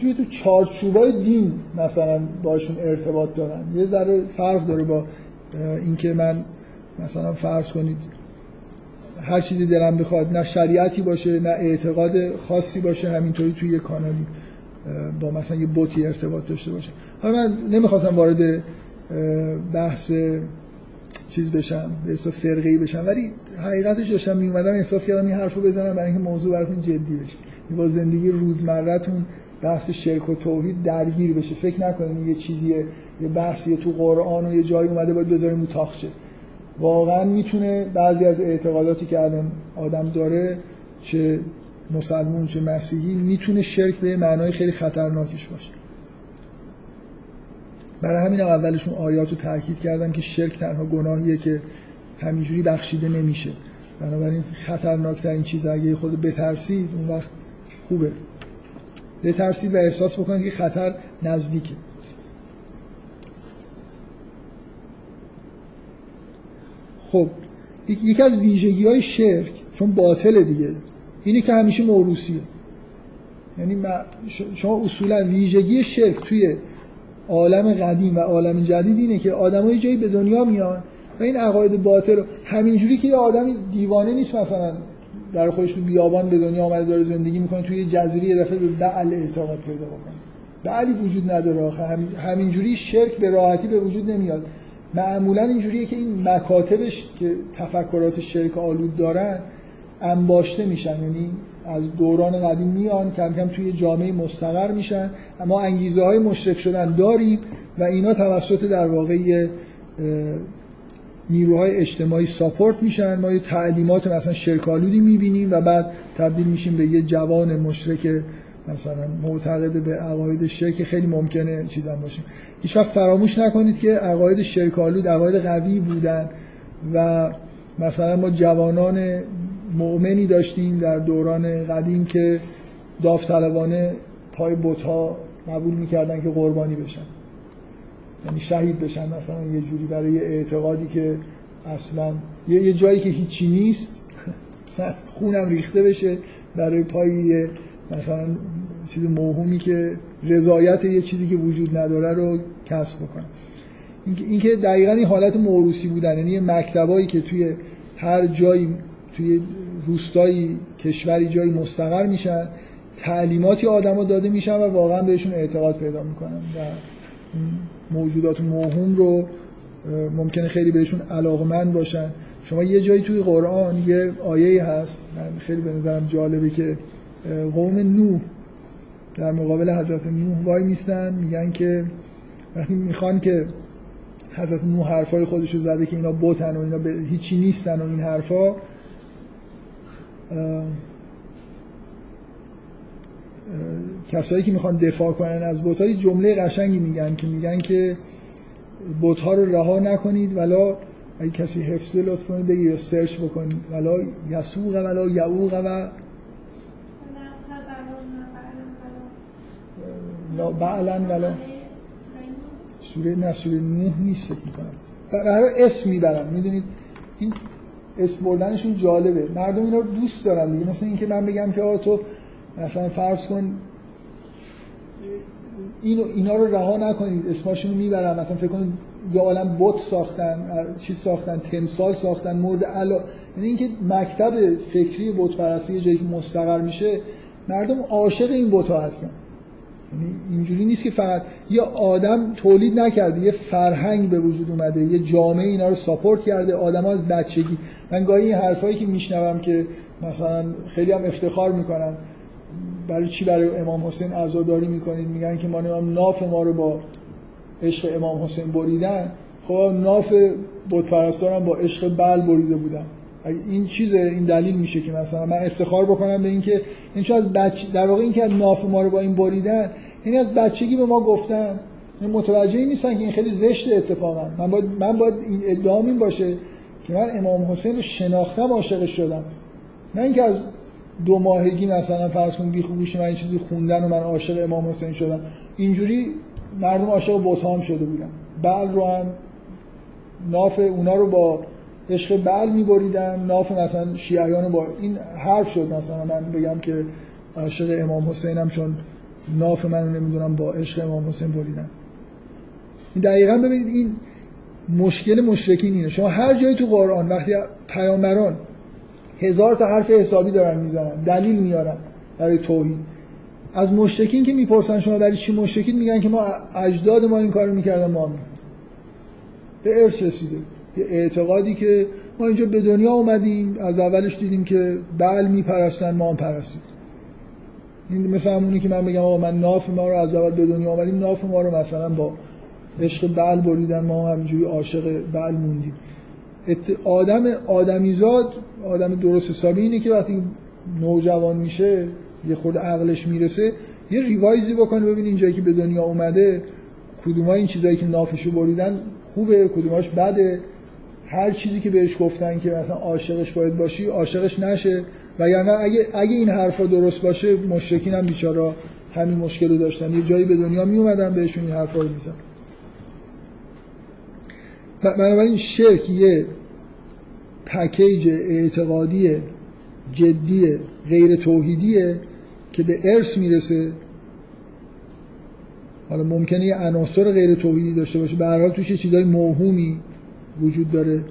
یه تو چارچوبای دین مثلا باشون ارتباط دارن، یه ذره فرق داره با اینکه من مثلا فرض کنید هر چیزی دلم بخواد، نه شریعتی باشه نه اعتقاد خاصی باشه، همینطوری توی یه کانالی با مثلا یه بوتی ارتباط داشته باشه. حالا من نمیخواستم وارد بحث چیز بشم، به حساب فرقه‌ای بشم، ولی حقیقتش داشتم میومدم احساس کردم این حرفو بزنم برای اینکه موضوع براتون جدی بشه، با زندگی روزمره‌تون بحث شرک و توحید درگیر بشه، فکر نکنید یه چیزیه، یه بحثیه تو قرآن و یه جایی اومده باید بذاریم اون تاخچه. واقعا میتونه بعضی از اعتقاداتی که الان آدم داره چه مسلمون چه مسیحی میتونه شرک به معنای خیلی خطرناکش باشه. برای همین اولشون آیات رو تاکید کردم که شرک تنها گناهیه که همینجوری بخشیده نمیشه، بنابراین خطرناکترین چیز اگه خود بترسید اون وقت خوبه بترسید و احساس بکنید که خطر نزدیکه. خب یکی از ویژگی های شرک چون باطله دیگه اینه که همیشه موروثیه، یعنی شما اصولا ویژگی شرک توی عالم قدیم و عالم جدید اینه که آدمای جایی به دنیا میان و این عقاید باطل همینجوری که یه آدمی دیوانه نیست مثلا در خودش تو بیابان به دنیا آمده داره زندگی میکنه توی یه جزیره یه دفعه به بعل اعتقاد پیدا بکنه، بعلی وجود نداره آخه، همینجوری شرک به راحتی به وجود نمیاد. معمولا اینجوریه که این مکاتبش که تفکرات شرک آلود دارن انباشته میشن، یعنی از دوران قدیم میان کم کم توی جامعه مستقر میشن، اما انگیزه های مشرک شدن داریم و اینا توسط در واقع نیروهای اجتماعی ساپورت میشن، ما یه تعلیمات مثلا شرکالودی میبینیم و بعد تبدیل میشیم به یه جوان مشرک مثلا معتقد به عقاید شرک، خیلی ممکنه چیزام باشیم. هیچ وقت فراموش نکنید که عقاید شرکالود عقاید قوی بودن و مثلا ما جوانان مؤمنی داشتیم در دوران قدیم که داوطلبانه پای بت‌ها قبول میکردن که قربانی بشن، یعنی شهید بشن مثلا یه جوری برای اعتقادی که اصلا یه, یه جایی که هیچی نیست خونم ریخته بشه برای پای مثلا چیز موهومی که رضایت یه چیزی که وجود نداره رو کسب بکنم. این که دقیقاً این حالت موروثی بودن، یعنی مکتبایی که توی هر جایی توی روستایی کشوری جایی مستقر میشن، تعلیماتی آدم‌ها داده میشن و واقعا بهشون اعتقاد پیدا میکنن و موجودات موهوم رو ممکنه خیلی بهشون علاقمند باشن. شما یه جایی توی قرآن یه آیه هست من خیلی به نظرم جالبه که قوم نوح در مقابل حضرت نوح وای میستن، میگن که وقتی میخوان که حضرت نوح حرفای خودشو زده که اینا بتن و اینا به هیچی نیستن و این حرفا، کسایی که میخوان دفاع کنن از بت‌ها یه جمله قشنگی میگن که میگن که بت‌ها رو رها نکنید ولا اگه کسی حفظه لطف کنید بگید سرچ بکنید ولا یسوق ولا یعوق و لا بعلن ولا سوره نه سوره نه نیست میکنم برای اسم میبرن. میدونید این اسم بردنشون جالبه، مردم اینا رو دوست دارن دیگه. مثلا اینکه من بگم که آقا تو مثلا فرض کن اینو اینا رو رها نکنید، اسماشون رو میبرن. مثلا فکر کنید یه عالم بت ساختن، چیز ساختن، تمثال ساختن، مورد علاقه. یعنی اینکه مکتب فکری بت پرستی یه جایی که مستقر میشه، مردم عاشق این بت ها هستن. یعنی اینجوری نیست که فقط یه آدم تولید نکرده، یه فرهنگ به وجود اومده، یه جامعه اینا رو ساپورت کرده. آدم‌ها از بچگی، من گاهی این حرفایی که میشنوم که مثلا خیلی هم افتخار میکنن، برای چی برای امام حسین عزاداری میکنید؟ میگن که ما ناف ما رو با عشق امام حسین بریدن. خب ناف بت پرستاران با عشق بل بریده بودن. این چیزه، این دلیل میشه که مثلا من افتخار بکنم به اینکه این چه از بچه، در واقع این که ناف ما رو با این بریدن، این از بچگی به ما گفتن. این متوجه نیستن که این خیلی زشته. اتفاقا من باید من باید این ادعام این باشه که من امام حسین رو شناختم، عاشقش شدم، نه اینکه از دو ماهگی مثلا فرض کن بیخوبوش من این چیزی خوندن و من عاشق امام حسین شدم. اینجوری مردم عاشق بت‌ها شده بودن. بل رو هم ناف اونا رو با عشق بل می‌بریدن، ناف مثلا شیعیان رو با این حرف شد مثلا من بگم که عاشق امام حسینم چون ناف منو نمیدونم با عشق امام حسین بریدن. این دقیقاً ببینید این مشکل مشرکین اینه. شما هر جایی تو قرآن وقتی پیامبران هزار تا حرف حسابی دارن میزنن، دلیل میارن برای توحید، از مشرکین که میپرسن شما برای چی مشرکین، میگن که ما اجداد ما این کارو میکردن، ما میکنیم. به ارث رسیده یه اعتقادی که ما اینجا به دنیا اومدیم، از اولش دیدیم که بل میپرستن، ما هم پرستیم. این مثلا همونی که من بگم آقا من ناف ما رو از اول به دنیا اومدیم، ناف ما رو مثلا با عشق بل بریدن، ما همینجوری عاشق بل موندیم. آدم آدمیزاد، آدم درست حسابی اینه که وقتی نوجوان میشه، یه خورده عقلش میرسه، یه ریوایزی بکنه ببین این جایی که به دنیا اومده کدوم‌ها این چیزایی که نافشو بریدن خوبه، کدوم‌هاش بده. هر چیزی که بهش گفتن که مثلا عاشقش باید باشی، عاشقش نشه. وگرنه اگه اگه این حرفا درست باشه، مشرکین هم بیچاره همین مشکل رو داشتن، یه جایی به دنیا می اومدن بهشون این حرفا رو میزدن. بنابراین شرک یه پکیج اعتقادی جدی غیر توحیدیه که به ارث میرسه. حالا ممکنه یه عناصر غیر توحیدی داشته باشه، به هر حال توش چیزای موهومی وجود داره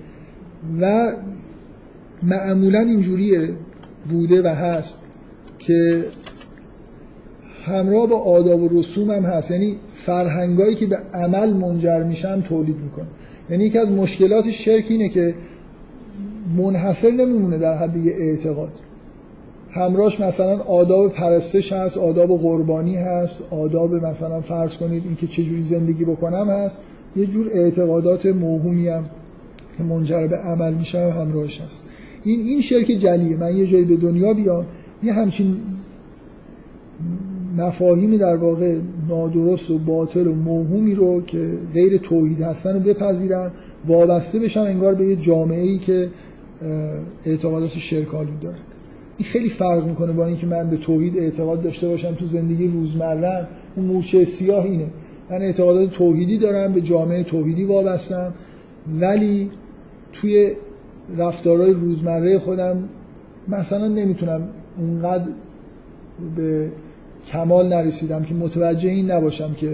و معمولا اینجوریه بوده و هست که همراه با آداب و رسوم هم هست. یعنی فرهنگایی که به عمل منجر میشه هم تولید میکنه. یعنی یکی از مشکلات شرک اینه که منحصر نمیمونه در حد یه اعتقاد، همراهش مثلا آداب پرستش هست، آداب قربانی هست، آداب مثلا فرض کنید اینکه چه جوری زندگی بکنم هست، یه جور اعتقادات موهومی هم که منجر به عمل میشه همراهش هست. این این شرک جلیه. من یه جایی به دنیا بیام یه همچین مفاهیمی در واقع نادرست و باطل و موهومی رو که غیر توحید هستن رو بپذیرم، وابسته بشم انگار به یه جامعه‌ای که اعتقادات شرک‌آلود داره. این خیلی فرق میکنه با اینکه من به توحید اعتقاد داشته باشم تو زندگی روزمره‌ام. اون مورچه سیاه اینه، من اعتقادات توحیدی دارم، به جامعه توحیدی وابستم، ولی توی رفتارهای روزمره خودم مثلا نمیتونم اونقدر به کمال نرسیدم که متوجه این نباشم که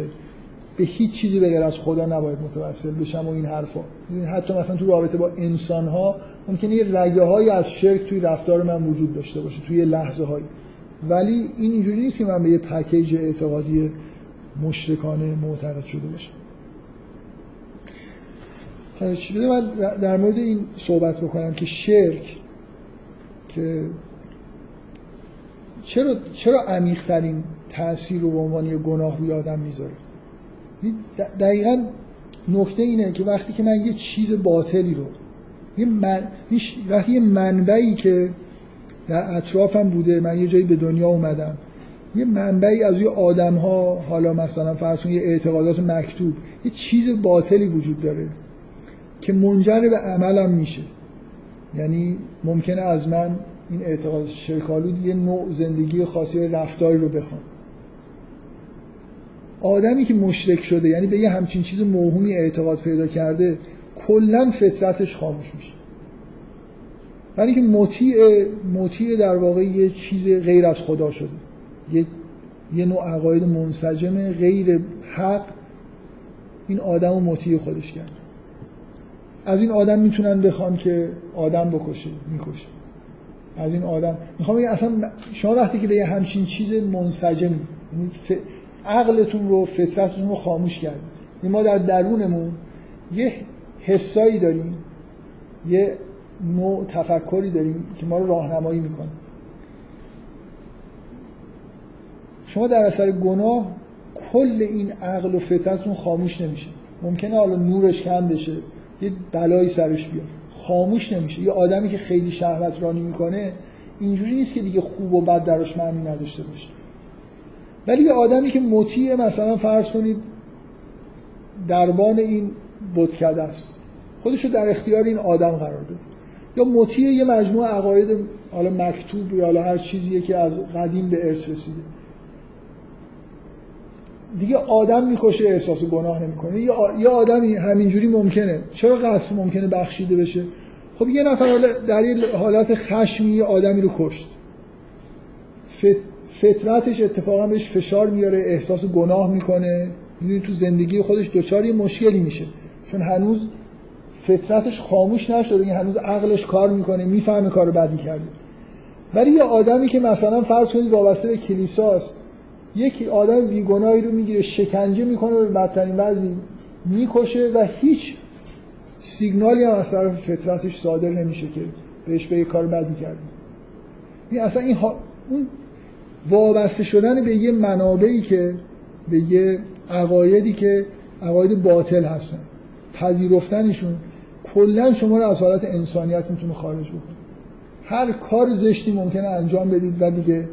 به هیچ چیزی بغیر از خدا نباید متوسل بشم و این حرفا. حتی مثلا تو رابطه با انسان‌ها ممکنه یه رگه‌هایی از شرک توی رفتار من وجود داشته باشه توی لحظه‌هایی، ولی این اینجوری نیست که من به یه پکیج اعتقادی مشرکانه معتقد شده باشم. حالا چی بده من در مورد این صحبت بکنم که شرک که چرا چرا عمیق‌ترین تأثیر رو به عنوان یه گناه روی آدم میذاره. دقیقاً نکته اینه که وقتی که من یه چیز باطلی رو یه من... وقتی یه منبعی که در اطرافم بوده، من یه جایی به دنیا اومدم، یه منبعی از یه آدم‌ها، حالا مثلا فرض کن یه اعتقادات مکتوب، یه چیز باطلی وجود داره که منجر به عملم میشه. یعنی ممکنه از من این اعتقاد شرک‌آلود یه نوع زندگی خاصی، رفتاری رو بخوام. آدمی که مشرک شده، یعنی به یه همچین چیز موهومی اعتقاد پیدا کرده، کلا فطرتش خاموش میشه. یعنی که مطیع مطیع در واقع یه چیز غیر از خدا شده، یه یه نوع عقاید منسجم غیر حق این آدمو مطیع خودش کرده. از این آدم میتونن بخوان که آدم بکشه، میکشه. از این آدم میخوام بگم اصلا شما وقتی که به یه همچین چیز منسجم، یعنی ف... عقلتون رو، فطرتتون رو خاموش کردید. ما در درونمون یه حسایی داریم، یه نوع تفکری داریم که ما رو راهنمایی میکنه. شما در اثر گناه کل این عقل و فطرتتون خاموش نمیشه. ممکنه حالا نورش کم بشه، یه بلایی سرش بیاد، خاموش نمیشه. یه آدمی که خیلی شهوت رانی میکنه اینجوری نیست که دیگه خوب و بد دراش معنی نداشته باشه. ولی یه آدمی که مطیع مثلا فرض کنید دربان این بتکده است، خودشو در اختیار این آدم قرار داد. یا مطیع یه مجموعه عقاید حالا مکتوب یا حالا هر چیزیه که از قدیم به ارث رسیده، دیگه آدم میکشه احساس گناه نمیکنه. یا یه آدمی همینجوری ممکنه، چرا قسم ممکنه بخشیده بشه؟ خب یه نفر در یه حالت خشمی یه آدمی رو کشت، فطرتش اتفاقا بهش فشار میاره، احساس گناه میکنه، میدونی تو زندگی خودش دچار یه مشکلی میشه، چون هنوز فطرتش خاموش نشده، هنوز عقلش کار میکنه، میفهمه کارو بدی کرده. ولی یه آدمی که مثلا فرض کنید وابسته به کلیساست، یکی آدم بیگناهی رو میگیره، شکنجه میکنه، به بدترین وضع میکشه و هیچ سیگنالی هم از طرف فطرتش صادر نمیشه که بهش به یه کار بدی کرده. این اصلا این ها... اون وابسته شدن به یه منابعی که به یه عقایدی که عقاید باطل هستن، پذیرفتنشون کلا شما رو از حالت انسانیت میتونه خارج بکنه. هر کار زشتی ممکنه انجام بدید و دیگه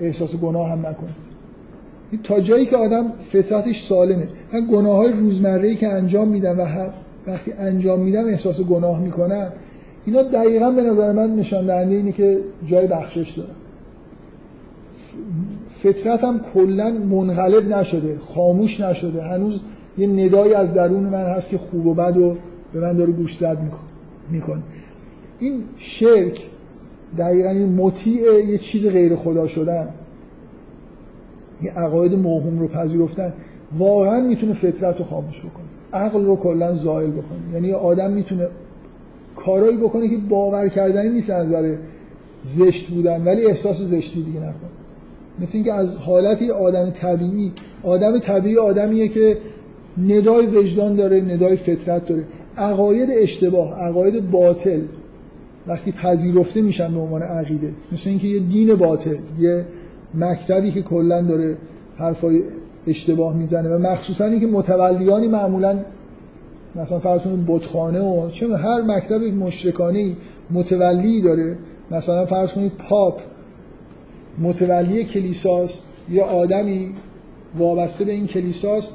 احساس گناه هم نکنید. تا جایی که آدم فطرتش سالمه، من گناه‌های روزمره‌ای که انجام میدن و وقتی انجام میدم احساس گناه میکنم، اینا دقیقاً به نظر من نشان دهنده اینه که جای بخشش داره. فطرتم کلاً منقلب نشده، خاموش نشده، هنوز یه ندایی از درون من هست که خوب و بد و به من داره گوش زد میکنه. این شرک دقیقاً این مطیع یه چیز غیر خدا شدن، یه عقاید موهوم رو پذیرفتن، واقعاً میتونه فطرت رو خاموش بکنه، عقل رو کلاً زائل بکنه. یعنی آدم میتونه کارایی بکنه که باور کردنی نیست از نظر زشت بودن، ولی احساس زشتی دیگه نکنه. مثل اینکه از حالتی آدم طبیعی، آدم طبیعی آدمیه که ندای وجدان داره، ندای فطرت داره. عقاید اشتباه، عقاید باطل وقتی پذیرفته میشن به عنوان عقیده، مثل اینکه یه دین باطل، یه مکتبی که کلا داره حرفای اشتباه میزنه و مخصوصا اینکه متولیانی معمولا مثلا فرض کنید بتخانه و چه هر مکتب مشرکانه‌ای متولی داره، مثلا فرض کنید پاپ متولی کلیساست، یا آدمی وابسته به این کلیساست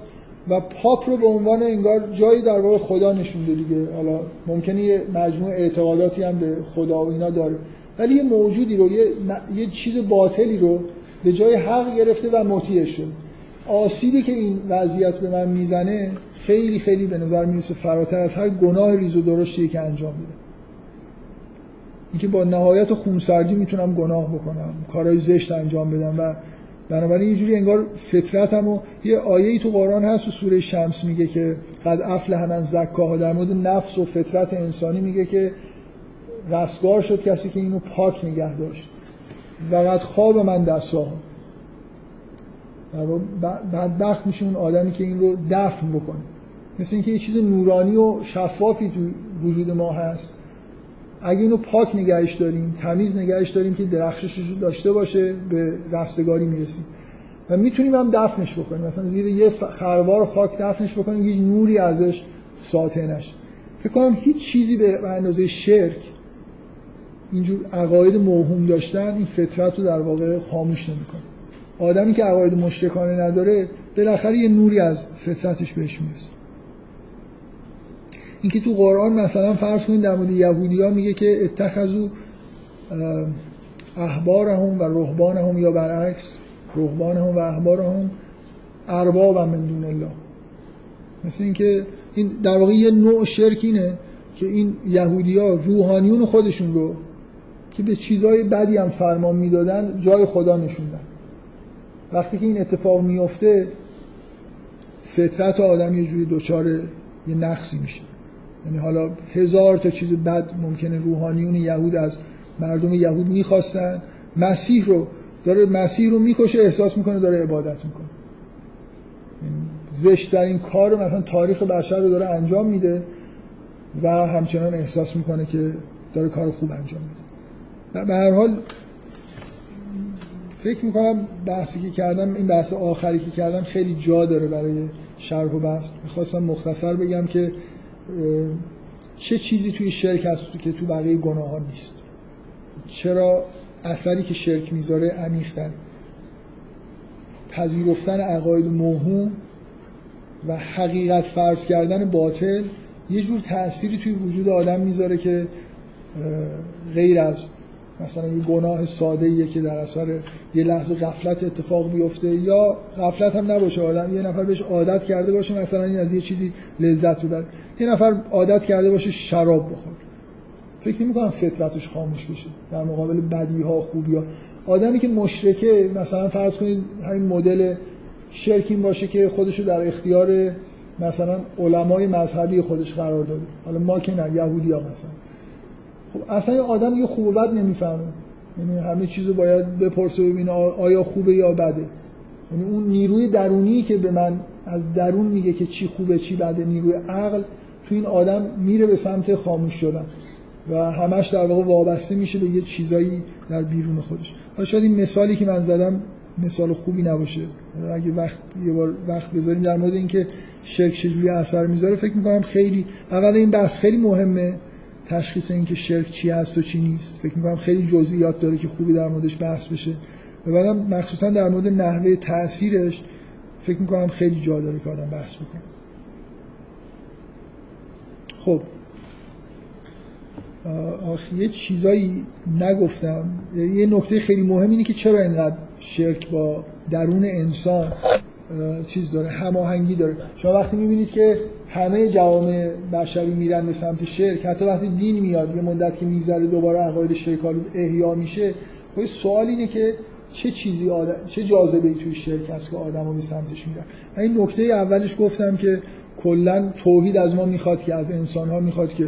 و پاپ رو به عنوان انگار جایی در واقع خدا نشونده دیگه. حالا ممکنه یه مجموعه اعتقاداتی هم به خدا و اینا داره، ولی یه موجودی رو، یه, یه چیز باطلی رو به جای حق گرفته و مطیع شد. آسیبی که این وضعیت به من میزنه خیلی خیلی به نظر میرسه فراتر از هر گناه ریز و درشتی که انجام میده. اینکه با نهایت خونسردی میتونم گناه بکنم، کارهای زشت انجام بدم و بنابراین یه جوری انگار فطرتمو. یه آیه‌ای تو قرآن هست تو سوره شمس میگه که قد افلح من زکاها، در مورد نفس و فطرت انسانی میگه که رستگار شد کسی که اینو پاک نگه داشت و قد خواب من دستاها. در واقع بدبخت میشه اون آدمی که این رو دفن بکنه. مثل اینکه یه چیز نورانی و شفافی تو وجود ما هست، اگه اینو پاک نگهش داریم، تمیز نگهش داریم که درخشش وجود داشته باشه، به رستگاری میرسیم و میتونیم هم دفنش بکنیم، مثلا زیر یه خروار خاک دفنش بکنیم، یه نوری ازش ساطع نشه. فکر کنم هیچ چیزی به اندازه شرک، اینجور عقاید موهوم داشتن، این فطرت رو در واقع خاموش نمیکنه. آدمی که عقاید مشرکانه نداره بالاخره یه نوری از فطرتش بهش میرسه. اینکه تو قرآن مثلا فرض کنید در مورد یهودی‌ها میگه که اتخذوا احبارهم و رهبانهم، یا برعکس رهبانهم و احبارهم اربابا من دون الله. مثل اینکه این در واقع یه نوع شرک اینه که این یهودی‌ها روحانیون خودشون رو که به چیزهای بدی هم فرمان میدادن جای خدا نشوندن. وقتی که این اتفاق میفته فطرت آدم یه جوری دوچار یه نقصی میشه، یعنی حالا هزار تا چیز بد ممکنه روحانیون یهود از مردم یهود میخواستن، مسیح رو داره مسیح رو میکشه احساس میکنه داره عبادت میکنه، زشت در این کار رو مثلا تاریخ بشر رو داره انجام میده و همچنان احساس میکنه که داره کار خوب انجام میده. به هر حال فکر میکنم بحثی که کردم، این بحث آخری که کردم خیلی جا داره برای شرح و بحث. میخواستم مختصر بگم که چه چیزی توی شرک هست که تو بقیه گناهان نیست، چرا اثری که شرک میذاره عمیق‌تر، پذیرفتن عقاید موهوم و حقیقت فرض کردن باطل یه جور تأثیری توی وجود آدم میذاره که غیر از مثلا یه گناه ساده‌ایه که در اثر یه لحظه غفلت اتفاق بیفته، یا غفلت هم نباشه، آدم یه نفر بهش عادت کرده باشه مثلا این از یه چیزی لذت ببره، یه نفر عادت کرده باشه شراب بخوره، فکر می‌کنم فطرتش خاموش بشه در مقابل بدی‌ها خوبی‌ها. آدمی که مشرکه مثلا فرض کنید همین مدل شرکین باشه که خودشو در اختیار مثلا علمای مذهبی خودش قرار داده، حالا ما که نه، یهودی‌ها مثلا، خب اصلا آدم یه خوب و بد نمیفهمه، یعنی همه چیزو باید بپرسه ببینه آیا خوبه یا بده، یعنی اون نیروی درونی که به من از درون میگه که چی خوبه چی بده، نیروی عقل تو این آدم میره به سمت خاموش شدن و همش در واقع وابسته میشه به یه چیزایی در بیرون خودش. حالا شاید این مثالی که من زدم مثال خوبی نباشه، اگه وقت یه بار وقت بذاریم در مورد اینکه شرک چجوری اثر میذاره فکر می‌کنم خیلی اول این بحث خیلی مهمه، تشخیص این که شرک چی هست و چی نیست فکر می‌کنم خیلی جزئیات داره که خوبی در موردش بحث بشه و بعدم مخصوصا در مورد نحوه تأثیرش فکر می‌کنم خیلی جا داره که آدم بحث بکنه. خب آخه یه چیزایی نگفتم، یه نکته خیلی مهم اینه که چرا اینقدر شرک با درون انسان چیز داره، هماهنگی داره. شما وقتی میبینید که همه جوامع بشری میرن به سمت شرک، حتی وقتی دین میاد یه مدت که میگذره دوباره عقاید شرک‌آلود احیا میشه، خب سوال اینه که چه چیزی آدم، چه جاذبه‌ای توی شرک هست که آدمو به سمتش میرن. من این نکته اولش گفتم که کلا توحید از ما میخواد که از انسان‌ها میخواد که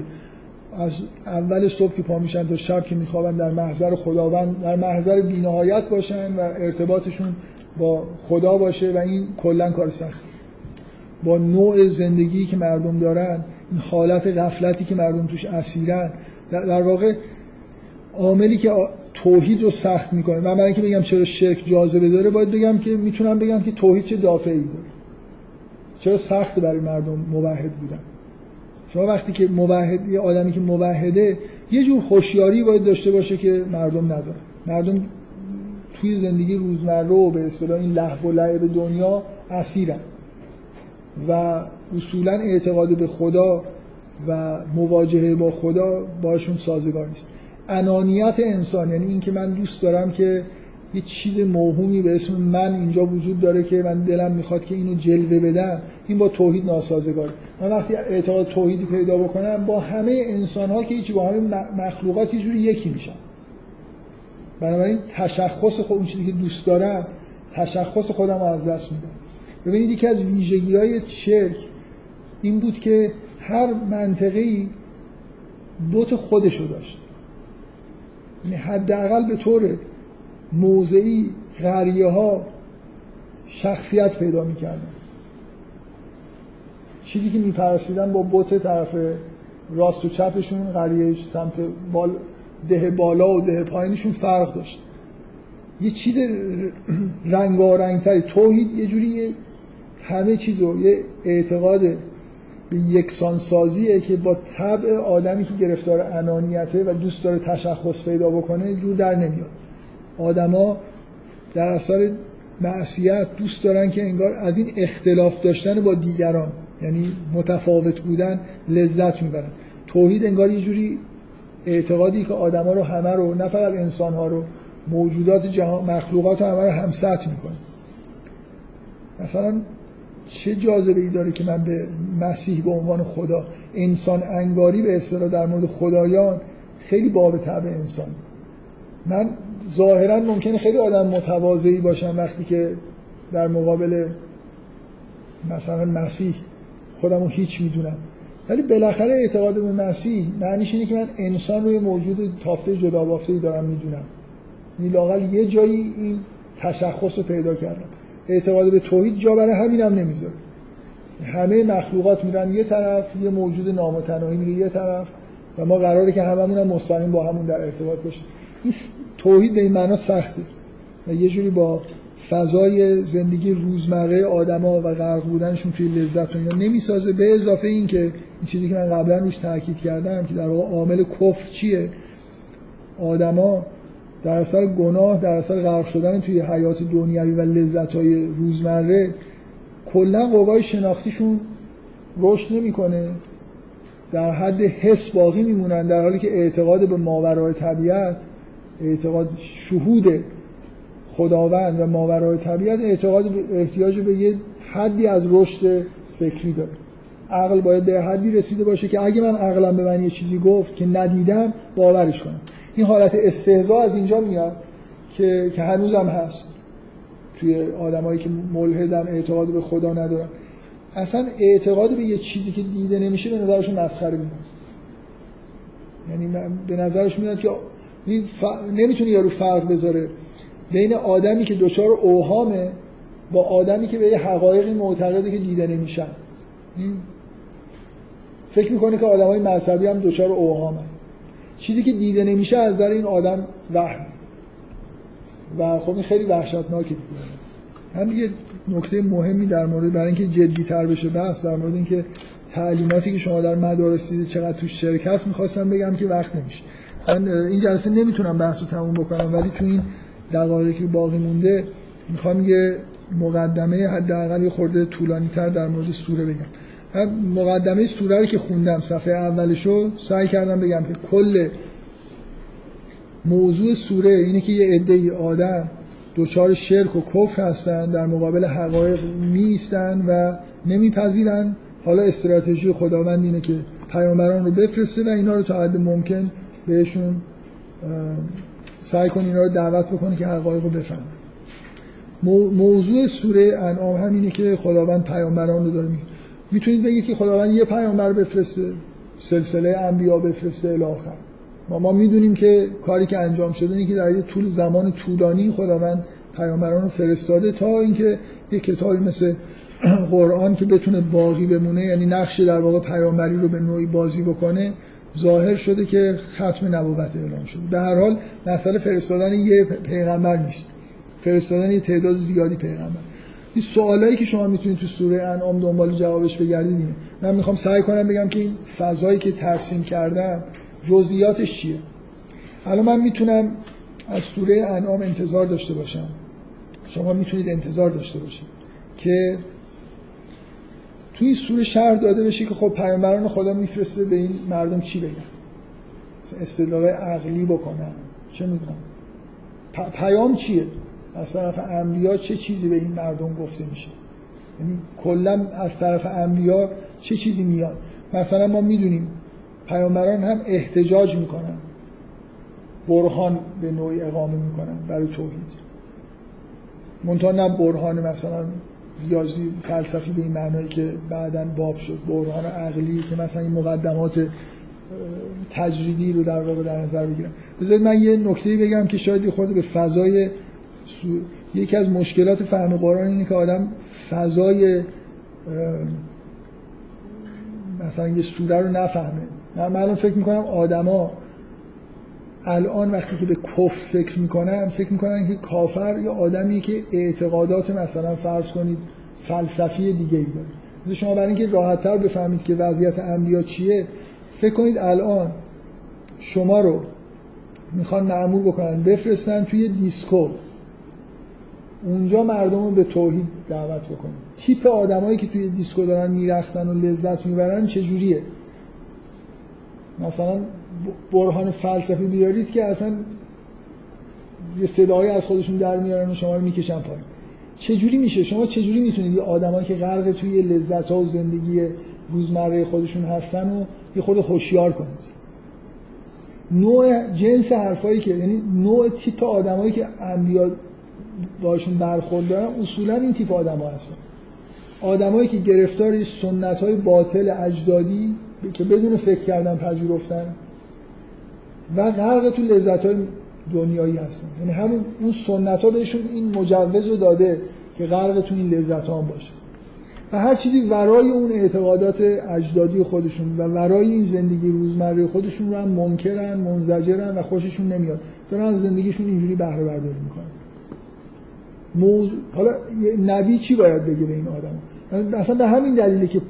از اول صبح که پا میشن تا شب که میخوابن در محضر خداوند، در محضر بی‌نهایت باشن و ارتباطشون با خدا باشه و این کلا کار سختی. با نوع زندگی که مردم دارن، این حالت غفلتی که مردم توش اسیرن، در واقع عاملی که توحید رو سخت میکنه. من برای اینکه بگم چرا شرک جاذبه داره باید بگم که میتونم بگم که توحید چه دافعی داره، چرا سخت برای مردم موحد بودن. شما وقتی که موحد، یه آدمی که موحده یه جور هوشیاری باید داشته باشه که مردم نداره. مردم توی زندگی روزمره و به اصطلاح این لهو و لعب دنیا اسیرن و اصولا اعتقاد به خدا و مواجهه با خدا باشون سازگار نیست. انانیت انسان، یعنی این که من دوست دارم که یه چیز موهومی به اسم من اینجا وجود داره که من دلم میخواد که اینو جلوه بدم، این با توحید ناسازگاره. من وقتی اعتقاد توحیدی پیدا بکنم با همه انسان‌ها که هیچ، با همه مخلوقات یه جوری یکی میشم. بنابراین تشخص خود، اون چیزی که دوست دارم، تشخص خودم رو از دست میدم. ببینید یکی از ویژگی‌های شرک این بود که هر منطقه‌ای بت خودش رو داشت، یعنی حداقل به طور موضعی قریه‌ها شخصیت پیدا می‌کردن. چیزی که می‌پرسیدن با بت طرف راست و چپشون، قریه سمت بال ده بالا و ده پایینشون فرق داشت، یه چیز رنگارنگتری. توحید یه جوری همه چیزو، یه اعتقاد به یکسانسازیه که با طبع آدمی که گرفتار انانیته و دوست داره تشخص پیدا بکنه جور در نمیاد. آدما در اثر معصیت دوست دارن که انگار از این اختلاف داشتن با دیگران، یعنی متفاوت بودن، لذت میبرن. توحید انگار یه جوری اعتقادی که آدما رو همه رو، نه فقط انسان‌ها رو، موجودات جهان، مخلوقات رو همه رو همسط می‌کنه. مثلا چه جاذبه ای داره که من به مسیح به عنوان خدا، انسان انگاری به اصطلاح در مورد خدایان خیلی باب طبع انسان. من ظاهرا ممکنه خیلی آدم متواضعی باشم وقتی که در مقابل مثلا مسیح خودم رو هیچ میدونم، ولی بالاخره اعتقاد به مسیح معنیش اینه که من انسان روی موجود تافته جدا بافته‌ای دارم میدونم، یعنی لااقل یه جایی این تشخص رو پیدا کردم. اعتقاد به توحید جا برای همینم نمیذاره. همه مخلوقات میرن یه طرف، یه موجود نامتناهی میره یه طرف و ما قراره که هممون هم مستقیم با همون در ارتباط باشیم. این توحید به این معنا سخته و یه جوری با فضای زندگی روزمره آدما و غرق بودنشون توی لذت و اینا نمیسازه، به اضافه این که این چیزی که من قبلا روش تاکید کردم که در واقع عامل کفر چیه؟ آدما در اثر گناه، در اثر غرق شدن توی حیات دنیوی و لذت‌های روزمره کلا قوای شناختیشون رشد نمی‌کنه، در حد حس باقی میمونن، در حالی که اعتقاد به ماورای طبیعت، اعتقاد شهود خداوند و ماورای طبیعت، اعتقاد احتیاج به یه حدی از رشد فکری داره. عقل باید به حدی رسیده باشه که اگه من عقلم به من یه چیزی گفت که ندیدم باورش کنم. این حالت استهزاء از اینجا میاد که که هنوزم هست توی آدمایی که ملحدن، اعتقاد به خدا ندارن. اصلا اعتقاد به یه چیزی که دیده نمیشه به نظرشون مسخره میاد، یعنی به نظرش میاد که نمیتونه یارو فرق بذاره بین آدمی که دچار اوهامه با آدمی که به یه حقایقی معتقده که دیده نمیشن. فکر میکنه که آدمای مذهبی هم دچار اوهامه، چیزی که دیده نمیشه از نظر این آدم وهم و خب این خیلی وحشتناکه دیگه. هم یه نکته مهمی در مورد، برای اینکه جدی‌تر بشه بحث در مورد اینکه تعلیماتی که شما در مدارس دیدید چقدر توش شرک هست می‌خواستم بگم که وقت نمیشه. من این جلسه نمیتونم بحثو تموم بکنم، ولی تو این دقایقی که باقی مونده میخوام یه مقدمه حداقل یه خورده طولانی‌تر در مورد سوره بگم. من مقدمه سوره رو که خوندم صفحه اولشو سعی کردم بگم که کل موضوع سوره اینه که یه عده‌ای آدم دوچار شرک و کفر هستن، در مقابل حقایق میستن و نمیپذیرن. حالا استراتژی خداوند اینه که پیامبران رو بفرسته و اینا رو تا حد ممکن بهشون سعی کنه اینا رو دعوت بکنه که حقایق رو بفهمن. موضوع سوره انعام هم اینه که خداوند پیامبران رو داره میگه. میتونید بگید که خداوند یه پیامبر بفرسته، سلسله انبیاء بفرسته الی آخر. ما ما میدونیم که کاری که انجام شده اینه که در یه طول زمان طولانی خداوند پیامبران رو فرستاده تا اینکه یه کتابی مثل قرآن که بتونه باقی بمونه، یعنی نقش در واقع پیامبری رو به نوعی بازی بکنه، ظاهر شده که ختم نبوت اعلام شده. به هر حال مسئله فرستادن یه پیغمبر نیست، فرستادن یه تعداد زیادی پیغمبر. این سوالایی که شما میتونید تو سوره انعام دنبال جوابش بگردید اینه. من میخوام سعی کنم بگم که این فضایی که ترسیم کردم جزئیاتش چیه. الان من میتونم از سوره انعام انتظار داشته باشم، شما میتونید انتظار داشته باشید که توی این سوره شرح داده بشه که خب پیامبران خدا میفرسته به این مردم چی بگن، استدلال عقلی بکنن، چه میدونم پ- پیام چیه، از طرف انبیا چه چیزی به این مردم گفته میشه، یعنی کلا از طرف انبیا چه چیزی میاد. مثلا ما میدونیم پیامبران هم احتجاج میکنن، برهان به نوعی اقامه میکنن برای توحید، منتها نه برهان مثلا ریاضی فلسفی به این معنایی که بعداً باب شد، برهان عقلی که مثلا این مقدمات تجریدی رو در واقع در نظر بگیرن. بذارید من یه نکته‌ای بگم که شاید خورده به فضای سو... یکی از مشکلات فهم قرآن اینه که آدم فضای مثلا یه سوره رو نفهمه. من الان فکر میکنم آدما الان وقتی که به کفر فکر میکنن فکر میکنن که کافر یا آدمیه که اعتقادات مثلا فرض کنید فلسفی دیگه ای داره. شما برای اینکه راحت‌تر بفهمید که وضعیت انبیا چیه، فکر کنید الان شما رو میخوان مأمور بکنن بفرستن توی دیسکو، اونجا مردم رو به توحید دعوت بکنن. تیپ آدمایی که توی دیسکو دارن میرقصن و لذت میبرن چه جوریه؟ مثلا برهان فلسفی بیارید که اصلا یه صدایی از خودشون در میارن و شما رو میکشن پایین. چجوری میشه؟ شما چجوری میتونید یه آدمایی که غرق توی لذت‌ها و زندگی روزمره خودشون هستن رو یه خورده هوشیار کنید؟ نوع جنس حرفایی که، یعنی نوع تیپ آدمایی که انبیا باشون برخورد دارن اصولا این تیپ آدما هستن. آدمایی که گرفتار سنت‌های باطل اجدادی که بدون فکر کردن پذیرفتن و غرق تو لذت‌های دنیایی هستن. یعنی همین اون سنت‌ها بهشون این مجوز رو داده که غرق تو این لذت‌ها هم باشه. و هر چیزی ورای اون اعتقادات اجدادی خودشون و ورای این زندگی روزمره خودشون رو هم منکرن، منزجرن و خوششون نمیاد. دارن زندگیشون اینجوری بهره برداری میکنن. موضوع حالا نبی چی باید بگه به این آدم؟ اصلا به همین دلیله که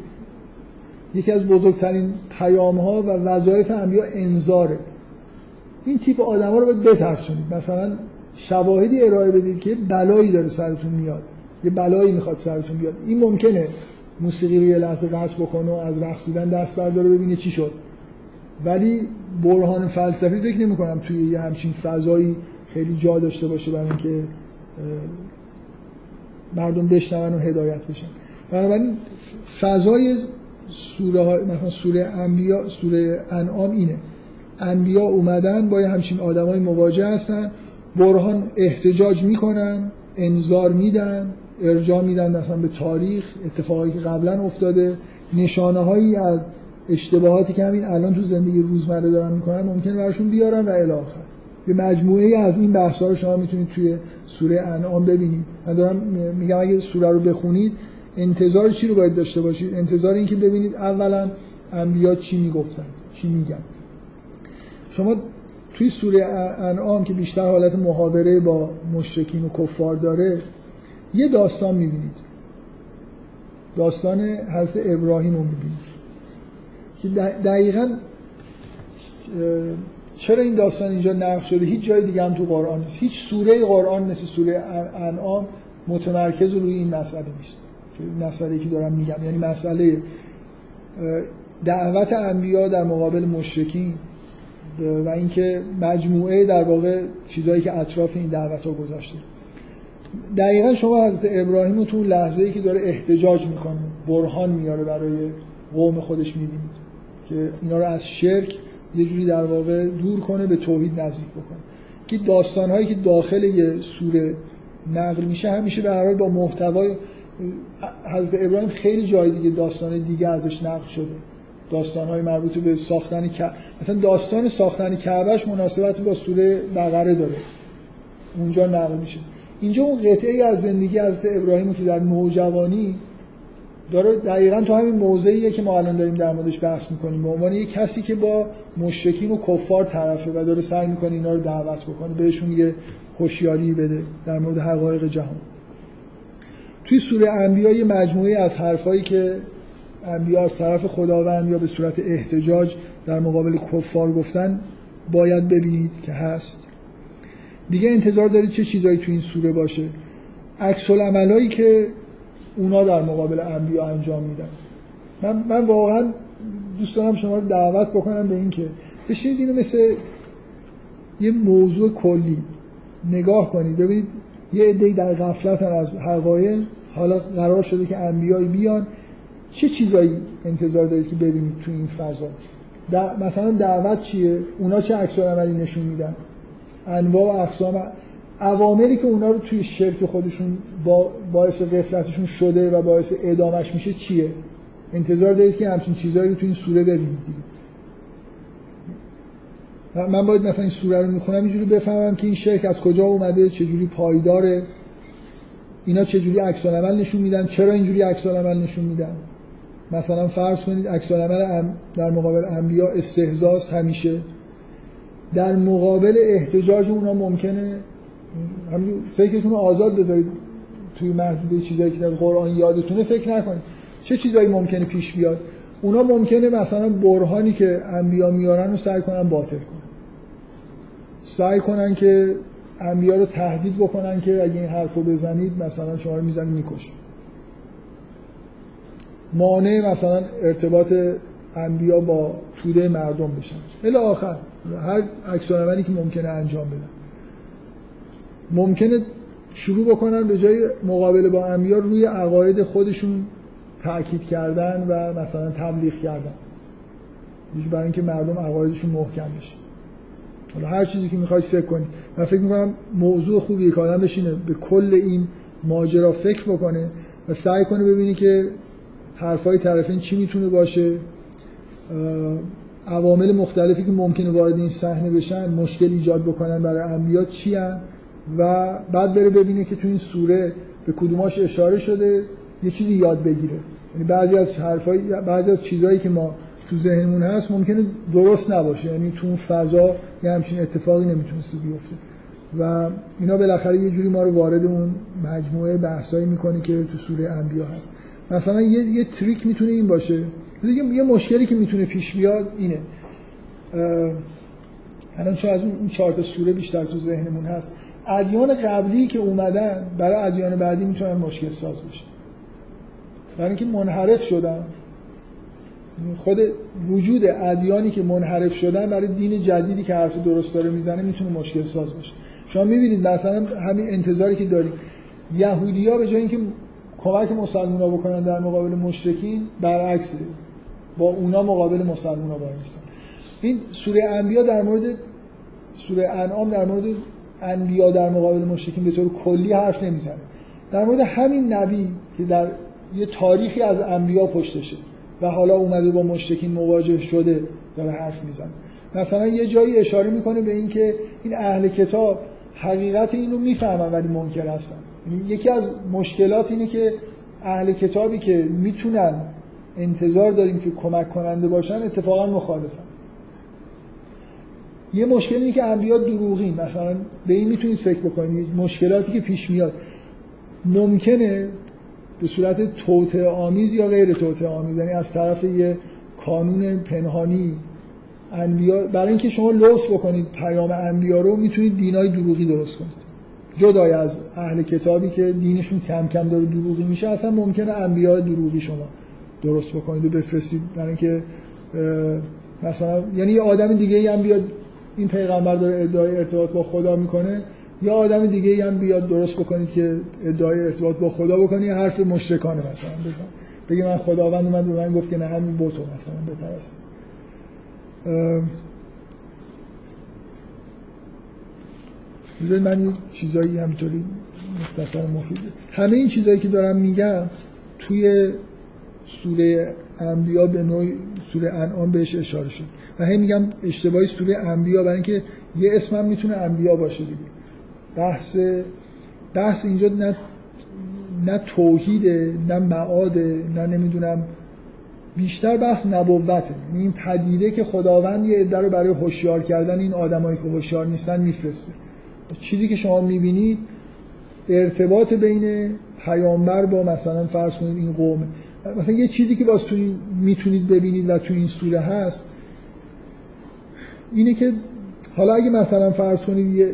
یکی از بزرگترین پیام‌ها و وظایف انبیا انذاره. این تیپ آدم‌ها رو باید بترسونید. مثلا شواهدی ارائه بدید که بلایی داره سرتون میاد. یه بلایی میخواد سرتون بیاد. این ممکنه موسیقی رو یه لحظه قطع بکنه و از رقصیدن دست برداره ببینه چی شد، ولی برهان فلسفی فکر نمی‌کنم توی یه همچین فضایی خیلی جا داشته باشه برای اینکه مردم بشنون و هدایت بشن. بنابراین فضای سوره های مثلا سوره انبیاء، سوره انعام اینه. انبیا اومدن با یه همچین آدمای مواجه هستن، برهان احتجاج میکنن، انذار میدن، ارجاع میدن مثلا به تاریخ، اتفاقایی که قبلا افتاده، نشانه هایی از اشتباهاتی که همین الان تو زندگی روزمره دارن میکنن ممکنه براشون بیارن و الی آخر. یه مجموعه از این بحثا رو شما میتونید توی سوره انعام ببینید. من دارم میگم اگه سوره رو بخونید انتظار چی رو باید داشته باشید؟ انتظار این که ببینید اولا انبیا چی میگفتن، چی میگن. شما توی سوره انعام که بیشتر حالت محاوره با مشرکین و کفار داره یه داستان میبینید، داستان حضرت ابراهیم رو میبینید که دقیقاً چرا این داستان اینجا نقل شده هیچ جای دیگه هم تو قرآن نیست. هیچ سوره قرآن مثل سوره انعام متمرکز روی این مسئله نیست، مسئله‌ای که دارم میگم، یعنی مسئله دعوت انبیا در مقابل مشرکین و اینکه مجموعه در واقع چیزایی که اطراف این دعوت‌ها گذاشته. دقیقاً شما حضرت ابراهیم رو تو لحظه‌ای که داره احتجاج می‌کنه، برهان میاره برای قوم خودش می‌بینید که اینا رو از شرک یه جوری در واقع دور کنه، به توحید نزدیک بکنه. که داستان‌هایی که داخل یه سوره نقل میشه همیشه به هر حال با محتوای حضرت ابراهیم خیلی جای دیگه داستان دیگه ازش نقل شده. داستان‌های مربوط به ساختن کعبه، مثلا داستان ساختن کعبهش مناسبت با سوره بقره داره، اونجا نقل میشه. اینجا اون قطعه‌ای از زندگی حضرت ابراهیم که در نوجوانی داره دقیقاً تو همین موضعیه که ما الان داریم در موردش بحث می‌کنیم، به عنوان یک کسی که با مشرکین و کفار طرفه و داره سعی می‌کنه اینا رو دعوت بکنه، بهشون یه هوشیاری بده در مورد حقایق جهان. توی سوره انبیاء یه مجموعه از حرفایی که انبیا از طرف خداوند یا به صورت احتجاج در مقابل کفار گفتن باید ببینید که هست. دیگه انتظار دارید چه چیزایی تو این سوره باشه؟ عکس العملایی که اونا در مقابل انبیا انجام میدن. من من واقعا دوست دارم شما رو دعوت بکنم به این که بشینید اینو مثل یه موضوع کلی نگاه کنید، ببینید یه عده‌ای در غفلتن از حقایق، حالا قرار شده که انبیایی بیان، چه چیزایی انتظار دارید که ببینید تو این فضا؟ مثلا دعوت چیه؟ اونا چه عکس العملی نشون میدن؟ انواع و اقسام عواملی که اونا رو توی شرک خودشون با باعث غفلتشون شده و باعث اعدامش میشه چیه؟ انتظار دارید که همچین چیزایی رو تو این سوره ببینید دیگه. من باید مثلا این سوره رو میخونم اینجوری بفهمم که این شرک از کجا اومده، چجوری پایداره، اینا چجوری عکس العمل نشون میدن، چرا اینجوری عکس العمل نشون میدن. مثلا فرض کنید عکس العمل در مقابل انبیا استهزاء است، همیشه در مقابل احتجاج اونا ممکنه همین فکرتون رو آزاد بذارید توی محدوده چیزایی که در قرآن یادتونه فکر نکنید چه چیزایی ممکنه پیش بیاد. اونا ممکنه مثلا برهانی که انبیا میارن رو سعی کنن باطل کنن، سعی کنن که انبیا رو تهدید بکنن که اگه این حرفو بزنید مثلا شما رو میزنن میکشن. مانع مثلا ارتباط انبیا با توده مردم بشن الی آخر هر عکس العملی که ممکنه انجام بدن. ممکنه شروع بکنن به جای مقابله با انبیا روی عقاید خودشون تأکید کردن و مثلا تبلیغ کردن، برای اینکه مردم عقایدشون محکم بشه. حالا هر چیزی که میخواید فکر کنید. من فکر میکنم موضوع خوبیه که آدم بشینه به کل این ماجرا فکر بکنه و سعی کنه ببینی که حرفای طرفین چی میتونه باشه، عوامل مختلفی که ممکنه وارد این صحنه بشن، مشکل ایجاد بکنن برای انبیا چی هن، و بعد بره ببینه که تو این سوره به کدوماش اشاره شده، یه چیزی یاد بگیره. یعنی بعضی از حرفای بعضی از چیزایی که ما تو ذهنمون هست ممکنه درست نباشه، یعنی تو اون فضا یه همچین اتفاقی نمیتونسته بیفته و اینا بالاخره یه جوری ما رو وارد اون مجموعه بحثایی میکنه که تو سوره انبیاء هست. مثلا یه, یه تریک میتونه این باشه. یه مشکلی که میتونه پیش بیاد اینه، الان چون از اون چهار تا سوره بیشتر تو ذهنمون هست، ادیان قبلی که اومدن برای ادیان بعدی میتونن مشکل ساز بشه، برای اینکه منحرف شدن. خود وجود ادیانی که منحرف شدن برای دین جدیدی که حرف درست داره میزنه میتونه مشکل ساز باشه. شما میبینید مثلا همین انتظاری که داریم، یهودی‌ها به جای اینکه کمک مسلمان‌ها بکنن در مقابل مشرکین، برعکس با اونا مقابل مسلمان‌ها وایسن. این سوره انبیاء در مورد سوره انعام در مورد انبیا در مقابل مشرکین به طور کلی حرف نمیزنه، در مورد همین نبی که در یه تاریخی از انبیا پشتشه و حالا اومده با مشرکین مواجه شده داره حرف میزنه. مثلا یه جایی اشاره میکنه به این که این اهل کتاب حقیقت این رو میفهمن ولی منکر هستن. یکی از مشکلات اینه که اهل کتابی که میتونن انتظار داریم که کمک کننده باشن اتفاقا مخالفن. یه مشکل اینه که انبیا دروغین. مثلا به این میتونید فکر بکنید، مشکلاتی که پیش میاد ممکنه به صورت توطئه آمیز یا غیر توطئه آمیز، یعنی از طرف یه کانون پنهانی انبیا، برای اینکه شما لوث بکنید پیام انبیا رو میتونید دینای دروغی درست کنید. جدای از اهل کتابی که دینشون کم کم داره دروغی میشه، اصلا ممکنه انبیا دروغی شما درست بکنید و بفرستید، برای اینکه مثلا یعنی یه آدم دیگه‌ای هم بیاد این پیغمبر داره ادعای ارتباط با خدا میکنه، یا آدم دیگه ای هم بیاد درست بکنید که ادعای ارتباط با خدا بکنید، حرف مشرکانه مثلا بزن، بگه من خداوند اومد به من گفت که نه همین بتو مثلا بپرست. بذارید من یه چیزایی همینطوری مختصر مفیده. همه این چیزایی که دارم میگم توی سوره انبیاء به نوع سوره انعام بهش اشاره شد و هی میگم اشتباهی سوره انبیاء، برای اینکه یه اسم هم میتونه انبیاء باشه دیگه. بحث بحث اینجا نه نه توحیده، نه معاده، نه نمیدونم، بیشتر بحث نبوته. این پدیده که خداوند یه عده رو برای هوشیار کردن این آدمایی که هوشیار نیستن میفرسته. چیزی که شما میبینید ارتباط بین پیامبر با مثلا فرض کنید این قوم، مثلا یه چیزی که باز تو این میتونید ببینید و تو این سوره هست اینه که حالا اگه مثلا فرض کنید یه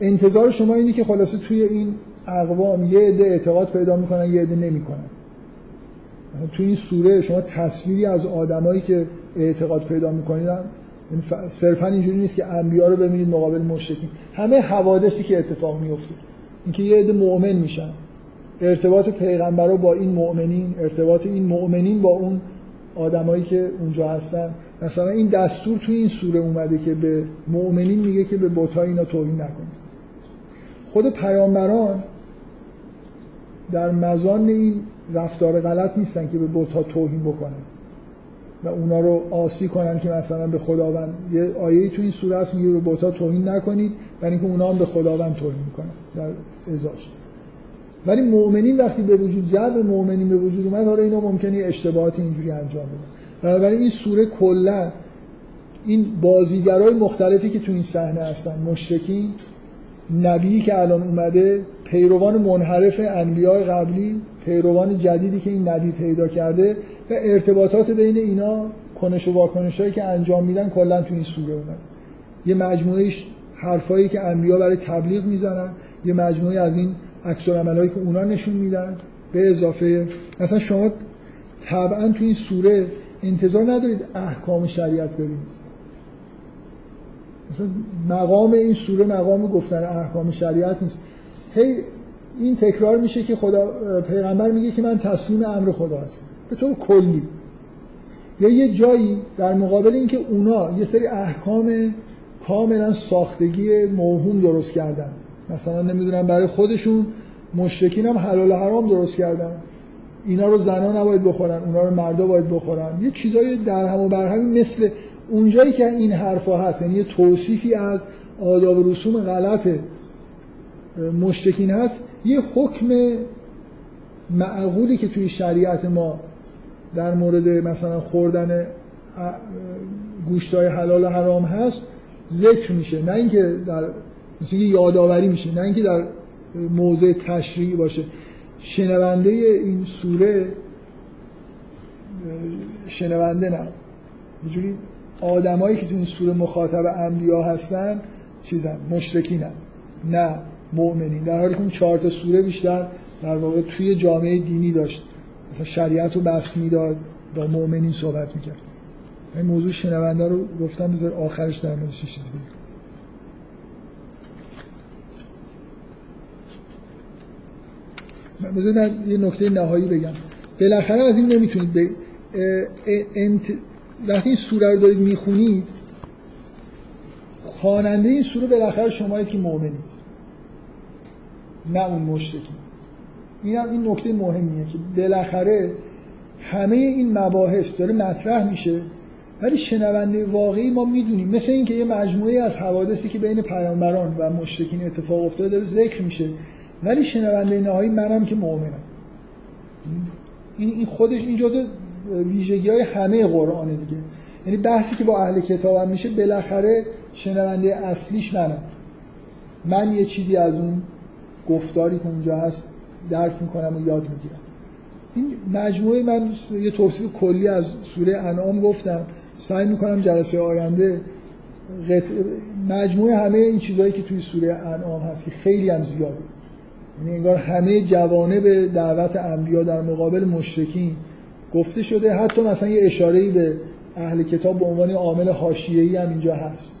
انتظار شما اینه که خلاصه توی این اقوام یه عده اعتقاد پیدا میکنن یه عده نمیکنن، توی این سوره شما تصویری از آدمایی که اعتقاد پیدا میکنید، صرفا اینجوری نیست که انبیا رو ببینید مقابل مشرکین، همه حوادثی که اتفاق میفته اینکه یه عده مؤمن میشن، ارتباط پیغمبرا با این مؤمنین، ارتباط این مؤمنین با اون آدمایی که اونجا هستن. مثلا این دستور توی این سوره اومده که به مؤمنین میگه که به بت‌ها اینا توهین نکنید. خود پیامبران در مزان این رفتار غلط نیستن که به بت‌ها توهین بکنن و اونا رو عاصی کنن که مثلا به خداوند، یه آیه‌ای توی این سوره هست میگه به بت‌ها توهین نکنید، یعنی که اونا هم به خداوند توهین میکنن در ازاش. ولی مؤمنین وقتی به وجود جلب مؤمنین به وجود اومد، حالا اینا ممکنه اشتباهات اینجوری انجام بدن. بنابراین این سوره کلا این بازیگرای مختلفی که تو این صحنه هستن، مشرکین، نبیی که الان اومده، پیروان منحرف انبیاء قبلی، پیروان جدیدی که این نبی پیدا کرده و ارتباطات بین اینا، کنش و واکنشایی که انجام میدن، کلا تو این سوره اومده. یه مجموعه حرفایی که انبیاء برای تبلیغ میزنن، یه مجموعه از این عکس‌العملایی که اونا نشون میدن، به اضافه مثلا شما طبعا تو این سوره انتظار ندارید احکام شریعت ببینید. مثلا مقام این سوره مقام گفتن احکام شریعت نیست. هی این تکرار میشه که خدا پیغمبر میگه که من تسلیم امر خدا هستم به طور کلی. یا یه جایی در مقابل اینکه اونا یه سری احکام کاملا ساختگی موهوم درست کردن، مثلا نمیدونم برای خودشون مشرکین هم حلال حرام درست کردن، اینا رو زنا نباید بخورن، اونا رو مردا باید بخورن، یه چیزای درهم و برهم مثل اونجایی که این حرفا هست، یعنی یه توصیفی از آداب و رسوم غلط مشرکین هست، یه حکم معقولی که توی شریعت ما در مورد مثلا خوردن گوشتای حلال و حرام هست ذکر میشه، نه اینکه در مثلا یادآوری میشه، نه اینکه در موضع تشریعی باشه. شنونده این سوره، شنونده نه یه جوری آدمایی که تو این سوره مخاطب انبیا هستن چیزن، مشرکینن، نه مؤمنین، در حالی که اون چهار تا سوره بیشتر در واقع توی جامعه دینی داشت، مثلا شریعت رو بس میداد، با مؤمنین صحبت میکرد. این موضوع شنونده رو گفتم بذار آخرش در موردش چیزی بگم. بذار یه نکته نهایی بگم. بالاخره از این نمیتونید ب... انت... وقتی این سوره رو دارید میخونید، خواننده این سوره بالاخره شمایید که مؤمنید، نه اون مشرکین. این هم این نکته مهمیه که بالاخره همه این مباحث داره مطرح میشه، ولی شنونده واقعی ما میدونیم، مثل این که یه مجموعه از حوادثی که بین پیامبران و مشرکین اتفاق افتاده داره ذکر میشه، ولی شنونده نهایی منم که مؤمنم. این خودش این جزء ویژگی‌های همه قرآنه دیگه، یعنی بحثی که با اهل کتابم میشه بالاخره شنونده اصلیش منم، من یه چیزی از اون گفتاری که اونجا هست درک میکنم و یاد میگیرم. این مجموعه من یه توصیف کلی از سوره انعام گفتم، سعی میکنم جلسه آینده مجموعه همه این چیزهایی که توی سوره انعام هست که خیلی هم زیاده، یعنی انگار همه جوانب دعوت انبیا در مقابل مشرکین گفته شده، حتی مثلا یه اشاره‌ای به اهل کتاب به عنوان عامل حاشیه‌ای هم اینجا هست،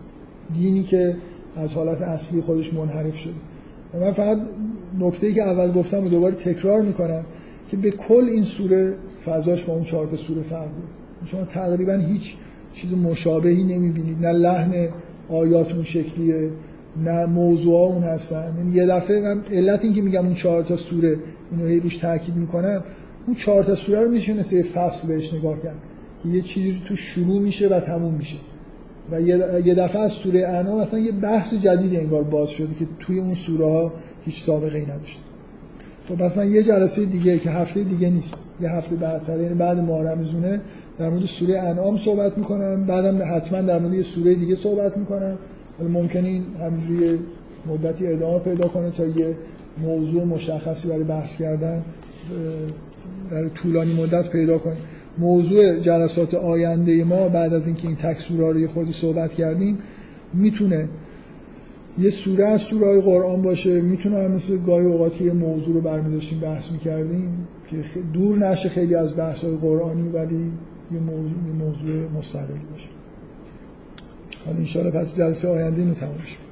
دینی که از حالت اصلی خودش منحرف شده. من فقط نکته‌ای که اول گفتم رو دوباره تکرار میکنم که به کل این سوره فضاش با اون چهار تا سوره فرق داره. شما تقریبا هیچ چیز مشابهی نمیبینید، نه لحن آیات اون شکلیه، نه موضوعا اون هستن. یعنی یه دفعه من علت این که میگم اون چهار تا سوره اینو هی روش تاکید میکنم، اون چهار تا سوره رو میشه مثل یه فصل بهش نگاه کرد که یه چیزی تو شروع میشه و تموم میشه، و یه دفعه از سوره انعام مثلا یه بحث جدید انگار باز شده که توی اون سوره ها هیچ سابقه ای نداشت. خب پس من یه جلسه دیگه که هفته دیگه نیست، یه هفته بعدتر، یعنی بعد محرم زونه، در مورد سوره انعام صحبت میکنم، بعدم حتما در مورد یه سوره دیگه صحبت میکنم. ممکنه این همینجوری مدتی ادامه پیدا کنه تا یه موضوع مشخصی برای بحث کردن در طولانی مدت پیدا کنه. موضوع جلسات آینده ما بعد از اینکه این تک سوره رو یه خودی صحبت کردیم میتونه یه سوره از سوره‌های قرآن باشه، میتونه هم مثل گاهی اوقات که یه موضوع رو برمی‌داشتیم بحث می‌کردیم که دور نشه خیلی از بحث‌های قرآنی، ولی یه موضوع یه موضوع مستقلی باشه. حالا انشاءالله پس جلسه آینده اینو تموم می‌شه.